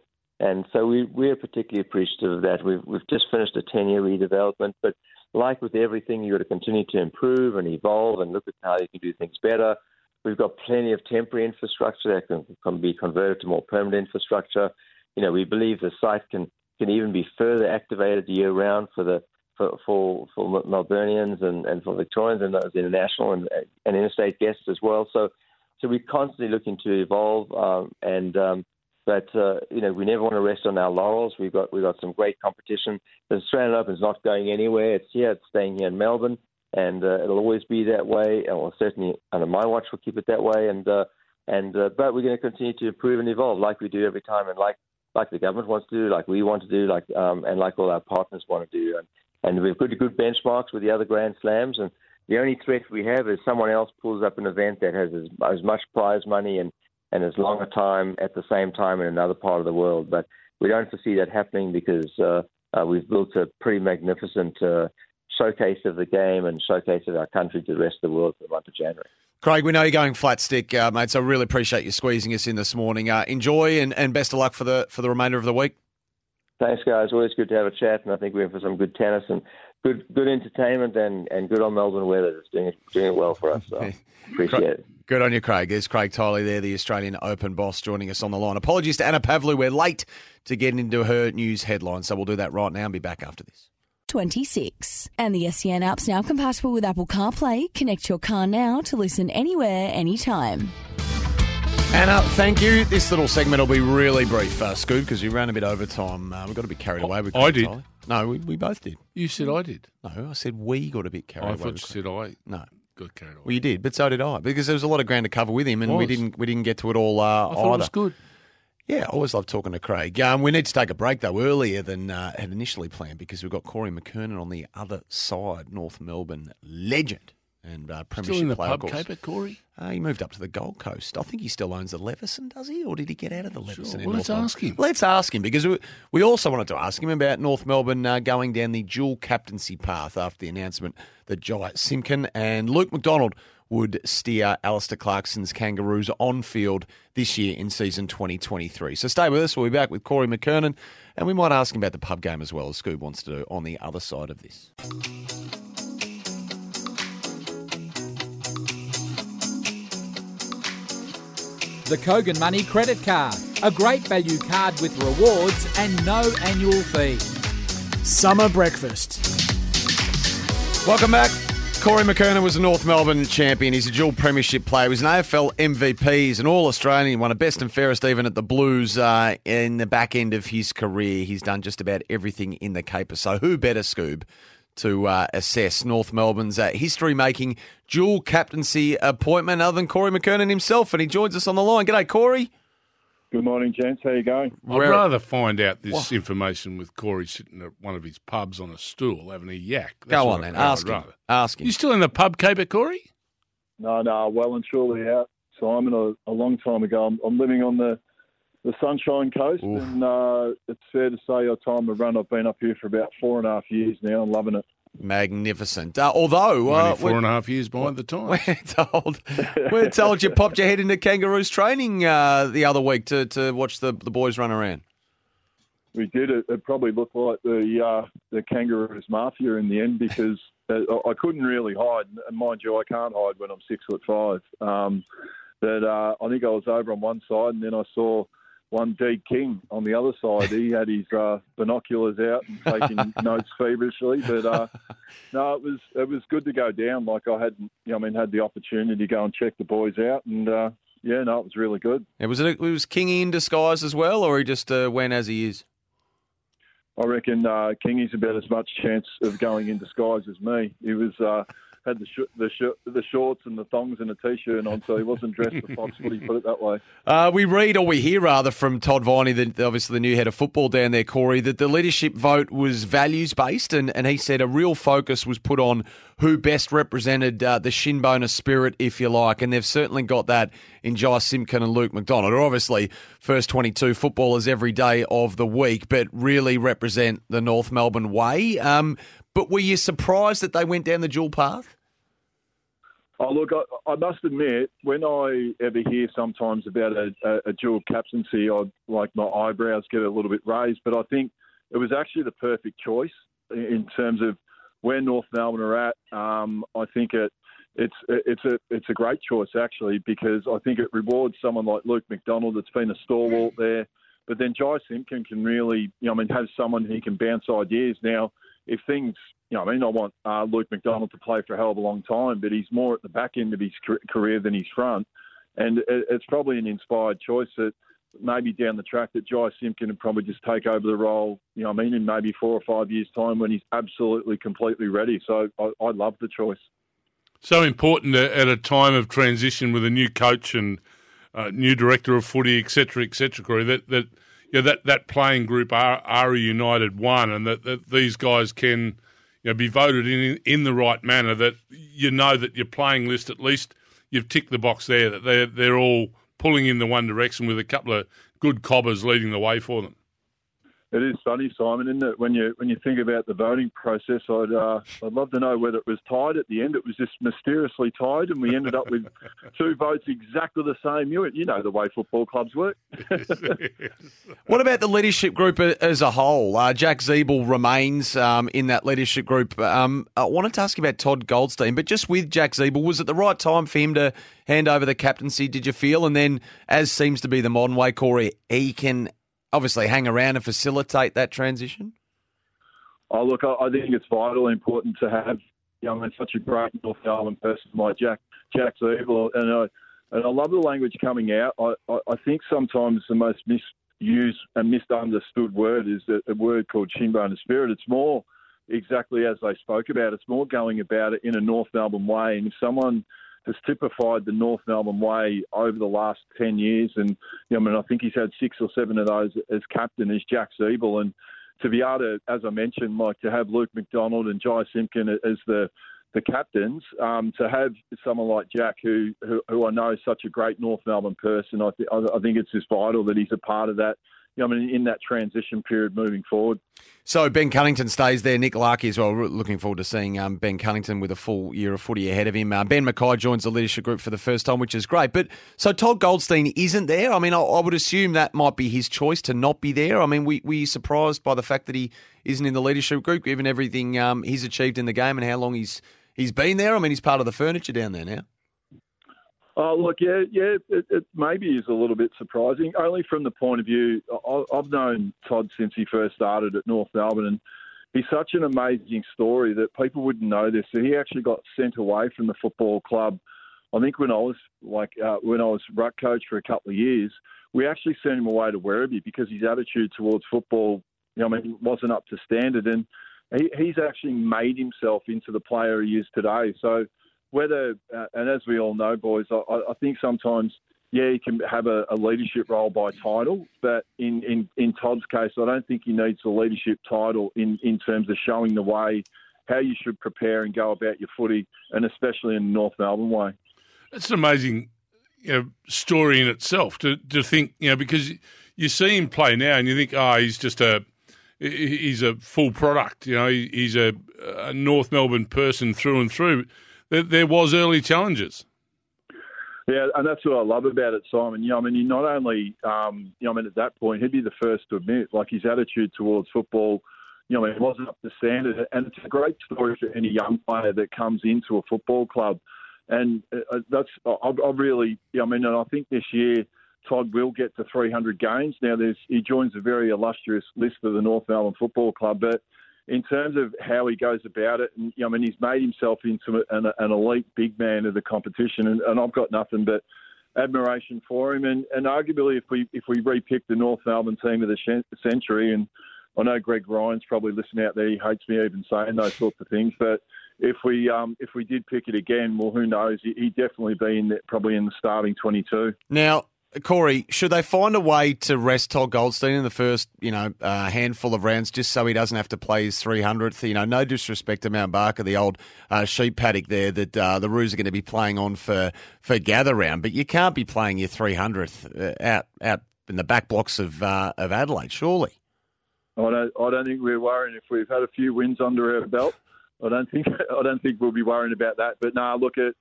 so we're particularly appreciative of that. We've just finished a 10-year redevelopment, but like with everything, you've got to continue to improve and evolve and look at how you can do things better. We've got plenty of temporary infrastructure that can be converted to more permanent infrastructure. You know, we believe the site can even be further activated year round for Melburnians and for Victorians and those international and interstate guests as well. So we're constantly looking to evolve, but you know, we never want to rest on our laurels. We've got some great competition. The Australian Open is not going anywhere. It's here. It's staying here in Melbourne, and it'll always be that way. Well, certainly under my watch, we'll keep it that way. But we're going to continue to improve and evolve like we do every time, and like the government wants to do, like we want to do, and like all our partners want to do. And we've got good benchmarks with the other Grand Slams. And the only threat we have is someone else pulls up an event that has as much prize money and as long a time at the same time in another part of the world. But we don't foresee that happening because we've built a pretty magnificent showcase of the game and showcase of our country to the rest of the world for the month of January. Craig, we know you're going flat stick, mate, so I really appreciate you squeezing us in this morning. Enjoy and best of luck for the remainder of the week. Thanks, guys. Always good to have a chat, and I think we're in for some good tennis and good entertainment and good on Melbourne weather. It's doing it well for us, so appreciate it. Good on you, Craig. There's Craig Tiley there, the Australian Open boss, joining us on the line. Apologies to Anna Pavlou. We're late to getting into her news headlines, so we'll do that right now and be back after this. 26. And the SEN app's now compatible with Apple CarPlay. Connect your car now to listen anywhere, anytime. Anna, thank you. This little segment will be really brief, Scoop, because we ran a bit over time. We got a bit carried away. I did. Tyler. No, we both did. You said I did. No, I said we got a bit carried away. I thought you said I. No. Got carried away. Well, you did, but so did I, because there was a lot of ground to cover with him, and we didn't get to it all either. I thought it was good. Yeah, I always love talking to Craig. We need to take a break, though, earlier than had initially planned, because we've got Corey McKernan on the other side, North Melbourne legend and premiership player. Still in the pub caper, Corey? He moved up to the Gold Coast. I think he still owns the Leveson, does he? Or did he get out of the Leveson? Sure. Well, let's ask him. Let's ask him, because we also wanted to ask him about North Melbourne going down the dual captaincy path after the announcement that Jai Simkin and Luke McDonald would steer Alistair Clarkson's Kangaroos on field this year in season 2023. So stay with us. We'll be back with Corey McKernan, and we might ask him about the pub game as well, as Scoob wants to do on the other side of this. The Kogan Money Credit Card, a great value card with rewards and no annual fee. Summer breakfast. Welcome back. Corey McKernan was a North Melbourne champion. He's a dual premiership player. He was an AFL MVP. He's an All-Australian. He won a best and fairest even at the Blues in the back end of his career. He's done just about everything in the caper. So who better, Scoob, to assess North Melbourne's history-making dual captaincy appointment other than Corey McKernan himself? And he joins us on the line. G'day, Corey. Good morning, gents. How you going? I'd rather find out this information with Corey sitting at one of his pubs on a stool having a yak. That's go on then. Ask him. You still in the pub caper, Corey? No, well and truly out, Simon, a long time ago. I'm living on the Sunshine Coast. Oof. And it's fair to say your time of run, I've been up here for about 4.5 years now. I'm loving it. Magnificent. Although... only 4.5 years behind the time. We're told you popped your head into Kangaroos training the other week to watch the boys run around. We did. It probably looked like the Kangaroos Mafia in the end, because I couldn't really hide. And mind you, I can't hide when I'm 6'5". I think I was over on one side, and then I saw one D King on the other side. He had his binoculars out and taking notes feverishly. But it was good to go down. Like I had the opportunity to go and check the boys out, and it was really good. Yeah, was Kingy in disguise as well, or he just went as he is? I reckon Kingy's about as much chance of going in disguise as me. He was. Had the shorts and the thongs and a T-shirt on, so he wasn't dressed for Fox footy, put it that way. We hear from Todd Viney, obviously the new head of football down there, Corey, that the leadership vote was values-based, and he said a real focus was put on who best represented the Shinboner spirit, if you like, and they've certainly got that in Jai Simkin and Luke McDonald, who are obviously first 22 footballers every day of the week, but really represent the North Melbourne way. But were you surprised that they went down the dual path? Oh, look, I must admit, when I ever hear sometimes about a dual captaincy, my eyebrows get a little bit raised. But I think it was actually the perfect choice in terms of where North Melbourne are at. I think it It's a great choice, actually, because I think it rewards someone like Luke McDonald that's been a stalwart there. But then Jai Simpkin can really, have someone who can bounce ideas. Now, if things, I want Luke McDonald to play for a hell of a long time, but he's more at the back end of his career than his front. And it's probably an inspired choice that maybe down the track that Jai Simpkin would probably just take over the role, in maybe 4 or 5 years' time when he's absolutely, completely ready. So I love the choice. So important at a time of transition with a new coach and new director of footy, et cetera, Corey, that playing group are a united one, and that these guys can be voted in the right manner, that that your playing list, at least you've ticked the box there, that they're all pulling in the one direction with a couple of good cobbers leading the way for them. It is funny, Simon, isn't it? When you think about the voting process, I'd love to know whether it was tied at the end. It was just mysteriously tied, and we ended up with 2 votes exactly the same. You know the way football clubs work. What about the leadership group as a whole? Jack Zeeble remains in that leadership group. I wanted to ask you about Todd Goldstein, but just with Jack Zeeble, was it the right time for him to hand over the captaincy, did you feel? And then, as seems to be the modern way, Corey, he can obviously hang around and facilitate that transition? Oh, look, I think it's vitally important to have such a great North Melbourne person like Jack Zeeble. And I love the language coming out. I think sometimes the most misused and misunderstood word is a word called shinbone spirit. It's more exactly as they spoke about. It's more going about it in a North Melbourne way. And if someone has typified the North Melbourne way over the last 10 years. And I think he's had 6 or 7 of those as captain, as Jack Zeeble. And to be able to, as I mentioned, like to have Luke McDonald and Jai Simpkin as the captains, to have someone like Jack who I know is such a great North Melbourne person, I think it's just vital that he's a part of that, in that transition period moving forward. So Ben Cunnington stays there. Nick Larkey as well. Looking forward to seeing Ben Cunnington with a full year of footy ahead of him. Ben Mackay joins the leadership group for the first time, which is great. But so Todd Goldstein isn't there. I mean, I would assume that might be his choice to not be there. I mean, were you surprised by the fact that he isn't in the leadership group, given everything he's achieved in the game and how long he's been there? I mean, he's part of the furniture down there now. Oh, look, yeah, it maybe is a little bit surprising, only from the point of view, I've known Todd since he first started at North Melbourne, and he's such an amazing story that people wouldn't know this. So he actually got sent away from the football club, I think when I was ruck coach for a couple of years. We actually sent him away to Werribee because his attitude towards football, wasn't up to standard, and he's actually made himself into the player he is today. So and as we all know, boys, I think sometimes, you can have a leadership role by title, but in Todd's case, I don't think he needs the leadership title in terms of showing the way, how you should prepare and go about your footy, and especially in the North Melbourne way. It's an amazing story in itself to think, because you see him play now and you think, he's a full product, he's a North Melbourne person through and through. There was early challenges. Yeah, and that's what I love about it, Simon. He not only, at that point, he'd be the first to admit, his attitude towards football, it wasn't up to standard. And it's a great story for any young player that comes into a football club. And I think this year Todd will get to 300 games. Now, he joins a very illustrious list of the North Melbourne Football Club, but in terms of how he goes about it, and he's made himself into an elite big man of the competition, and I've got nothing but admiration for him. And arguably, if we repick the North Melbourne team of the century, and I know Greg Ryan's probably listening out there; he hates me even saying those sorts of things. But if we did pick it again, well, who knows? He'd definitely be probably in the starting 22 now. Corey, should they find a way to rest Todd Goldstein in the first, handful of rounds just so he doesn't have to play his 300th? No disrespect to Mount Barker, the old sheep paddock there that the Roos are going to be playing on for gather round, but you can't be playing your 300th out in the back blocks of Adelaide, surely. I don't think we're worrying if we've had a few wins under our belt. I don't think we'll be worrying about that. But no, look at.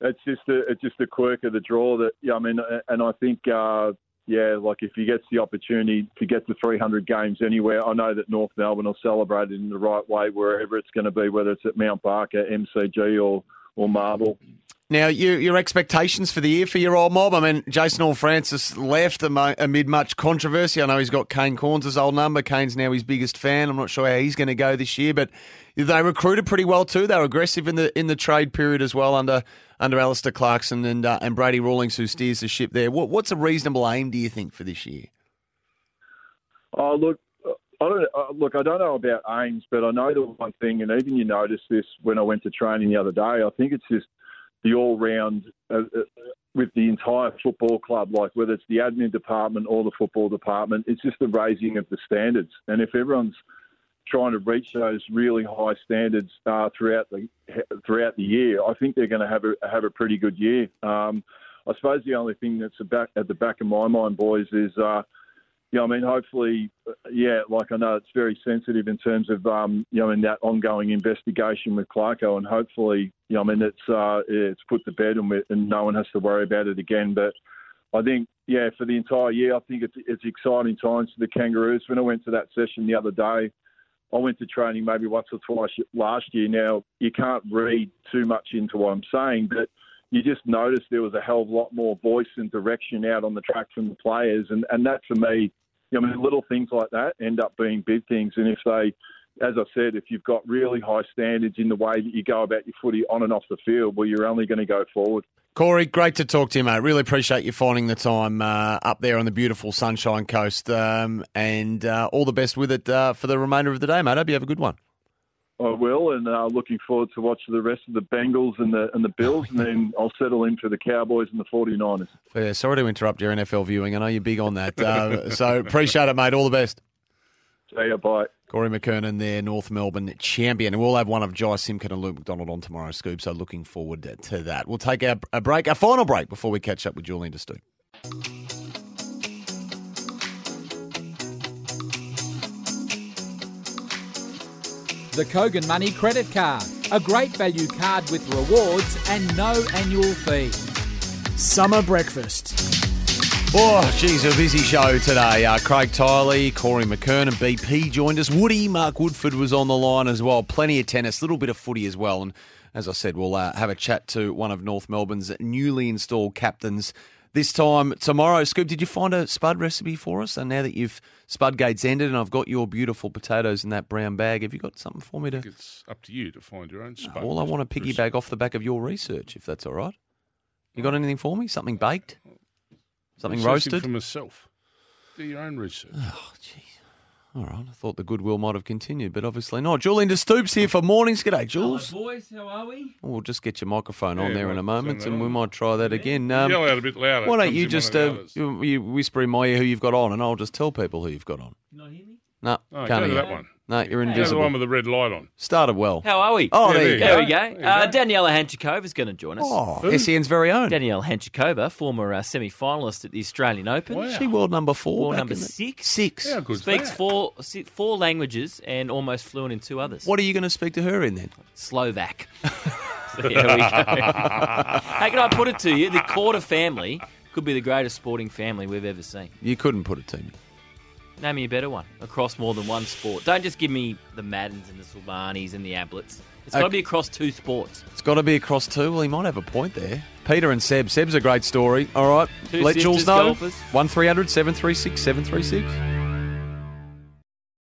It's just a quirk of the draw that, and I think, if he gets the opportunity to get to 300 games anywhere, I know that North Melbourne will celebrate it in the right way wherever it's going to be, whether it's at Mount Barker, MCG, or or marble. Now, your expectations for the year for your old mob? I mean, Jason All-Francis left amid much controversy. I know he's got Kane Corns' old number. Kane's now his biggest fan. I'm not sure how he's going to go this year, but they recruited pretty well too. They were aggressive in the trade period as well under Alistair Clarkson and Brady Rawlings, who steers the ship there. What's a reasonable aim, do you think, for this year? Oh, look. I don't know about aims, but I know the one thing, and even you noticed this when I went to training the other day, I think it's just the all-round with the entire football club, like whether it's the admin department or the football department, it's just the raising of the standards. And if everyone's trying to reach those really high standards throughout the year, I think they're going to have a pretty good year. I suppose the only thing that's at the back of my mind, boys, is... Yeah, I mean, hopefully, yeah, like I know it's very sensitive in terms of, in that ongoing investigation with Clarko, and hopefully, it's put to bed and no one has to worry about it again. But I think, yeah, for the entire year, I think it's exciting times for the Kangaroos. When I went to that session the other day, I went to training maybe once or twice last year. Now, you can't read too much into what I'm saying, but you just noticed there was a hell of a lot more voice and direction out on the track from the players. And that, for me, little things like that end up being big things. And if they, as I said, if you've got really high standards in the way that you go about your footy on and off the field, well, you're only going to go forward. Corey, great to talk to you, mate. Really appreciate you finding the time up there on the beautiful Sunshine Coast. And all the best with it for the remainder of the day, mate. Hope you have a good one. I will, and looking forward to watching the rest of the Bengals and the Bills, and then I'll settle in for the Cowboys and the 49ers. Yeah, sorry to interrupt your NFL viewing. I know you're big on that. So appreciate it, mate. All the best. See you, bye. Corey McKernan there, North Melbourne champion. And we'll have one of Jai Simkin and Luke McDonald on tomorrow's Scoop, so looking forward to that. We'll take a final break before we catch up with Julian De Stoop. The Kogan Money Credit Card, a great value card with rewards and no annual fee. Summer breakfast. Oh, geez, a busy show today. Craig Tiley, Corey McKernan, BP joined us. Woody, Mark Woodford was on the line as well. Plenty of tennis, a little bit of footy as well. And as I said, we'll have a chat to one of North Melbourne's newly installed captains this time tomorrow. Scoop, did you find a spud recipe for us? And now that you've Spudgate's ended and I've got your beautiful potatoes in that brown bag, have you got something for me to... I think it's up to you to find your own spud. No, all I want to piggyback off the back of your research, if that's all right. You got anything for me? Something baked? Something roasted? For myself. Do your own research. Oh, jeez. All right. I thought the goodwill might have continued, but obviously not. Julian De Stoop's here for Mornings. G'day, Jules. Hello, boys. How are we? We'll just get your microphone on there in a moment, and we might try that again. Yell out a bit louder. Why don't you just you whisper in my ear who you've got on, and I'll just tell people who you've got on. Can I hear me? No, can't hear that one. No, you're invisible. The one with the red light on. Started well. How are we? Oh, there you go. Daniela Hanchikova is going to join us. Oh, SEN's very own. Daniela Hanchikova, former semi-finalist at the Australian Open. Wow. She world number 4. World number 6. How good's that? Speaks four languages and almost fluent in 2 others. What are you going to speak to her in then? Slovak. So here we go. How can I put it to you? The Korda family could be the greatest sporting family we've ever seen. You couldn't put it to me. Name me a better one across more than one sport. Don't just give me the Maddens and the Silvanis and the Abletts. It's got to be across 2 sports. It's got to be across 2. Well, he might have a point there. Peter and Seb's a great story. All right, 2 let Jules know. 1300 736 736.